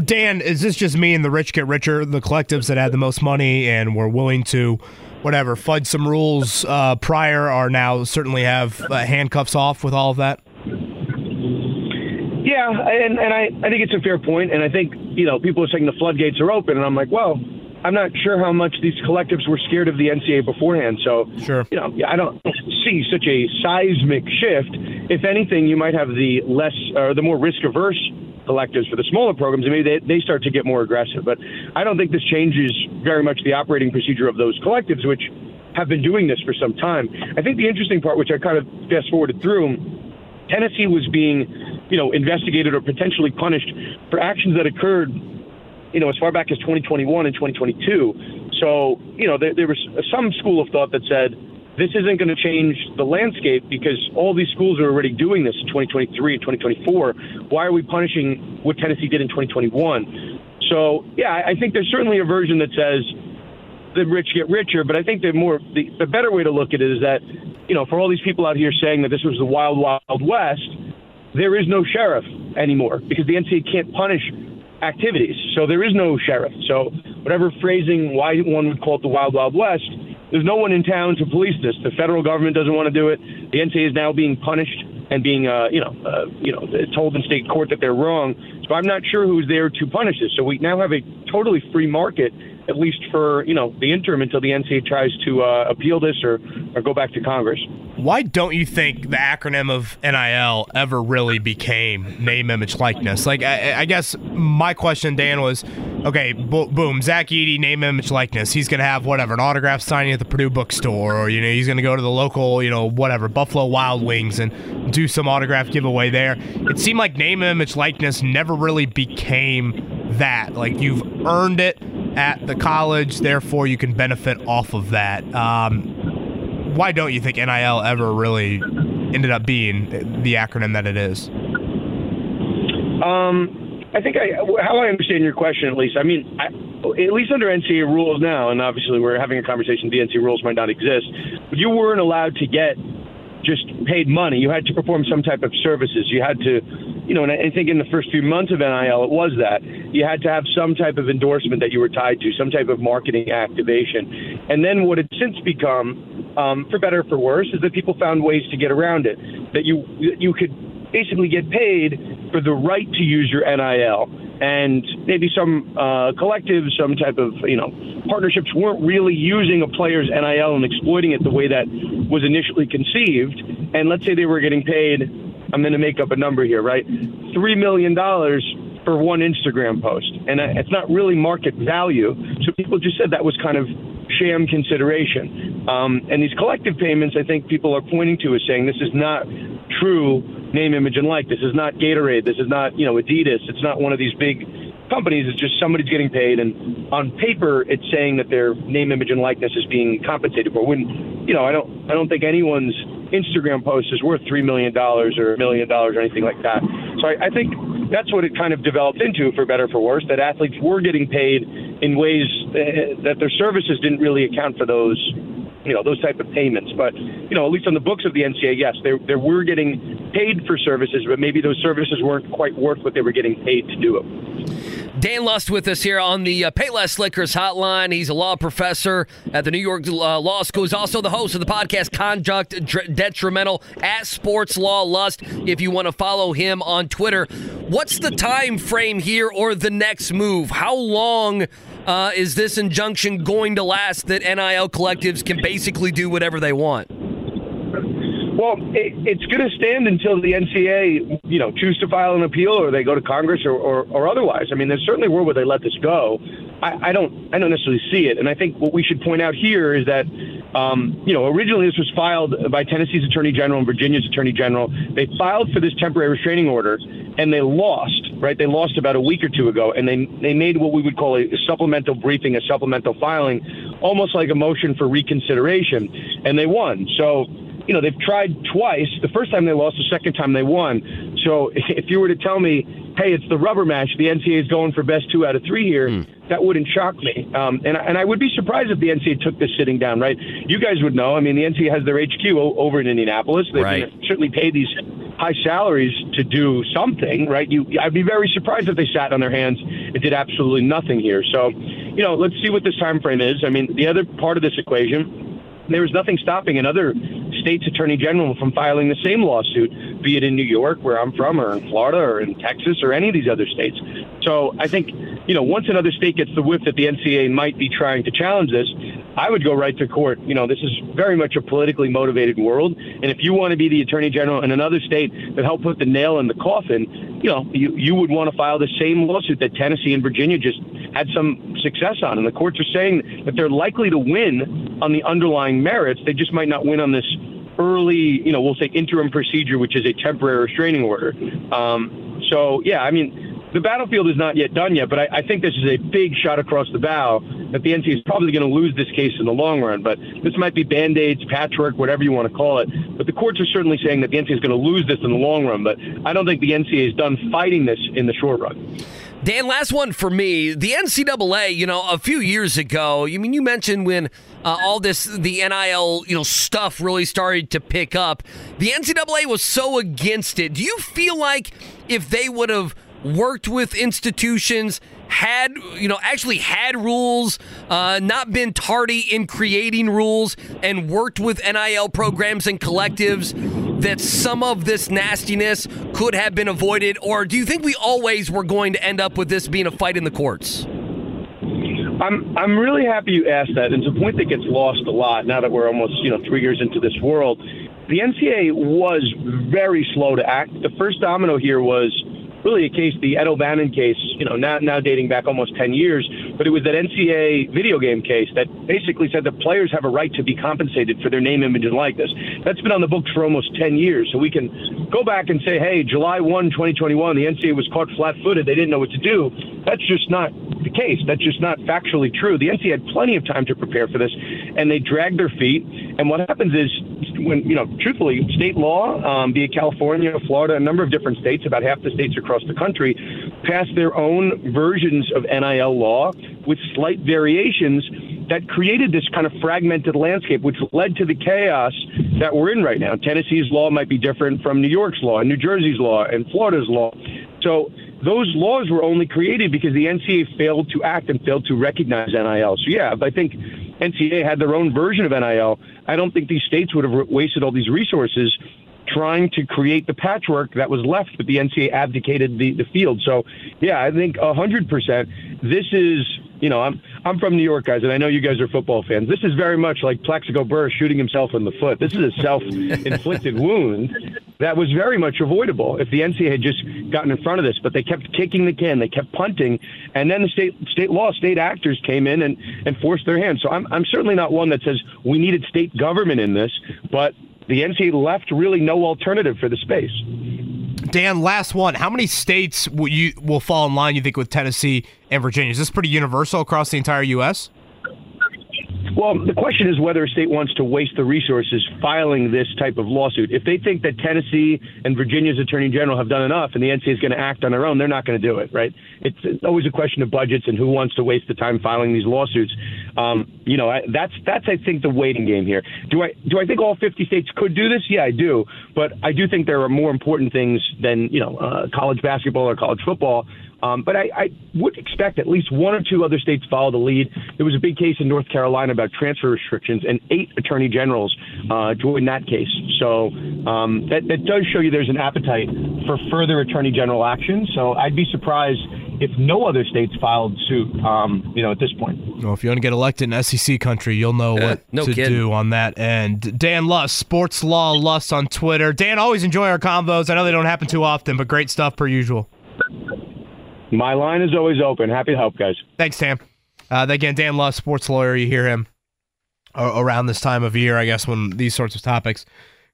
Dan, is this just me and the rich get richer, the collectives that had the most money and were willing to, whatever, fudge some rules uh, prior are now certainly have uh, handcuffs off with all of that? Yeah, and, and I, I think it's a fair point, and I think, you know, people are saying the floodgates are open, and I'm like, well, I'm not sure how much these collectives were scared of the N C double A beforehand, so sure. You know, I don't see such a seismic shift. If anything, you might have the less or the more risk-averse collectives for the smaller programs, and maybe they, they start to get more aggressive. But I don't think this changes very much the operating procedure of those collectives, which have been doing this for some time. I think the interesting part, which I kind of fast-forwarded through, Tennessee was being, you know, investigated or potentially punished for actions that occurred, you know, as far back as twenty twenty-one and twenty twenty-two. So, you know, there, there was some school of thought that said, this isn't going to change the landscape because all these schools are already doing this in twenty twenty-three and twenty twenty-four. Why are we punishing what Tennessee did in twenty twenty-one? So, yeah, I think there's certainly a version that says the rich get richer, but I think the more the, the better way to look at it is that, you know, for all these people out here saying that this was the wild, wild west, there is no sheriff anymore because the N C double A can't punish activities. So there is no sheriff. So whatever phrasing, why one would call it the wild, wild west, there's no one in town to police this. The federal government doesn't want to do it. The N C double A is now being punished and being, uh, you know, uh, you know, told in state court that they're wrong. So I'm not sure who's there to punish this. So we now have a totally free market, at least for, you know, the interim until the N C double A tries to uh, appeal this or, or go back to Congress. Why don't you think the acronym of N I L ever really became name, image, likeness? Like, I, I guess my question, Dan, was, okay, bo- boom, Zach Edey, name, image, likeness. He's going to have, whatever, an autograph signing at the Purdue bookstore, or, you know, he's going to go to the local, you know, whatever, Buffalo Wild Wings and do some autograph giveaway there. It seemed like name, image, likeness never really became that. Like, you've earned it at the college, therefore you can benefit off of that. Um, why don't you think N I L ever really ended up being the acronym that it is? Um, I think I, how I understand your question, at least, I mean, I, at least under N C double A rules now, and obviously we're having a conversation, the N C double A rules might not exist, but you weren't allowed to get just paid money. You had to perform some type of services. You had to, you know, and I think in the first few months of N I L, it was that. You had to have some type of endorsement that you were tied to, some type of marketing activation. And then what it's since become, um, for better or for worse, is that people found ways to get around it, that you you could basically get paid for the right to use your N I L. And maybe some uh, collectives, some type of, you know, partnerships weren't really using a player's N I L and exploiting it the way that was initially conceived. And let's say they were getting paid, I'm going to make up a number here, right, three million dollars for one Instagram post. And it's not really market value. So people just said that was kind of sham consideration. Um, and these collective payments, I think people are pointing to as saying this is not true name, image, and like. This is not Gatorade. This is not, you know, Adidas. It's not one of these big companies. It's just somebody's getting paid, and on paper, it's saying that their name, image, and likeness is being compensated for. When, you know, I don't, I don't think anyone's Instagram post is worth three million dollars or a million dollars or anything like that. So I, I think that's what it kind of developed into, for better or for worse, that athletes were getting paid in ways that their services didn't really account for those. You know, those type of payments. But, you know, at least on the books of the N C double A, yes, they, they were getting paid for services, but maybe those services weren't quite worth what they were getting paid to do it. Dan Lust with us here on the uh, Payless Slickers hotline. He's a law professor at the New York uh, Law School. He's also the host of the podcast Conduct Dr- Detrimental at Sports Law Lust, if you want to follow him on Twitter. What's the time frame here or the next move? How long Uh, is this injunction going to last that N I L collectives can basically do whatever they want? Well, it, it's going to stand until the N C A A, you know, choose to file an appeal, or they go to Congress, or, or, or otherwise. I mean, there's certainly a world where they let this go. I, I don't, I don't necessarily see it. And I think what we should point out here is that, um, you know, originally this was filed by Tennessee's Attorney General and Virginia's Attorney General. They filed for this temporary restraining order, and they lost. Right, they lost about a week or two ago, and they they made what we would call a supplemental briefing, a supplemental filing, almost like a motion for reconsideration, and they won. So, you know, they've tried twice. The first time they lost, the second time they won. So if you were to tell me, hey, it's the rubber match, the N C A A is going for best two out of three here, mm. that wouldn't shock me. Um, and, and I would be surprised if the N C A A took this sitting down, right? You guys would know. I mean, the N C A A has their H Q o- over in Indianapolis. They right. certainly pay these high salaries to do something, right? You, I'd be very surprised if they sat on their hands and did absolutely nothing here. So, you know, let's see what this time frame is. I mean, the other part of this equation, there was nothing stopping another state's attorney general from filing the same lawsuit, be it in New York, where I'm from, or in Florida, or in Texas, or any of these other states. So I think, you know, once another state gets the whiff that the N C A A might be trying to challenge this, I would go right to court. You know, this is very much a politically motivated world. And if you want to be the attorney general in another state that helped put the nail in the coffin, you know, you, you would want to file the same lawsuit that Tennessee and Virginia just had some success on. And the courts are saying that they're likely to win on the underlying merits. They just might not win on this early, you know, we'll say interim procedure, which is a temporary restraining order. Um, so, yeah, I mean, the battlefield is not yet done yet, but I, I think this is a big shot across the bow that the N C A A is probably going to lose this case in the long run. But this might be Band-Aids, patchwork, whatever you want to call it. But the courts are certainly saying that the N C A A is going to lose this in the long run. But I don't think the N C A A is done fighting this in the short run. Dan, last one for me. The N C A A, you know, a few years ago, I mean, you mentioned when uh, all this, the N I L, you know, stuff really started to pick up. The N C A A was so against it. Do you feel like if they would have worked with institutions, had, you know, actually had rules, uh, not been tardy in creating rules, and worked with N I L programs and collectives, that some of this nastiness could have been avoided? Or do you think we always were going to end up with this being a fight in the courts? I'm I'm really happy you asked that. It's a point that gets lost a lot now that we're almost, you know, three years into this world. The N C A A was very slow to act. The first domino here was really a case, the Ed O'Bannon case, you know, now, now dating back almost ten years, but it was that N C A A video game case that basically said that players have a right to be compensated for their name, image, and likeness. That's been on the books for almost ten years. So we can go back and say, hey, July first, twenty twenty-one, the N C A A was caught flat-footed. They didn't know what to do. That's just not the case. That's just not factually true. The N C A A had plenty of time to prepare for this, and they dragged their feet. And what happens is, when, you know, truthfully, state law, um, be it California, Florida, a number of different states, about half the states across the country, passed their own versions of N I L law with slight variations that created this kind of fragmented landscape, which led to the chaos that we're in right now. Tennessee's law might be different from New York's law, and New Jersey's law, and Florida's law. So those laws were only created because the N C A A failed to act and failed to recognize N I L. So, yeah, I think N C A A had their own version of N I L. I don't think these states would have wasted all these resources trying to create the patchwork that was left, but the N C A A abdicated the, the field. So, yeah, I think one hundred percent this is, you know, I'm I'm from New York, guys, and I know you guys are football fans. This is very much like Plaxico Burress shooting himself in the foot. This is a self-inflicted wound that was very much avoidable if the N C A A had just gotten in front of this, but they kept kicking the can, they kept punting, and then the state state law, state actors came in and, and forced their hand. So I'm I'm certainly not one that says we needed state government in this, but the N C A A left really no alternative for the space. Dan, last one. How many states will you will fall in line, you think, with Tennessee and Virginia? Is this pretty universal across the entire U S? Well, the question is whether a state wants to waste the resources filing this type of lawsuit. If they think that Tennessee and Virginia's attorney general have done enough and the N C A A is going to act on their own, they're not going to do it, right? It's, it's always a question of budgets and who wants to waste the time filing these lawsuits. Um, you know, I, that's, that's I think, the waiting game here. Do I do I think all fifty states could do this? Yeah, I do. But I do think there are more important things than, you know, uh, college basketball or college football. Um, but I, I would expect at least one or two other states follow the lead. There was a big case in North Carolina about transfer restrictions, and eight attorney generals uh, joined that case. So um, that, that does show you there's an appetite for further attorney general action. So I'd be surprised if no other states filed suit, um, you know, at this point. Well, if you want to get elected in S E C country, you'll know uh, what no to kidding. do on that end. Dan Lust, Sports Law Lust on Twitter. Dan, always enjoy our combos. I know they don't happen too often, but great stuff per usual. My line is always open. Happy to help, guys. Thanks, Tam. Uh, again, Dan Lust, sports lawyer. You hear him around this time of year, I guess, when these sorts of topics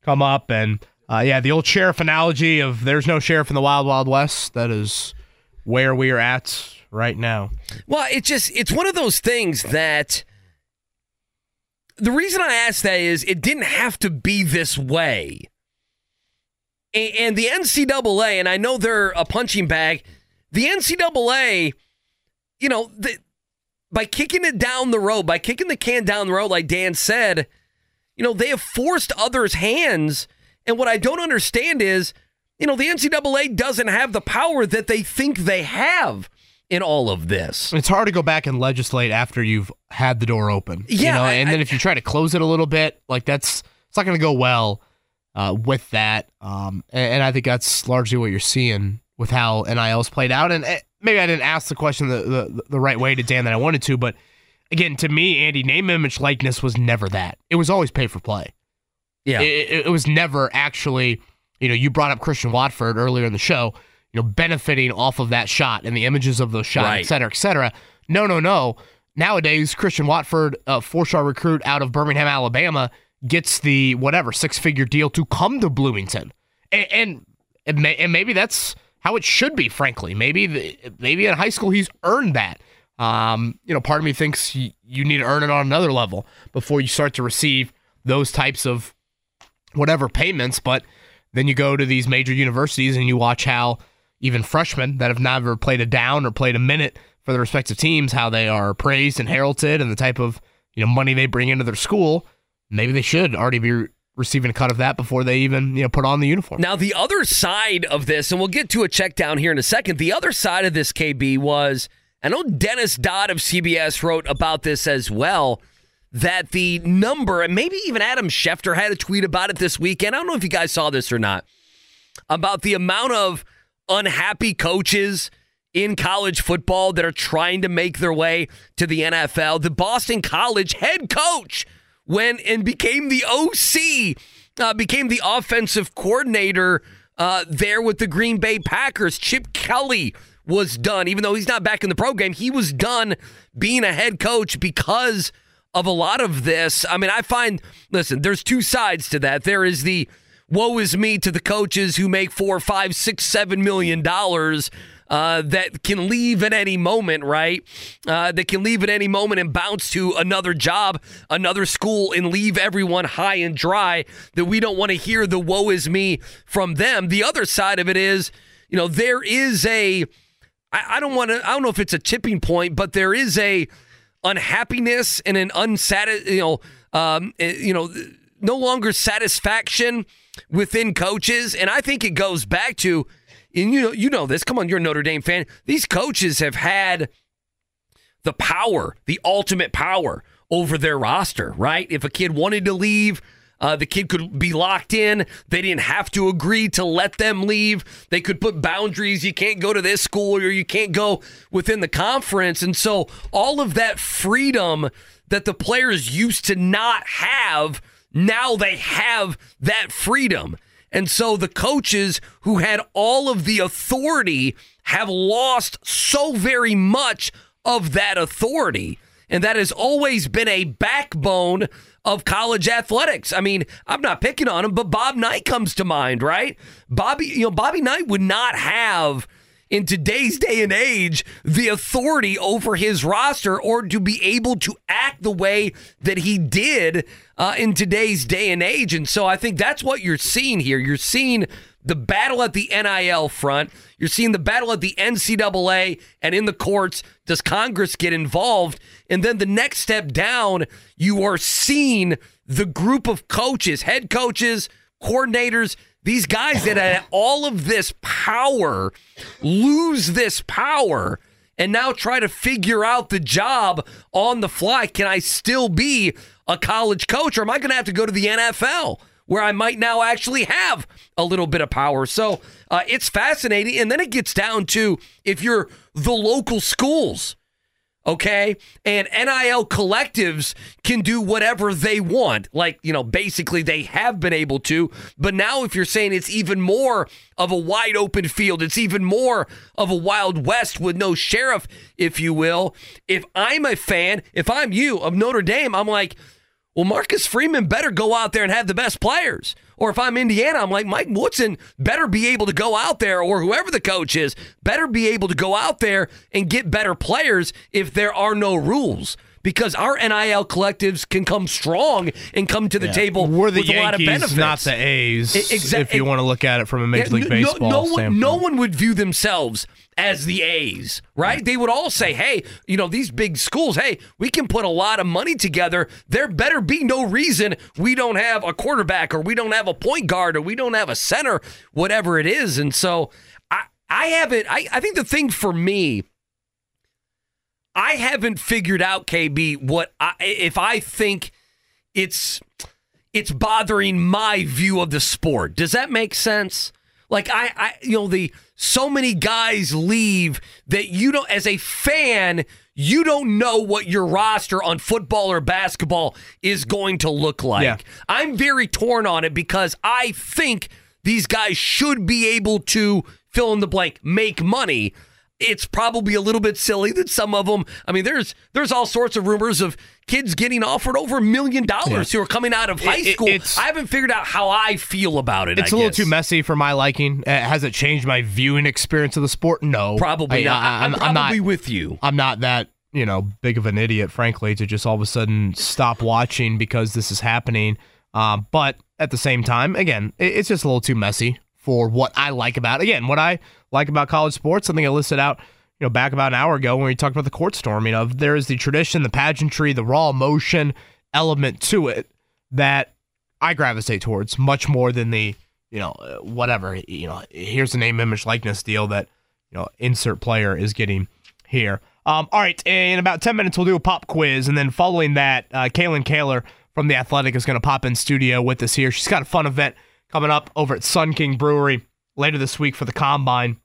come up. And, uh, yeah, the old sheriff analogy of there's no sheriff in the wild, wild west. That is where we are at right now. Well, it just it's one of those things that the reason I asked that is it didn't have to be this way. And the N C double A, and I know they're a punching bag, the N C double A, you know, the, by kicking it down the road, by kicking the can down the road, like Dan said, you know, they have forced others' hands. And what I don't understand is, you know, the N C double A doesn't have the power that they think they have in all of this. It's hard to go back and legislate after you've had the door open. Yeah. You know? I, and then I, if you try to close it a little bit, like that's it's not going to go well uh, with that. Um, and, and I think that's largely what you're seeing with how N I L's played out. And maybe I didn't ask the question the, the, the right way to Dan that I wanted to, but again, to me, Andy, name, image, likeness was never that. It was always pay for play. Yeah. It, it was never actually, you know, you brought up Christian Watford earlier in the show, you know, benefiting off of that shot and the images of those shots, right. et cetera, et cetera. No, no, no. Nowadays, Christian Watford, a four-star recruit out of Birmingham, Alabama, gets the, whatever, six-figure deal to come to Bloomington. And, and, and, may, and maybe that's how it should be, frankly. Maybe the, maybe in high school he's earned that. Um, you know, part of me thinks you, you need to earn it on another level before you start to receive those types of whatever payments. But then you go to these major universities and you watch how even freshmen that have never played a down or played a minute for their respective teams, how they are praised and heralded and the type of, you know, money they bring into their school. Maybe they should already be receiving a cut of that before they even, you know, put on the uniform. Now, the other side of this, and we'll get to a check down here in a second, the other side of this, K B, was, I know Dennis Dodd of C B S wrote about this as well, that the number, and maybe even Adam Schefter had a tweet about it this weekend, I don't know if you guys saw this or not, about the amount of unhappy coaches in college football that are trying to make their way to the N F L. The Boston College head coach went and became the O C, uh, became the offensive coordinator uh, there with the Green Bay Packers. Chip Kelly was done. Even though he's not back in the pro game, he was done being a head coach because of a lot of this. I mean, I find, listen, there's two sides to that. There is the woe is me to the coaches who make four, five, six, seven million dollars uh, that can leave at any moment, right? Uh, that can leave at any moment and bounce to another job, another school, and leave everyone high and dry, that we don't want to hear the woe is me from them. The other side of it is, you know, there is a, I, I don't want to, I don't know if it's a tipping point, but there is a unhappiness and an unsat, you know, um, you know, no longer satisfaction within coaches. And I think it goes back to, and you know, you know this, come on, you're a Notre Dame fan. These coaches have had the power, the ultimate power over their roster, right? If a kid wanted to leave, uh, the kid could be locked in. They didn't have to agree to let them leave. They could put boundaries. You can't go to this school or you can't go within the conference. And so all of that freedom that the players used to not have, now they have that freedom. And so the coaches who had all of the authority have lost so very much of that authority. And that has always been a backbone of college athletics. I mean, I'm not picking on him, but Bob Knight comes to mind, right? Bobby, you know, Bobby Knight would not have, in today's day and age, the authority over his roster or to be able to act the way that he did uh, in today's day and age. And so I think that's what you're seeing here. You're seeing the battle at the N I L front. You're seeing the battle at the N C double A and in the courts. Does Congress get involved? And then the next step down, you are seeing the group of coaches, head coaches, coordinators, these guys that had all of this power lose this power and now try to figure out the job on the fly. Can I still be a college coach or am I going to have to go to the N F L? where I might now actually have a little bit of power. So uh, it's fascinating. And then it gets down to if you're the local schools, okay? And N I L collectives can do whatever they want. Like, you know, basically they have been able to. But now if you're saying it's even more of a wide open field, it's even more of a Wild West with no sheriff, if you will. If I'm a fan, if I'm you, of Notre Dame, I'm like, well, Marcus Freeman better go out there and have the best players. Or if I'm Indiana, I'm like, Mike Woodson better be able to go out there, or whoever the coach is, better be able to go out there and get better players if there are no rules. Because our N I L collectives can come strong and come to the yeah. table We're the with Yankees, a lot of benefits. Not the A's, it, exa- if you it, want to look at it from a Major yeah, League no, Baseball no one, standpoint. No one would view themselves as the A's, right? They would all say, hey, you know, these big schools, hey, we can put a lot of money together. There better be no reason we don't have a quarterback, or we don't have a point guard, or we don't have a center, whatever it is. And so I, I haven't, I, I think the thing for me, I haven't figured out, K B, what I, if I think it's it's bothering my view of the sport. Does that make sense? Like, I, I, you know, the so many guys leave that you don't, as a fan, you don't know what your roster on football or basketball is going to look like. Yeah. I'm very torn on it because I think these guys should be able to fill in the blank, make money. It's probably a little bit silly that some of them, I mean, there's there's all sorts of rumors of kids getting offered over a million dollars who are coming out of high it, school. It, I haven't figured out how I feel about it. It's I a guess. little too messy for my liking. Uh, has it changed my viewing experience of the sport? No. Probably I, not. I, I'm, I'm probably I'm not, with you. I'm not that, you know, big of an idiot, frankly, to just all of a sudden stop watching because this is happening. Uh, but at the same time, again, it, it's just a little too messy for what I like about, again, what I like about college sports, something I listed out, you know, back about an hour ago when we talked about the court storming. Of, you know, there is the tradition, the pageantry, the raw emotion element to it that I gravitate towards much more than the, you know, whatever, you know, here's the name, image, likeness deal that, you know, insert player is getting here. Um, all right, in about ten minutes, we'll do a pop quiz, and then following that, uh, Kalyn Kahler from The Athletic is going to pop in studio with us here. She's got a fun event coming up over at Sun King Brewery later this week for the Combine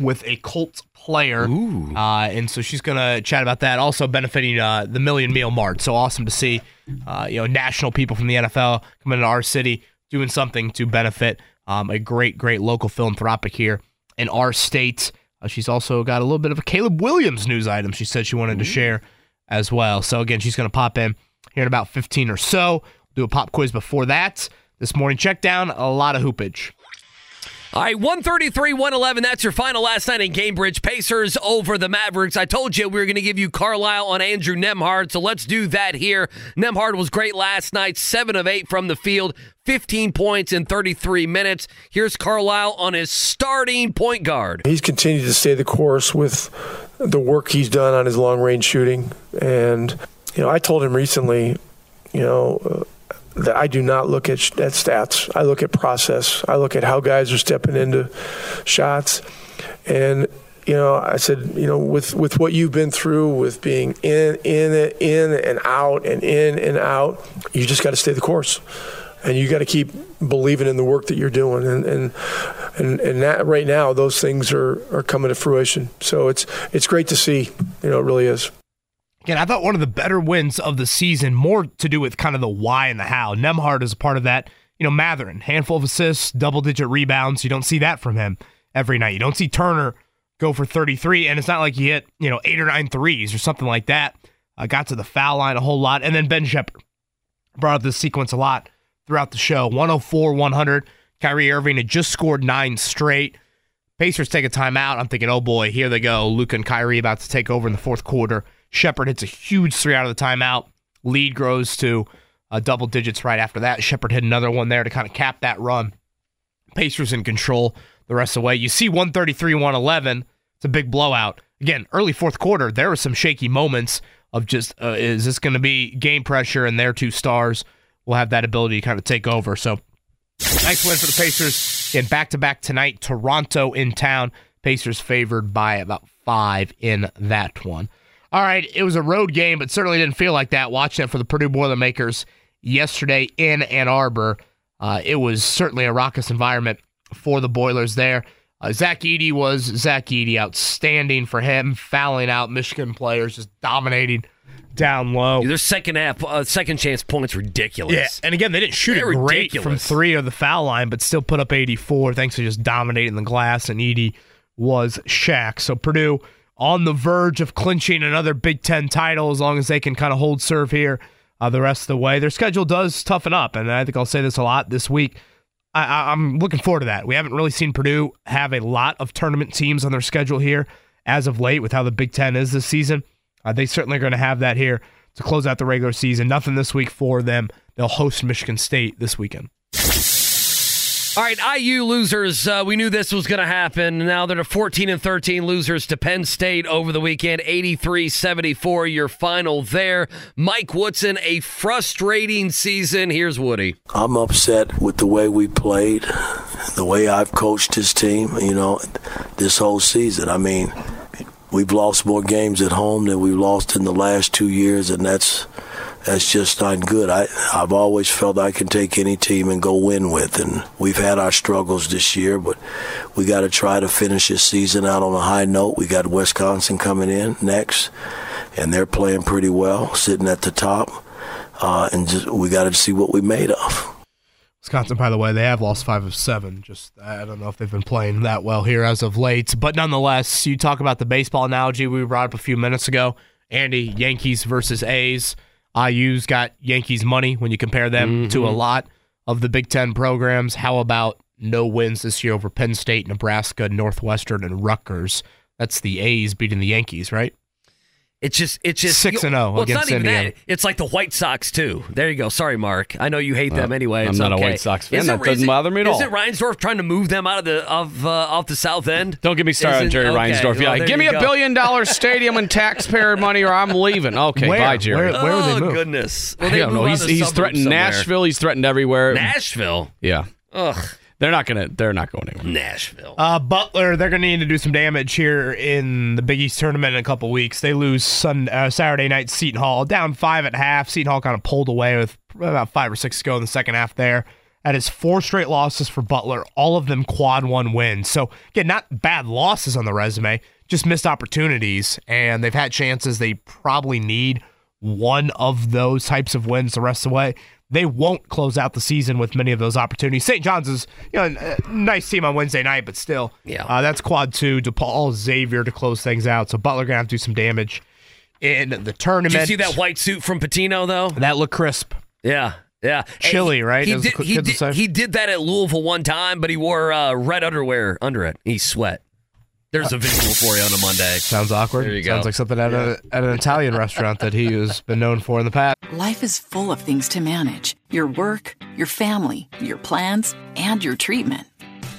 with a Colts player. Uh, and so she's going to chat about that, also benefiting uh, the Million Meal Mart. So awesome to see uh, you know, national people from the N F L coming into our city doing something to benefit um, a great, great local philanthropic here in our state. Uh, she's also got a little bit of a Caleb Williams news item she said she wanted Ooh. to share as well. So again, she's going to pop in here in about fifteen or so. Do a pop quiz before that. This morning, check down, a lot of hoopage. All right, one thirty-three one eleven, that's your final last night in Cambridge. Pacers over the Mavericks. I told you we were going to give you Carlisle on Andrew Nembhard, so let's do that here. Nembhard was great last night, seven of eight from the field, fifteen points in thirty-three minutes. Here's Carlisle on his starting point guard. He's continued to stay the course with the work he's done on his long-range shooting. And, you know, I told him recently, you know, uh, that I do not look at, at stats. I look at process. I look at how guys are stepping into shots. And, you know, I said, you know, with, with what you've been through, with being in, in, in and out and in and out, you just got to stay the course. And you got to keep believing in the work that you're doing. And and and, and that right now, those things are, are coming to fruition. So it's it's great to see. You know, it really is. Again, I thought one of the better wins of the season, more to do with kind of the why and the how. Nembhard is a part of that. You know, Matherin, handful of assists, double-digit rebounds. You don't see that from him every night. You don't see Turner go for thirty-three, and it's not like he hit, you know, eight or nine threes or something like that. Uh, got to the foul line a whole lot. And then Ben Sheppard brought up this sequence a lot throughout the show. one oh four one hundred. Kyrie Irving had just scored nine straight. Pacers take a timeout. I'm thinking, oh, boy, here they go. Luka and Kyrie about to take over in the fourth quarter. Sheppard hits a huge three out of the timeout. Lead grows to uh, double digits right after that. Sheppard hit another one there to kind of cap that run. Pacers in control the rest of the way. You see one thirty-three one eleven. It's a big blowout. Again, early fourth quarter, there were some shaky moments of just, uh, is this going to be game pressure? And their two stars will have that ability to kind of take over. So nice win for the Pacers. Again, back-to-back tonight. Toronto in town. Pacers favored by about five in that one. All right, it was a road game, but certainly didn't feel like that watching it for the Purdue Boilermakers yesterday in Ann Arbor. Uh, it was certainly a raucous environment for the Boilers there. Uh, Zach Edey was Zach Edey, outstanding for him, fouling out Michigan players, just dominating down low. Their second half, uh, second chance points, ridiculous. Yeah, and again, they didn't shoot They're it great ridiculous. From three or the foul line, but still put up eighty-four thanks to just dominating the glass, and Edey was Shaq. So Purdue on the verge of clinching another Big Ten title as long as they can kind of hold serve here uh, the rest of the way. Their schedule does toughen up, and I think I'll say this a lot this week. I, I'm looking forward to that. We haven't really seen Purdue have a lot of tournament teams on their schedule here as of late with how the Big Ten is this season. Uh, they certainly are going to have that here to close out the regular season. Nothing this week for them. They'll host Michigan State this weekend. All right, I U losers. Uh, we knew this was going to happen. Now they're the fourteen and thirteen losers to Penn State over the weekend, eighty-three seventy-four, your final there. Mike Woodson, a frustrating season. Here's Woody. I'm upset with the way we played, the way I've coached this team, you know, this whole season. I mean, we've lost more games at home than we've lost in the last two years, and that's That's just not good. I, I've always felt I can take any team and go win with, and we've had our struggles this year, but we got to try to finish this season out on a high note. We got Wisconsin coming in next, and they're playing pretty well, sitting at the top, uh, and just, we got to see what we made of. Wisconsin, by the way, they have lost five of seven. Just I don't know if they've been playing that well here as of late, but nonetheless, you talk about the baseball analogy we brought up a few minutes ago. Andy, Yankees versus A's. I U's got Yankees money when you compare them mm-hmm. to a lot of the Big Ten programs. How about no wins this year over Penn State, Nebraska, Northwestern, and Rutgers? That's the A's beating the Yankees, right? It's just it's just six and zero against Indiana. It's like the White Sox too. There you go. Sorry, Mark. I know you hate well, them anyway. It's I'm not okay. a White Sox fan. Is that it, doesn't it, bother me at all. Is it Reinsdorf trying to move them out of the of uh, off the South End? Don't get me started on Jerry okay. Reinsdorf. Well, yeah, like, give me a go. billion dollar stadium and taxpayer money, or I'm leaving. Okay, where? bye, Jerry. Where, where oh, would they move? Goodness. Well, they I don't know. He's, he's threatened somewhere. Nashville. He's threatened everywhere. Nashville. Yeah. Ugh. They're not gonna. They're not going anywhere. Nashville. Uh, Butler. They're gonna need to do some damage here in the Big East tournament in a couple weeks. They lose Sunday, uh, Saturday night. Seton Hall down five at half. Seton Hall kind of pulled away with about five or six to go in the second half. There, that is four straight losses for Butler. All of them quad one wins. So again, not bad losses on the resume. Just missed opportunities, and they've had chances. They probably need one of those types of wins the rest of the way. They won't close out the season with many of those opportunities. Saint John's is you know, a nice team on Wednesday night, but still, yeah. uh, that's quad two, DePaul, Xavier to close things out. So Butler going to have to do some damage in the tournament. Did you see that white suit from Pitino, though? That looked crisp. Yeah, yeah. Chilly, he, right? He did, he, did, he did that at Louisville one time, but he wore uh, red underwear under it. He sweat. There's a visual for you on a Monday. Sounds awkward. There you go. Sounds like something at, yeah. a, at an Italian restaurant that he has been known for in the past. Life is full of things to manage. Your work, your family, your plans, and your treatment.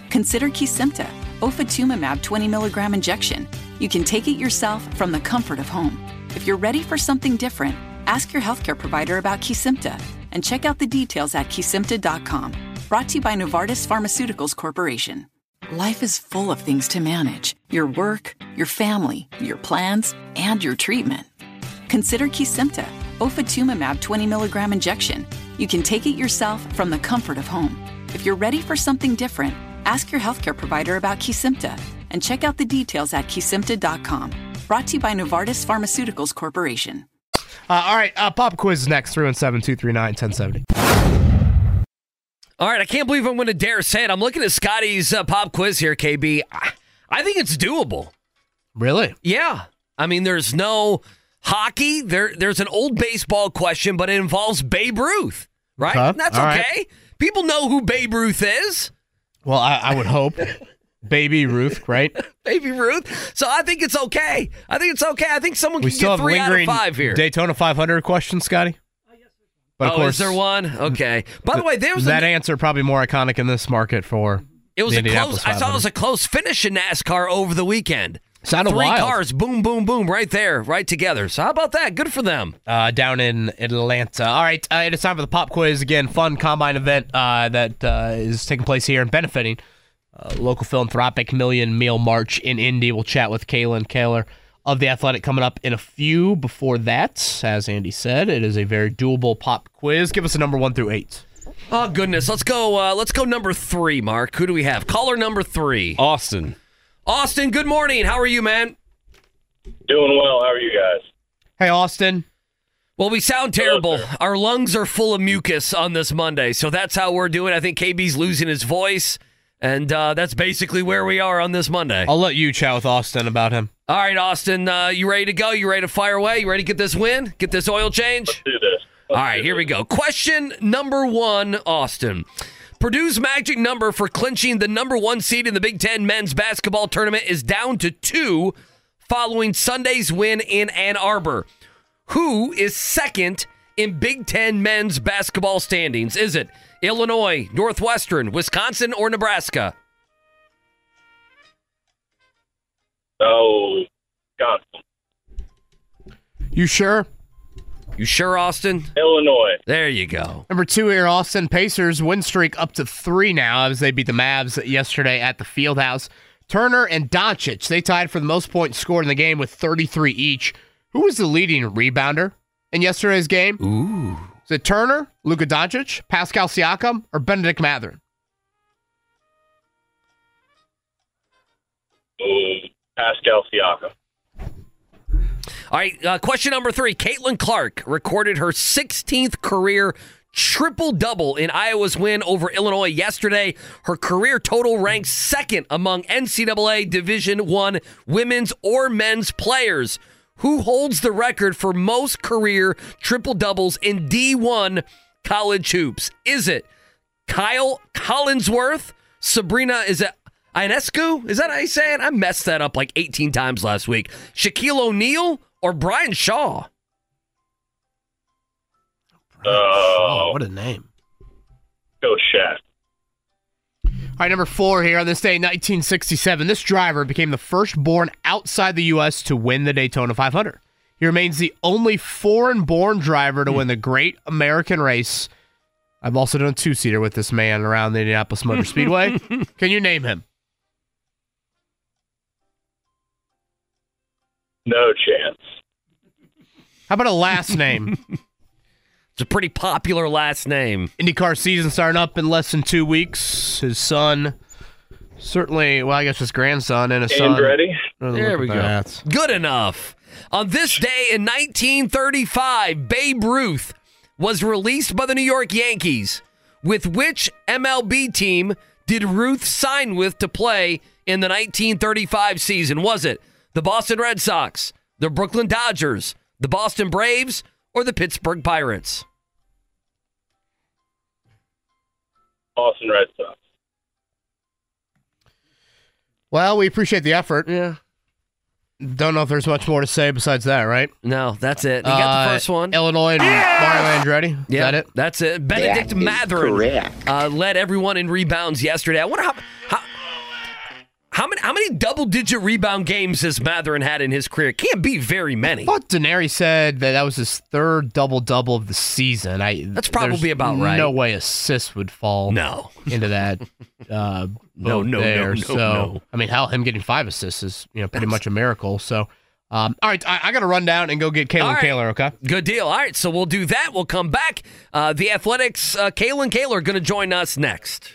Consider Kesimpta, ofatumumab twenty milligram injection. You can take it yourself from the comfort of home. If you're ready for something different, ask your healthcare provider about Kesimpta and check out the details at Kesimpta dot com. Brought to you by Novartis Pharmaceuticals Corporation. Life is full of things to manage. Your work, your family, your plans, and your treatment. Consider Kesimpta, ofatumumab twenty milligram injection. You can take it yourself from the comfort of home. If you're ready for something different, ask your healthcare provider about Kesimpta and check out the details at Kesimpta dot com. Brought to you by Novartis Pharmaceuticals Corporation. Uh, all right, uh, pop quiz next, three one seven, two three nine, one oh seven oh. All right, I can't believe I'm going to dare say it. I'm looking at Scotty's uh, pop quiz here, K B. I, I think it's doable. Really? Yeah. I mean, there's no hockey. There, There's an old baseball question, but it involves Babe Ruth, right? Huh? That's All okay. Right. People know who Babe Ruth is. Well, I, I would hope. Baby Ruth, right? Baby Ruth. So I think it's okay. I think it's okay. I think someone we can get three out of five here. Daytona five hundred question, Scotty? But of oh, course, is there one? Okay. By the way, there was that a, answer probably more iconic in this market for it was the a close. I thought it was a close finish in NASCAR over the weekend. Sounded wild. Three cars, boom, boom, boom, right there, right together. So how about that? Good for them. Uh, down in Atlanta. All right, uh, it is time for the pop quiz again. Fun combine event uh, that uh, is taking place here and benefiting uh, local philanthropic Million Meal March in Indy. We'll chat with Kalyn Kahler of The Athletic coming up in a few. Before that, as Andy said, it is a very doable pop quiz. Give us a number one through eight. Oh, goodness. Let's go uh, Let's go number three, Mark. Who do we have? Caller number three. Austin. Austin, good morning. How are you, man? Doing well. How are you guys? Hey, Austin. Well, we sound terrible. Hello, our lungs are full of mucus on this Monday, so that's how we're doing. I think K B's losing his voice, and uh, that's basically where we are on this Monday. I'll let you chat with Austin about him. All right, Austin, uh, you ready to go? You ready to fire away? You ready to get this win? Get this oil change? Let's do this. Let's All right, do here this. we go. Question number one, Austin. Purdue's magic number for clinching the number one seed in the Big Ten men's basketball tournament is down to two following Sunday's win in Ann Arbor. Who is second in Big Ten men's basketball standings? Is it Illinois, Northwestern, Wisconsin, or Nebraska? Oh, Wisconsin. You sure? You sure, Austin? Illinois. There you go. Number two here, Austin. Pacers win streak up to three now as they beat the Mavs yesterday at the Fieldhouse. Turner and Doncic, they tied for the most points scored in the game with thirty-three each. Who was the leading rebounder in yesterday's game? Ooh. Is it Turner, Luka Doncic, Pascal Siakam, or Benedict Mathurin? Ooh, Pascal Siakam. All right, uh, question number three. Caitlin Clark recorded her sixteenth career triple-double in Iowa's win over Illinois yesterday. Her career total ranks second among N C double A Division I women's or men's players. Who holds the record for most career triple-doubles in D one college hoops? Is it Kyle Collinsworth? Sabrina, is it Ionescu? Is that how you say it? I messed that up like eighteen times last week. Shaquille O'Neal or Brian Shaw? Brian uh, Shaw, what a name. Go Shaq. All right, number four here. On this day in nineteen sixty-seven, this driver became the first born outside the U S to win the Daytona five hundred. He remains the only foreign-born driver to mm. win the Great American Race. I've also done a two-seater with this man around the Indianapolis Motor Speedway. Can you name him? No chance. How about a last name? It's a pretty popular last name. IndyCar season starting up in less than two weeks. His son, certainly, well, I guess his grandson and his son. Andretti. There we go. That. Good enough. On this day in nineteen thirty-five, Babe Ruth was released by the New York Yankees. With which M L B team did Ruth sign with to play in the nineteen thirty-five season? Was it the Boston Red Sox, the Brooklyn Dodgers, the Boston Braves, or the Pittsburgh Pirates? Boston Red Sox. Well, we appreciate the effort. Yeah. Don't know if there's much more to say besides that, right? No, that's it. You uh, got the first one. Illinois and yeah! Mario Andretti. Is yeah, that it? That's it. Benedict that Mathurin uh, led everyone in rebounds yesterday. I wonder how how, how many how many double-digit rebound games has Mathurin had in his career? Can't be very many. I thought Denari said that that was his third double-double of the season. I That's probably about right. No way assists would fall no. into that. Uh, no, no, there. no, no, so, no. I mean, hell, him getting five assists is you know pretty That's... much a miracle. So, um, all right, I, I got to run down and go get Kalyn right. Kahler, okay? Good deal. All right, so we'll do that. We'll come back. Uh, the Athletics, uh, Kalyn Kahler going to join us next.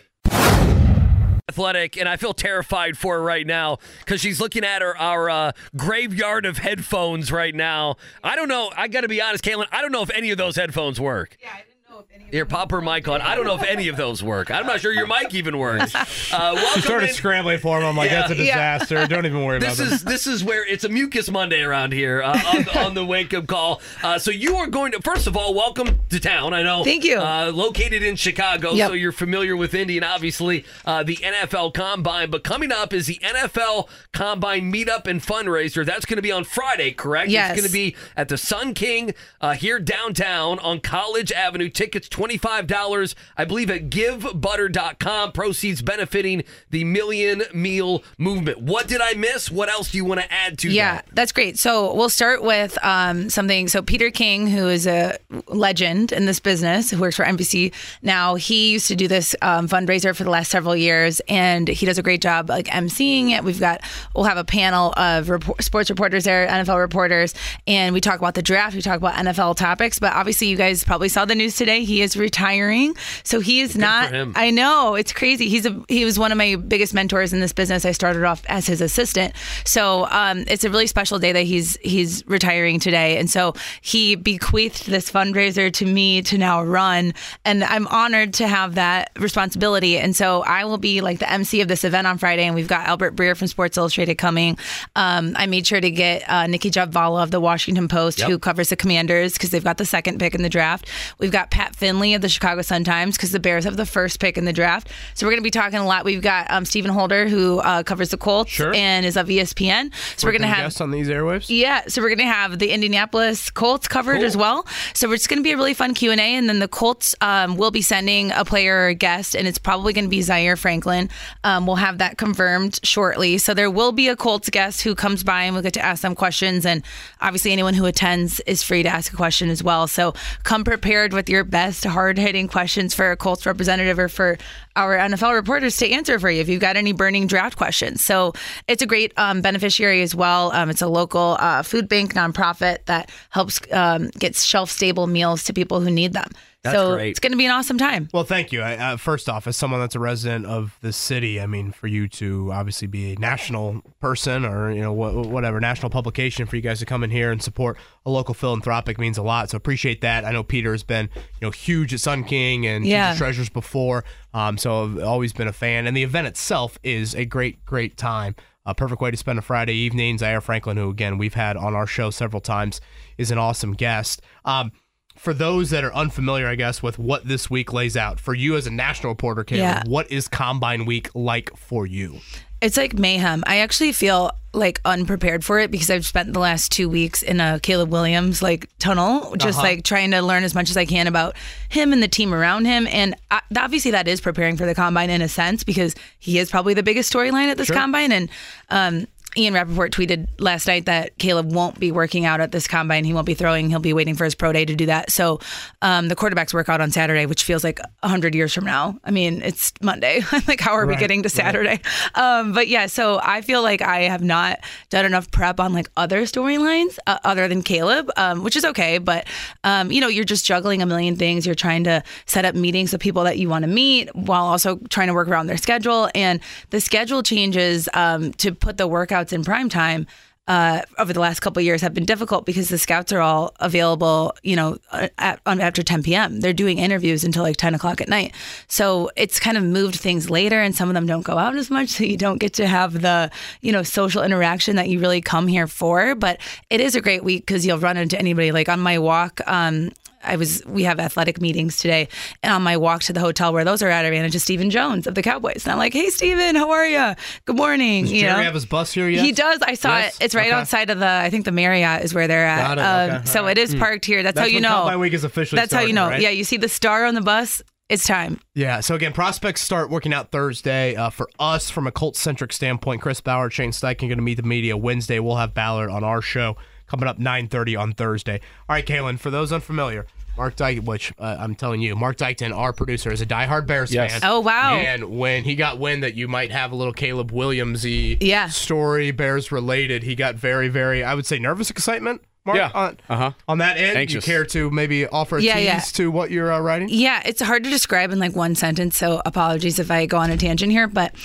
Athletic, and I feel terrified for her right now because she's looking at her our uh, graveyard of headphones right now. I don't know. I got to be honest, Kalyn, I don't know if any of those headphones work. Yeah, I didn't know if any of Here, pop her mic on. I don't know if any of those work. I'm not sure your mic even works. Uh, welcome started in. scrambling for him. I'm like, yeah. that's a disaster. Yeah. Don't even worry this about is, it. This is where it's a mucus Monday around here uh, on, on the wake-up call. Uh, so you are going to, first of all, welcome to town. I know. Thank you. Uh, located in Chicago, yep. So you're familiar with Indy and obviously uh, the N F L Combine. But coming up is the N F L Combine Meetup and Fundraiser. That's going to be on Friday, correct? Yes. It's going to be at the Sun King uh, here downtown on College Avenue. Tickets twenty-five dollars, I believe, at give butter dot com. Proceeds benefiting the Million Meal Movement. What did I miss? What else do you want to add to yeah, that? Yeah, that's great. So we'll start with um, something. So Peter King, who is a legend in this business, who works for N B C now, he used to do this um, fundraiser for the last several years, and he does a great job like emceeing it. We've got, we'll have a panel of report, sports reporters there, N F L reporters, and we talk about the draft. We talk about N F L topics, but obviously you guys probably saw the news today. Sunday. He is retiring, so he is Good not. For him. I know, it's crazy. He's a he was one of my biggest mentors in this business. I started off as his assistant, so um, it's a really special day that he's he's retiring today. And so he bequeathed this fundraiser to me to now run, and I'm honored to have that responsibility. And so I will be like the M C of this event on Friday, and we've got Albert Breer from Sports Illustrated coming. Um, I made sure to get uh, Nikki Jabvala of the Washington Post, yep. who covers the Commanders because they've got the second pick in the draft. We've got Pat Finley of the Chicago Sun-Times because the Bears have the first pick in the draft. So we're going to be talking a lot. We've got um, Stephen Holder who uh, covers the Colts sure. and is of E S P N. So we're, we're going to have guests on these airwaves. Yeah, so we're going to have the Indianapolis Colts covered cool. as well. So it's going to be a really fun Q and A, and then the Colts um, will be sending a player or a guest, and it's probably going to be Zaire Franklin. Um, we'll have that confirmed shortly. So there will be a Colts guest who comes by, and we'll get to ask them questions. And obviously, anyone who attends is free to ask a question as well. So come prepared with your best hard-hitting questions for a Colts representative or for our N F L reporters to answer for you if you've got any burning draft questions. So it's a great um, beneficiary as well. Um, it's a local uh, food bank nonprofit that helps um, get shelf-stable meals to people who need them. That's so great. It's going to be an awesome time. Well, thank you. I, uh, first off, as someone that's a resident of the city, I mean, for you to obviously be a national person or, you know, wh- whatever, national publication, for you guys to come in here and support a local philanthropic means a lot. So appreciate that. I know Peter has been, you know, huge at Sun King and yeah. Treasures before. Um, so I've always been a fan. And the event itself is a great, great time. A perfect way to spend a Friday evening. Zaire Franklin, who, again, we've had on our show several times, is an awesome guest. Um, For those that are unfamiliar, I guess, with what this week lays out, for you as a national reporter, Caleb, yeah. what is Combine Week like for you? It's like mayhem. I actually feel like unprepared for it because I've spent the last two weeks in a Caleb Williams like tunnel, just uh-huh. like trying to learn as much as I can about him and the team around him. And I, obviously that is preparing for the Combine in a sense because he is probably the biggest storyline at this sure. Combine. And um Ian Rappaport tweeted last night that Caleb won't be working out at this Combine. He won't be throwing. He'll be waiting for his pro day to do that. So um, the quarterbacks work out on Saturday, which feels like one hundred years from now. I mean, it's Monday. I'm like, how are right, we getting to Saturday? Right. Um, but yeah, so I feel like I have not done enough prep on like other storylines uh, other than Caleb, um, which is okay. But, um, you know, you're just juggling a million things. You're trying to set up meetings with people that you want to meet while also trying to work around their schedule. And the schedule changes um, to put the workouts in prime time uh, over the last couple of years have been difficult because the scouts are all available, you know, at, after ten p.m. They're doing interviews until like ten o'clock at night. So it's kind of moved things later, and some of them don't go out as much. So you don't get to have the, you know, social interaction that you really come here for. But it is a great week because you'll run into anybody. Like on my walk, um, I was, we have athletic meetings today, and on my walk to the hotel where those are at, I ran into Stephen Jones of the Cowboys. And I'm like, hey, Stephen, how are you? Good morning. Does you Jerry know? have his bus here yet? He does. I saw yes. it. It's right okay. outside of the, I think the Marriott is where they're at. It. Um, okay. So right. it is parked here. That's, That's how you know. Combine Week is officially That's starting, how you know. Right? Yeah, you see the star on the bus. It's time. Yeah. So again, prospects start working out Thursday. Uh, for us, from a Colts-centric standpoint, Chris Bauer, Shane Steichen going to meet the media Wednesday. We'll have Ballard on our show coming up nine thirty on Thursday. All right, Kalyn, for those unfamiliar, Mark Dykton, which uh, I'm telling you, Mark Dykton, our producer, is a diehard Bears yes. fan. Oh, wow. And when he got wind that you might have a little Caleb Williams-y yeah. story, Bears-related, he got very, very, I would say, nervous excitement. Mark, yeah. on, uh-huh. on that end, Anxious. You care to maybe offer a yeah, tease yeah. to what you're uh, writing? Yeah, it's hard to describe in like one sentence, so apologies if I go on a tangent here. But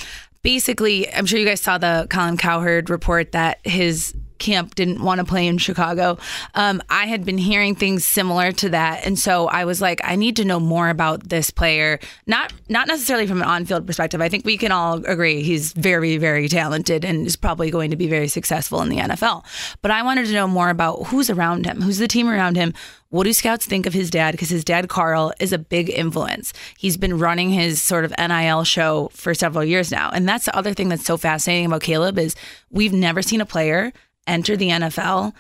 basically, I'm sure you guys saw the Kalyn Kahler report that his camp didn't want to play in Chicago. Um, I had been hearing things similar to that. And so I was like, I need to know more about this player. Not not necessarily from an on-field perspective. I think we can all agree he's very, very talented and is probably going to be very successful in the N F L. But I wanted to know more about who's around him, who's the team around him. What do scouts think of his dad? Because his dad, Carl, is a big influence. He's been running his sort of N I L show for several years now. And that's the other thing that's so fascinating about Caleb is we've never seen a player enter the N F L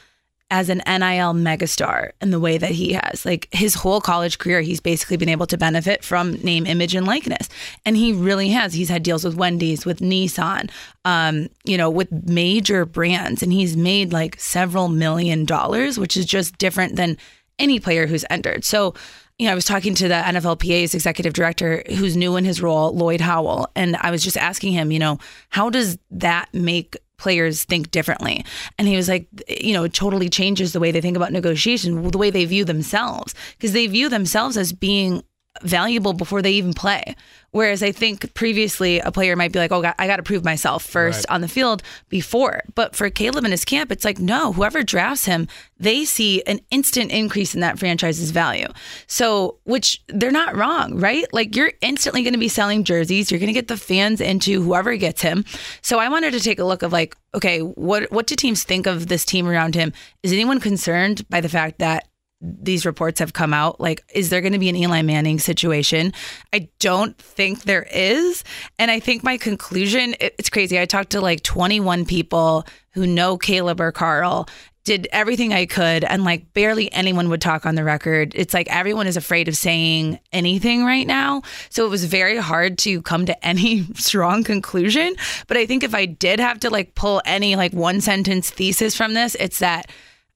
as an N I L megastar in the way that he has. Like his whole college career, he's basically been able to benefit from name, image, and likeness. And he really has. He's had deals with Wendy's, with Nissan, um, you know, with major brands. And he's made like several million dollars, which is just different than any player who's entered. So, you know, I was talking to the N F L P A's executive director who's new in his role, Lloyd Howell. And I was just asking him, you know, how does that make players think differently. And he was like, you know, it totally changes the way they think about negotiation, the way they view themselves, because they view themselves as being valuable before they even play. Whereas I think previously a player might be like, oh, I got to prove myself first right. on the field before. But for Caleb and his camp, it's like, no, whoever drafts him, they see an instant increase in that franchise's value. So, which they're not wrong, right? Like, you're instantly going to be selling jerseys. You're going to get the fans into whoever gets him. So I wanted to take a look of like, okay, what, what do teams think of this team around him? Is anyone concerned by the fact that these reports have come out? Like, is there going to be an Eli Manning situation? I don't think there is. And I think my conclusion, it's crazy. I talked to like twenty-one people who know Caleb or Carl, did everything I could, and like barely anyone would talk on the record. It's like everyone is afraid of saying anything right now. So it was very hard to come to any strong conclusion. But I think if I did have to like pull any like one sentence thesis from this, it's that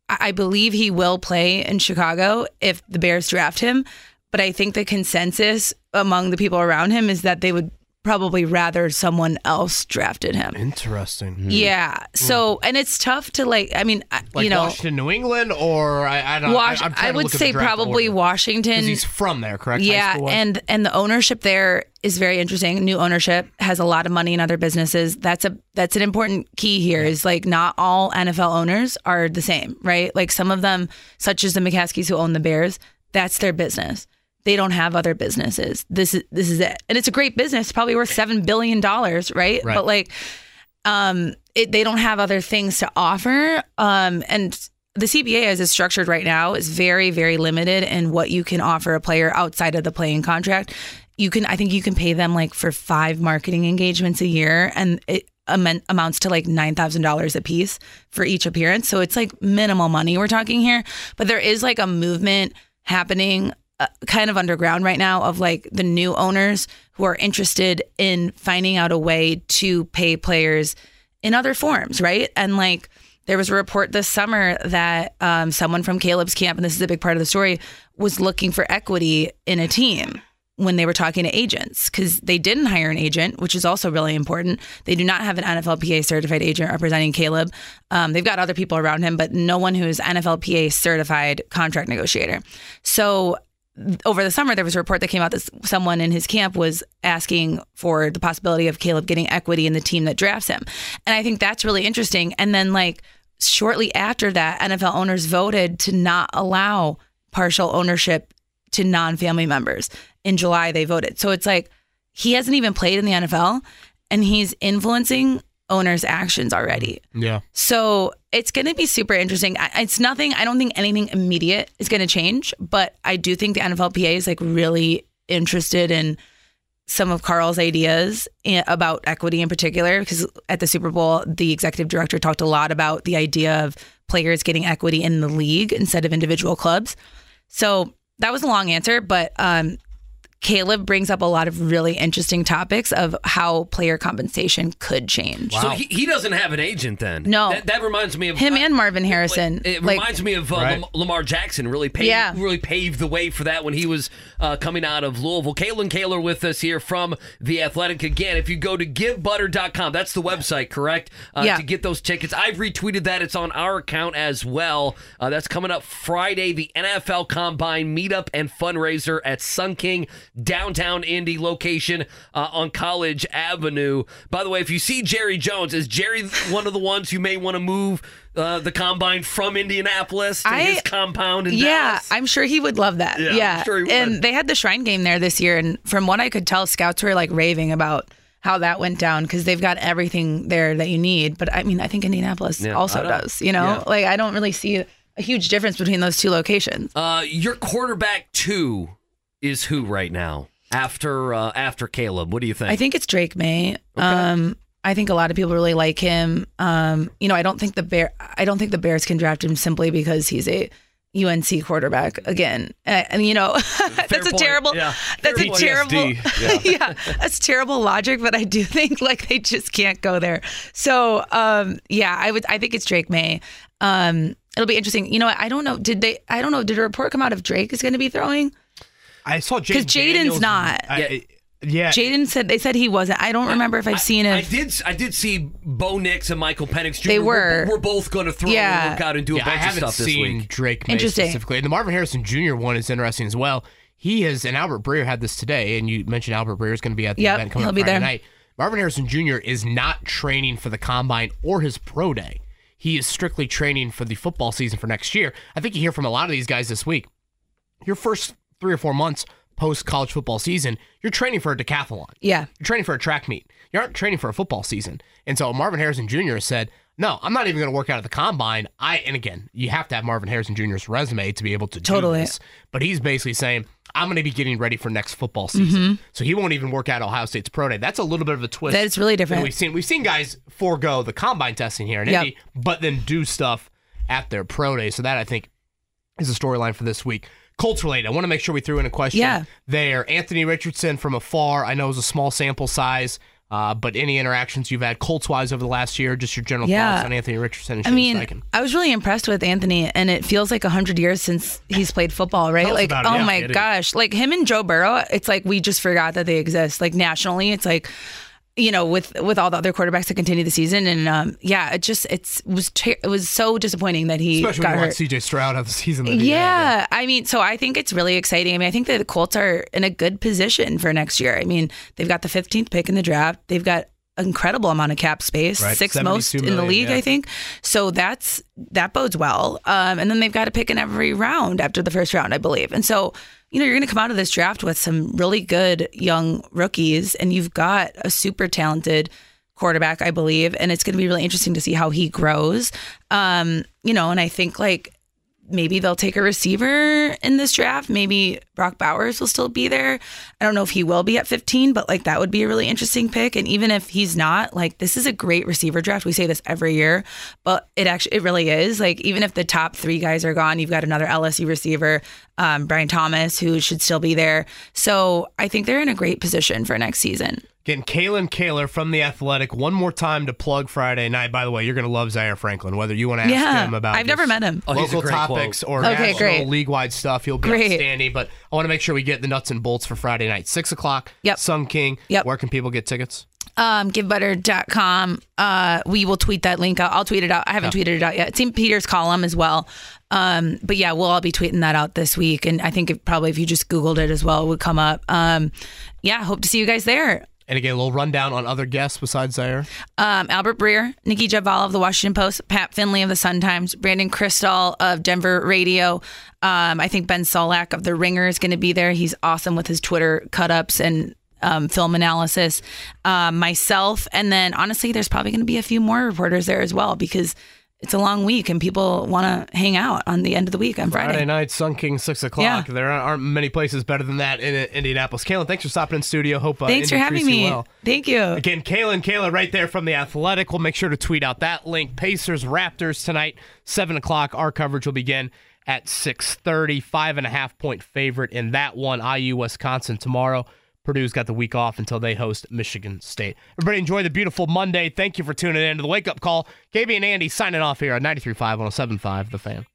I believe he will play in Chicago if the Bears draft him, but I think the consensus among the people around him is that they would probably rather someone else drafted him. Interesting. Mm-hmm. Yeah. So, and it's tough to like, I mean, like, you know, Washington, New England, or I, I don't know. Wash- I, I'm I would to look say probably order. Washington. Because he's from there, correct? Yeah. And, and the ownership there is very interesting. New ownership has a lot of money in other businesses. That's a, that's an important key here, yeah. is like not all N F L owners are the same, right? Like some of them, such as the McCaskies who own the Bears, that's their business. They don't have other businesses. This is this is it, and it's a great business, probably worth seven billion dollars, right? right? But like, um, it, they don't have other things to offer. Um, and the C B A, as it's structured right now, is very, very limited in what you can offer a player outside of the playing contract. You can, I think, you can pay them like for five marketing engagements a year, and it am- amounts to like nine thousand dollars a piece for each appearance. So it's like minimal money we're talking here. But there is like a movement happening. Uh, kind of underground right now of like the new owners who are interested in finding out a way to pay players in other forms, right? And like there was a report this summer that um, someone from Caleb's camp, and this is a big part of the story, was looking for equity in a team when they were talking to agents, because they didn't hire an agent, which is also really important. They do not have an N F L P A certified agent representing Caleb. Um, they've got other people around him, but no one who is N F L P A certified contract negotiator. So over the summer, there was a report that came out that someone in his camp was asking for the possibility of Caleb getting equity in the team that drafts him. And I think that's really interesting. And then like shortly after that, N F L owners voted to not allow partial ownership to non-family members. In July, they voted. So it's like he hasn't even played in the N F L and he's influencing owners' actions already. Yeah. So it's going to be super interesting. It's nothing, I don't think anything immediate is going to change, but I do think the N F L P A is like really interested in some of Carl's ideas about equity in particular, because at the Super Bowl, the executive director talked a lot about the idea of players getting equity in the league instead of individual clubs. So that was a long answer, but um, Caleb brings up a lot of really interesting topics of how player compensation could change. Wow. So he, he doesn't have an agent then? No. That, that reminds me of him uh, and Marvin Harrison. It, it like, reminds me of uh, right. Lamar Jackson really paved, yeah. really paved the way for that when he was uh, coming out of Louisville. Kalyn Kahler with us here from The Athletic. Again, if you go to give butter dot com, that's the website, correct? Uh, yeah. To get those tickets. I've retweeted that. It's on our account as well. Uh, that's coming up Friday, the N F L Combine meetup and fundraiser at Sun King downtown Indy location uh, on College Avenue. By the way, if you see Jerry Jones, is Jerry one of the ones you may want to move uh, the combine from Indianapolis to I, his compound in yeah, Dallas? Yeah, I'm sure he would love that. Yeah, yeah. I'm sure he would. And they had the Shrine Game there this year, and from what I could tell, scouts were like raving about how that went down, because they've got everything there that you need. But I mean, I think Indianapolis yeah, also does. You know, yeah. like I don't really see a huge difference between those two locations. Uh, your quarterback two is who right now after uh, after Caleb? What do you think? I think it's Drake May. Okay. Um, I think a lot of people really like him. Um, you know, I don't think the Bear. I don't think the Bears can draft him simply because he's a U N C quarterback again. And you know, that's a terrible. Yeah. That's a terrible. Yeah. yeah, that's terrible logic. But I do think like they just can't go there. So um, yeah, I would. I think it's Drake May. Um, it'll be interesting. You know, I don't know. Did they? I don't know. Did a report come out if Drake is going to be throwing? I saw Jaden. Because Jaden's not. I, Yeah, Jaden said they said he wasn't. I don't remember if I've I, seen it. I did. I did see Bo Nix and Michael Penix Junior They were. We're, we're both going to throw yeah. and work out and do yeah, a bunch of stuff this week. I haven't seen Drake May specifically. And the Marvin Harrison Junior one is interesting as well. He has, and Albert Breer had this today. And you mentioned Albert Breer is going to be at the yep, event coming up Friday there. night. Marvin Harrison Junior is not training for the combine or his pro day. He is strictly training for the football season for next year. I think you hear from a lot of these guys this week. Your first three or four months post college football season, you're training for a decathlon. Yeah. You're training for a track meet. You aren't training for a football season. And so Marvin Harrison Junior said, no, I'm not even going to work out at the combine. I And again, you have to have Marvin Harrison Junior's resume to be able to totally. do this. But he's basically saying, I'm going to be getting ready for next football season. Mm-hmm. So he won't even work out Ohio State's pro day. That's a little bit of a twist. That is really different. We've seen we've seen guys forego the combine testing here in yep. Indy, but then do stuff at their pro day. So that, I think, is a storyline for this week. Colts related. I want to make sure we threw in a question yeah. there. Anthony Richardson from afar. I know it was a small sample size, uh, but any interactions you've had Colts-wise over the last year, just your general yeah. thoughts on Anthony Richardson and Shane I mean, Steichen. I was really impressed with Anthony, and it feels like one hundred years since he's played football, right? Like, oh yeah, my gosh. Like, him and Joe Burrow, it's like we just forgot that they exist. Like, nationally, it's like, you know, with, with all the other quarterbacks that continue the season. And, um, yeah, it just it's was ter- it was so disappointing that he Especially got when you hurt. Especially C J Stroud out of the season. That he yeah, had. I mean, so I think it's really exciting. I mean, I think that the Colts are in a good position for next year. I mean, they've got the fifteenth pick in the draft. They've got an incredible amount of cap space, right. sixth most million, in the league, yeah. I think. So that's that bodes well. Um, and then they've got a pick in every round after the first round, I believe. And so, you know, you're going to come out of this draft with some really good young rookies, and you've got a super talented quarterback, I believe, and it's going to be really interesting to see how he grows. Um, you know, and I think, like, maybe they'll take a receiver in this draft. Maybe Brock Bowers will still be there. I don't know if he will be at fifteen, but, like, that would be a really interesting pick. And even if he's not, like, this is a great receiver draft. We say this every year, but it actually, it really is. Like, even if the top three guys are gone, you've got another L S U receiver, um, Brian Thomas, who should still be there. So I think they're in a great position for next season. Again, Kalyn Kahler from The Athletic. One more time to plug Friday night. By the way, you're going to love Zaire Franklin, whether you want to ask yeah, him about I've never met him. Oh, local topics quote. or okay, national league-wide stuff. He'll be great. outstanding. But I want to make sure we get the nuts and bolts for Friday night. six o'clock, yep. Sun King. Yep. Where can people get tickets? Um, give butter dot com. Uh, we will tweet that link out. I'll tweet it out. I haven't no. tweeted it out yet. It's in Peter's column as well. Um, but yeah, we'll all be tweeting that out this week. And I think it, probably if you just Googled it as well, it would come up. Um, yeah, hope to see you guys there. And again, a little rundown on other guests besides Zaire. Um, Albert Breer, Nikki Javala of the Washington Post, Pat Finley of the Sun-Times, Brandon Kristol of Denver Radio. Um, I think Ben Solak of The Ringer is going to be there. He's awesome with his Twitter cut-ups and um, film analysis. Um, myself, and then honestly, there's probably going to be a few more reporters there as well because it's a long week and people want to hang out on the end of the week on Friday. Friday night, Sun King, six o'clock. Yeah. There aren't many places better than that in Indianapolis. Kalyn, thanks for stopping in studio. Hope uh, Thanks Indy for having me. Well. Thank you. Again, Kalyn Kahler right there from The Athletic. We'll make sure to tweet out that link. Pacers, Raptors tonight, seven o'clock. Our coverage will begin at six thirty. Five and a half point favorite in that one. I U, Wisconsin tomorrow. Purdue's got the week off until they host Michigan State. Everybody enjoy the beautiful Monday. Thank you for tuning in to the Wake Up Call. K B and Andy signing off here on ninety-three point five, one oh seven point five, The Fan.